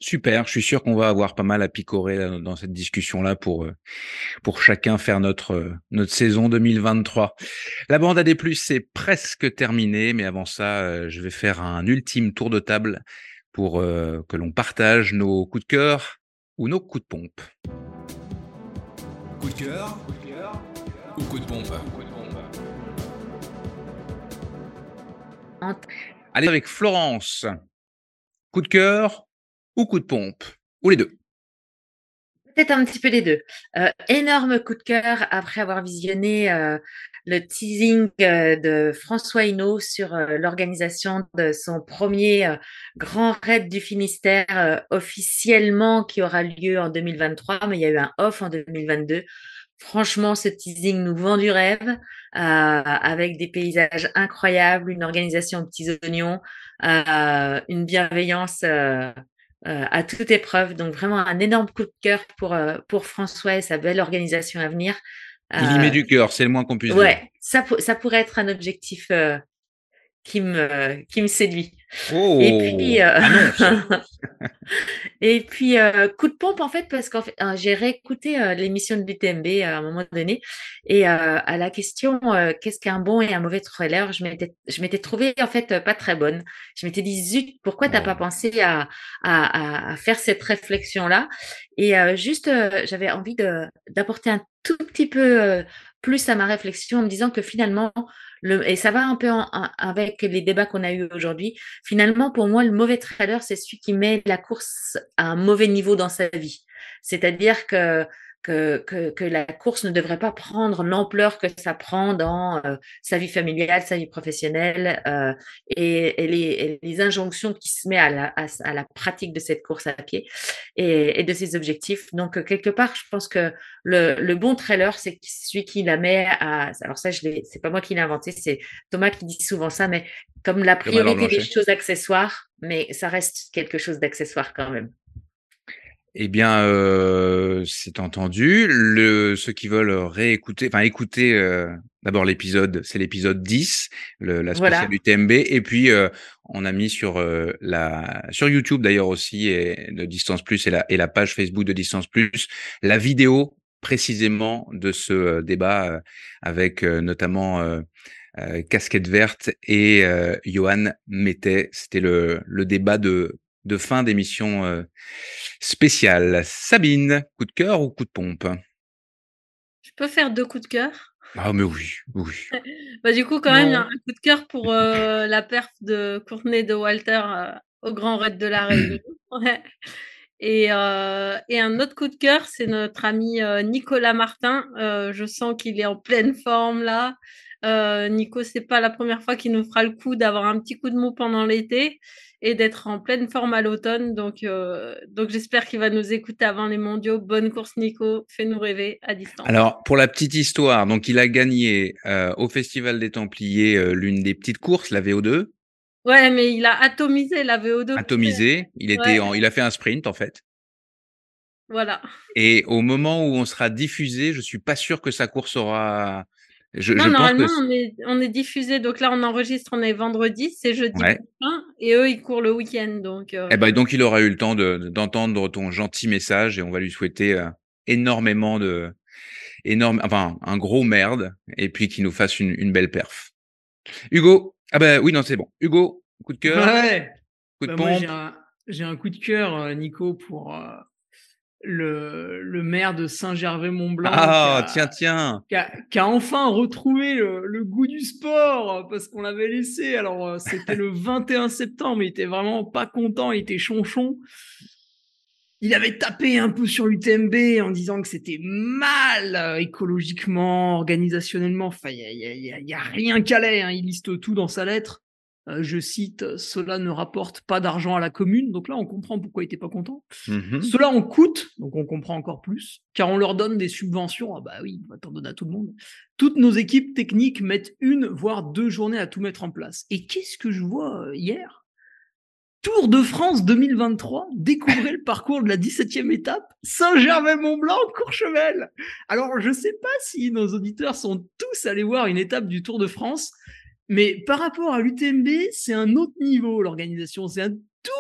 Super, je suis sûr qu'on va avoir pas mal à picorer là, dans cette discussion-là pour, pour chacun faire notre, notre saison deux mille vingt-trois. La bande A D plus, c'est presque terminé, mais avant ça, je vais faire un ultime tour de table pour euh, que l'on partage nos coups de cœur ou nos coups de pompe. Coup de cœur, coup de cœur ou coup de pompe, coup de pompe. Allez, avec Florence, coup de cœur ou coup de pompe, ou les deux? Peut-être un petit peu les deux. Euh, énorme coup de cœur après avoir visionné euh, le teasing euh, de François Hinault sur euh, l'organisation de son premier euh, grand raid du Finistère euh, officiellement qui aura lieu en deux mille vingt-trois, mais il y a eu un off en deux mille vingt-deux. Franchement, ce teasing nous vend du rêve euh, avec des paysages incroyables, une organisation aux petits oignons, euh, une bienveillance euh, Euh, à toute épreuve. Donc, vraiment un énorme coup de cœur pour, euh, pour François et sa belle organisation à venir. Euh, Il y met du cœur, c'est le moins qu'on puisse ouais, dire. Ouais, ça, ça pourrait être un objectif euh, qui, me, qui me séduit. Oh, et puis, euh, et puis euh, coup de pompe, en fait, parce que euh, j'ai réécouté euh, l'émission de l'U T M B euh, à un moment donné. Et euh, à la question euh, qu'est-ce qu'un bon et un mauvais trailer, je m'étais, je m'étais trouvée en fait euh, pas très bonne. Je m'étais dit, zut, pourquoi t'as pas pensé à, à, à faire cette réflexion-là? Et euh, juste, euh, j'avais envie de, d'apporter un tout petit peu euh, plus à ma réflexion en me disant que finalement, le, et ça va un peu en, en, avec les débats qu'on a eus aujourd'hui, finalement, pour moi, le mauvais trailer, c'est celui qui met la course à un mauvais niveau dans sa vie. C'est-à-dire que, que, que, que la course ne devrait pas prendre l'ampleur que ça prend dans euh, sa vie familiale, sa vie professionnelle euh, et, et, les, et les injonctions qui se mettent à la, à, à la pratique de cette course à pied et, et de ses objectifs. Donc, quelque part, je pense que le, le bon trailer, c'est celui qui la met à… Alors ça, je l'ai, c'est pas moi qui l'ai inventé, c'est Thomas qui dit souvent ça, mais… Comme la priorité des choses accessoires, mais ça reste quelque chose d'accessoire quand même. Eh bien, euh, c'est entendu. Le, ceux qui veulent réécouter, enfin écouter euh, d'abord l'épisode, c'est l'épisode dix, le, la spéciale voilà. U T M B. Et puis, euh, on a mis sur, euh, la, sur YouTube d'ailleurs aussi, et, de Distance Plus et la, et la page Facebook de Distance Plus, la vidéo précisément de ce euh, débat euh, avec euh, notamment… Euh, Euh, Casquette Verte et euh, Johan Mettet. C'était le, le débat de, de fin d'émission euh, spéciale. Sabine, coup de cœur ou coup de pompe? Je peux faire deux coups de cœur. Ah, mais oui, oui. bah, du coup, quand non. même, il y a un coup de cœur pour euh, la perf de Courtney Dauwalter euh, au Grand Raid de la Réunion. ouais. Et, euh, et un autre coup de cœur, c'est notre ami euh, Nicolas Martin. Euh, je sens qu'il est en pleine forme là. Euh, Nico, c'est pas la première fois qu'il nous fera le coup d'avoir un petit coup de mou pendant l'été et d'être en pleine forme à l'automne. Donc, euh, donc j'espère qu'il va nous écouter avant les mondiaux. Bonne course, Nico. Fais-nous rêver à distance. Alors, pour la petite histoire, donc il a gagné euh, au Festival des Templiers euh, l'une des petites courses, la V O deux. Ouais, mais il a atomisé la V O deux. Atomisé. Il était, ouais. en, il a fait un sprint en fait. Voilà. Et au moment où on sera diffusé, je suis pas sûr que sa course aura. Je, non, je normalement, pense que... on, est, on est diffusé. Donc là, on enregistre, on est vendredi, c'est jeudi ouais. prochain, et eux, ils courent le week-end. Donc, euh... eh ben, donc, il aura eu le temps de, d'entendre ton gentil message et on va lui souhaiter euh, énormément de. Énorme... Enfin, un gros merde, et puis qu'il nous fasse une, une belle perf. Hugo, ah ben oui, non, c'est bon. Hugo, coup de cœur. Ah ouais. Coup de bah pompe. Moi, j'ai, un, j'ai un coup de cœur, Nico, pour. Euh... Le, le maire de Saint-Gervais-Mont-Blanc ah, qui, a, tiens, tiens. Qui, a, qui a enfin retrouvé le, le goût du sport parce qu'on l'avait laissé. Alors, c'était le vingt et un septembre, il était vraiment pas content, il était chonchon. Il avait tapé un peu sur l'U T M B en disant que c'était mal euh, écologiquement, organisationnellement. Enfin, il n'y a, a, a, a rien qu'à l'air, hein. Il liste tout dans sa lettre. Je cite, cela ne rapporte pas d'argent à la commune. Donc là, on comprend pourquoi il n'était pas content. Mmh. Cela en coûte, donc on comprend encore plus, car on leur donne des subventions. Ah bah oui, on va t'en donner à tout le monde. Toutes nos équipes techniques mettent une, voire deux journées à tout mettre en place. Et qu'est-ce que je vois hier ? Tour de France deux mille vingt-trois, découvrez le parcours de la dix-septième étape, Saint-Gervais-Mont-Blanc, Courchevel. Alors, je ne sais pas si nos auditeurs sont tous allés voir une étape du Tour de France, mais par rapport à l'U T M B, c'est un autre niveau, l'organisation. C'est un tout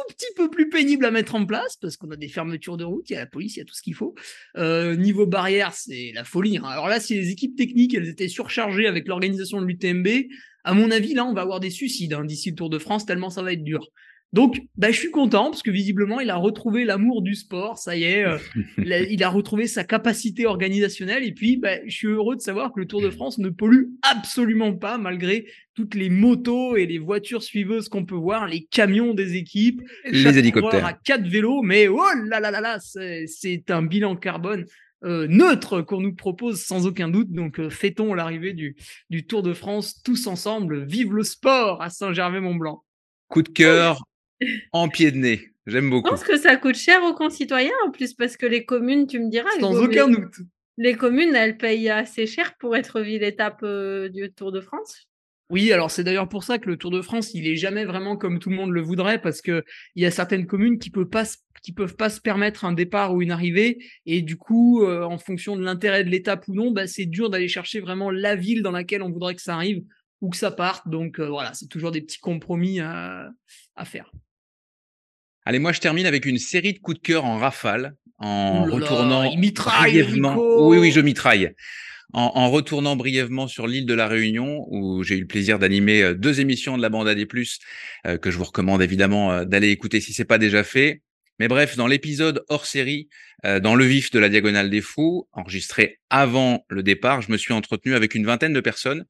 petit peu plus pénible à mettre en place parce qu'on a des fermetures de route, il y a la police, il y a tout ce qu'il faut. Euh, niveau barrière, c'est la folie. Hein. Alors là, si les équipes techniques, elles étaient surchargées avec l'organisation de l'U T M B, à mon avis, là, on va avoir des suicides hein, d'ici le Tour de France, tellement ça va être dur. Donc, bah, je suis content parce que visiblement, il a retrouvé l'amour du sport, ça y est, euh, il, a, il a retrouvé sa capacité organisationnelle. Et puis, bah, je suis heureux de savoir que le Tour de France ne pollue absolument pas, malgré toutes les motos et les voitures suiveuses qu'on peut voir, les camions des équipes, les hélicoptères à quatre vélos. Mais oh là là là là, c'est, c'est un bilan carbone euh, neutre qu'on nous propose sans aucun doute. Donc, euh, fêtons l'arrivée du, du Tour de France tous ensemble. Vive le sport à Saint-Gervais-Mont-Blanc. Coup de cœur. Oh. En pied de nez, j'aime beaucoup. Je pense que ça coûte cher aux concitoyens en plus, parce que les communes, tu me diras, sans aucun doute, les communes, elles payent assez cher pour être vie l'étape euh, du Tour de France. Oui, alors c'est d'ailleurs pour ça que le Tour de France, il est jamais vraiment comme tout le monde le voudrait, parce que il y a certaines communes qui peuvent pas, qui peuvent pas se permettre un départ ou une arrivée, et du coup, euh, en fonction de l'intérêt de l'étape ou non, bah, c'est dur d'aller chercher vraiment la ville dans laquelle on voudrait que ça arrive ou que ça parte. Donc euh, voilà, c'est toujours des petits compromis à, à faire. Allez, moi, je termine avec une série de coups de cœur en rafale, en Oulala, retournant il mitraille, brièvement. Rico. Oui, oui, je mitraille. En, en retournant brièvement sur l'île de la Réunion, où j'ai eu le plaisir d'animer deux émissions de la Bande à des Plus, euh, que je vous recommande évidemment euh, d'aller écouter si c'est pas déjà fait. Mais bref, dans l'épisode hors série, euh, dans le vif de la Diagonale des Fous, enregistré avant le départ, je me suis entretenu avec une vingtaine de personnes.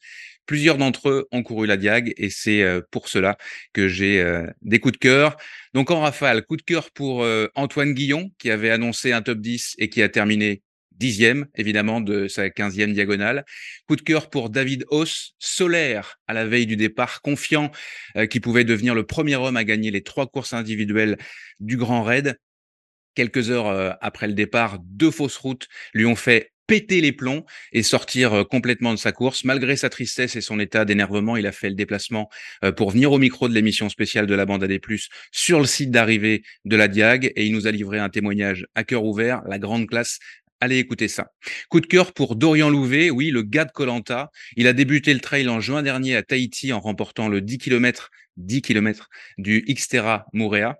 Plusieurs d'entre eux ont couru la Diag et c'est euh, pour cela que j'ai euh, des coups de cœur. Donc en rafale, coup de cœur pour euh, Antoine Guillon qui avait annoncé un top dix et qui a terminé dixième, évidemment, de sa quinzième diagonale. Coup de cœur pour David Hauss, solaire à la veille du départ, confiant euh, qu'il pouvait devenir le premier homme à gagner les trois courses individuelles du Grand Raid. Quelques heures euh, après le départ, deux fausses routes lui ont fait péter les plombs et sortir complètement de sa course. Malgré sa tristesse et son état d'énervement, il a fait le déplacement pour venir au micro de l'émission spéciale de la Bande à des Plus sur le site d'arrivée de la Diag et il nous a livré un témoignage à cœur ouvert, la grande classe. Allez écouter ça. Coup de cœur pour Dorian Louvet, oui, le gars de Koh-Lanta. Il a débuté le trail en juin dernier à Tahiti en remportant le dix kilomètres du Xterra Moorea.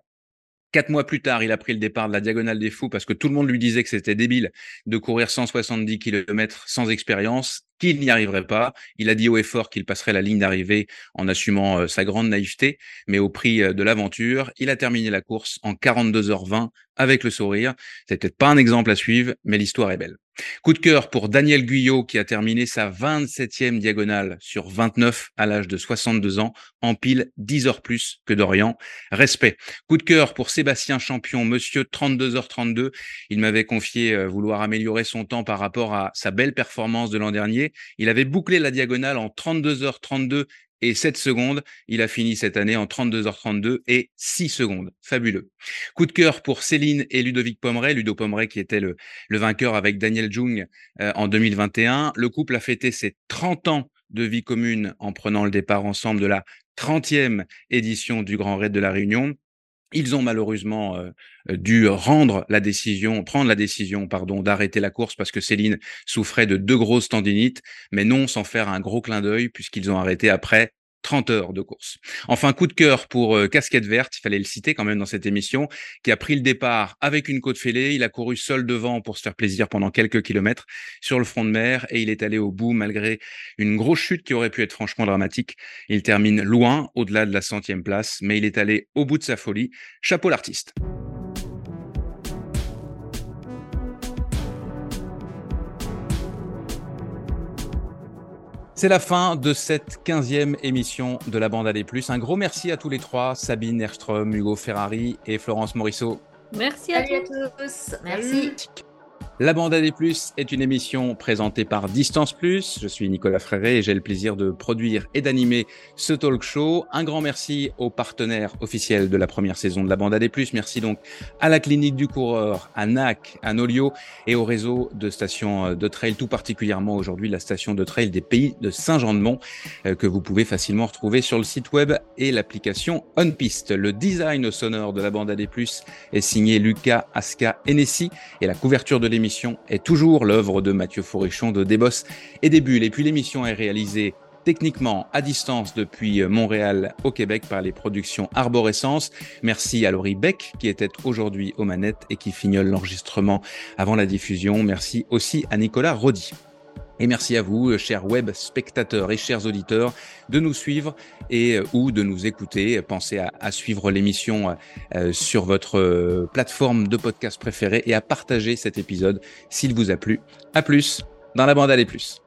Quatre mois plus tard, il a pris le départ de la Diagonale des Fous parce que tout le monde lui disait que c'était débile de courir cent soixante-dix kilomètres sans expérience, qu'il n'y arriverait pas. Il a dit haut et fort qu'il passerait la ligne d'arrivée en assumant euh, sa grande naïveté, mais au prix euh, de l'aventure. Il a terminé la course en quarante-deux heures vingt avec le sourire. C'est peut-être pas un exemple à suivre, mais l'histoire est belle. Coup de cœur pour Daniel Guyot qui a terminé sa vingt-septième diagonale sur vingt-neuf à l'âge de soixante-deux ans, en pile dix heures plus que Dorian. Respect. Coup de cœur pour Sébastien Champion, monsieur trente-deux heures trente-deux. Il m'avait confié vouloir améliorer son temps par rapport à sa belle performance de l'an dernier. Il avait bouclé la diagonale en trente-deux heures trente-deux et sept secondes. Il a fini cette année en trente-deux heures trente-deux et six secondes. Fabuleux. Coup de cœur pour Céline et Ludovic Pommeret. Ludo Pommeret qui était le, le vainqueur avec Daniel Jung euh, en deux mille vingt et un. Le couple a fêté ses trente ans de vie commune en prenant le départ ensemble de la trentième édition du Grand Raid de la Réunion. Ils ont malheureusement euh, dû rendre la décision, prendre la décision, pardon, d'arrêter la course parce que Céline souffrait de deux grosses tendinites, mais non sans faire un gros clin d'œil puisqu'ils ont arrêté après trente heures de course. Enfin, coup de cœur pour euh, Casquette Verte, il fallait le citer quand même dans cette émission, qui a pris le départ avec une côte fêlée. Il a couru seul devant pour se faire plaisir pendant quelques kilomètres sur le front de mer et il est allé au bout malgré une grosse chute qui aurait pu être franchement dramatique. Il termine loin, au-delà de la centième place, mais il est allé au bout de sa folie. Chapeau l'artiste. C'est la fin de cette quinzième émission de la Bande à des Plus. Un gros merci à tous les trois, Sabine Ehrström, Hugo Ferrari et Florence Morisseau. Merci à, à tous. Merci. La Banda des Plus est une émission présentée par Distance Plus. Je suis Nicolas Fréret et j'ai le plaisir de produire et d'animer ce talk show. Un grand merci aux partenaires officiels de la première saison de La Banda des Plus. Merci donc à la Clinique du Coureur, à Näak, à Nolio et au réseau de stations de trail, tout particulièrement aujourd'hui la station de trail des Pays de Saint-Jean-de-Mont que vous pouvez facilement retrouver sur le site web et l'application OnPiste. Le design sonore de La Banda des Plus est signé Lucas Aska Enessi et la couverture de l'émission est toujours l'œuvre de Mathieu Forichon de Desbosses et des Bulles. Et puis l'émission est réalisée techniquement à distance depuis Montréal au Québec par les productions Arborescence. Merci à Laurie Beck qui était aujourd'hui aux manettes et qui fignole l'enregistrement avant la diffusion. Merci aussi à Nicolas Rodi. Et merci à vous, chers web spectateurs et chers auditeurs, de nous suivre et ou de nous écouter. Pensez à, à suivre l'émission euh, sur votre euh, plateforme de podcast préférée et à partager cet épisode s'il vous a plu. À plus dans La Banda des Plus.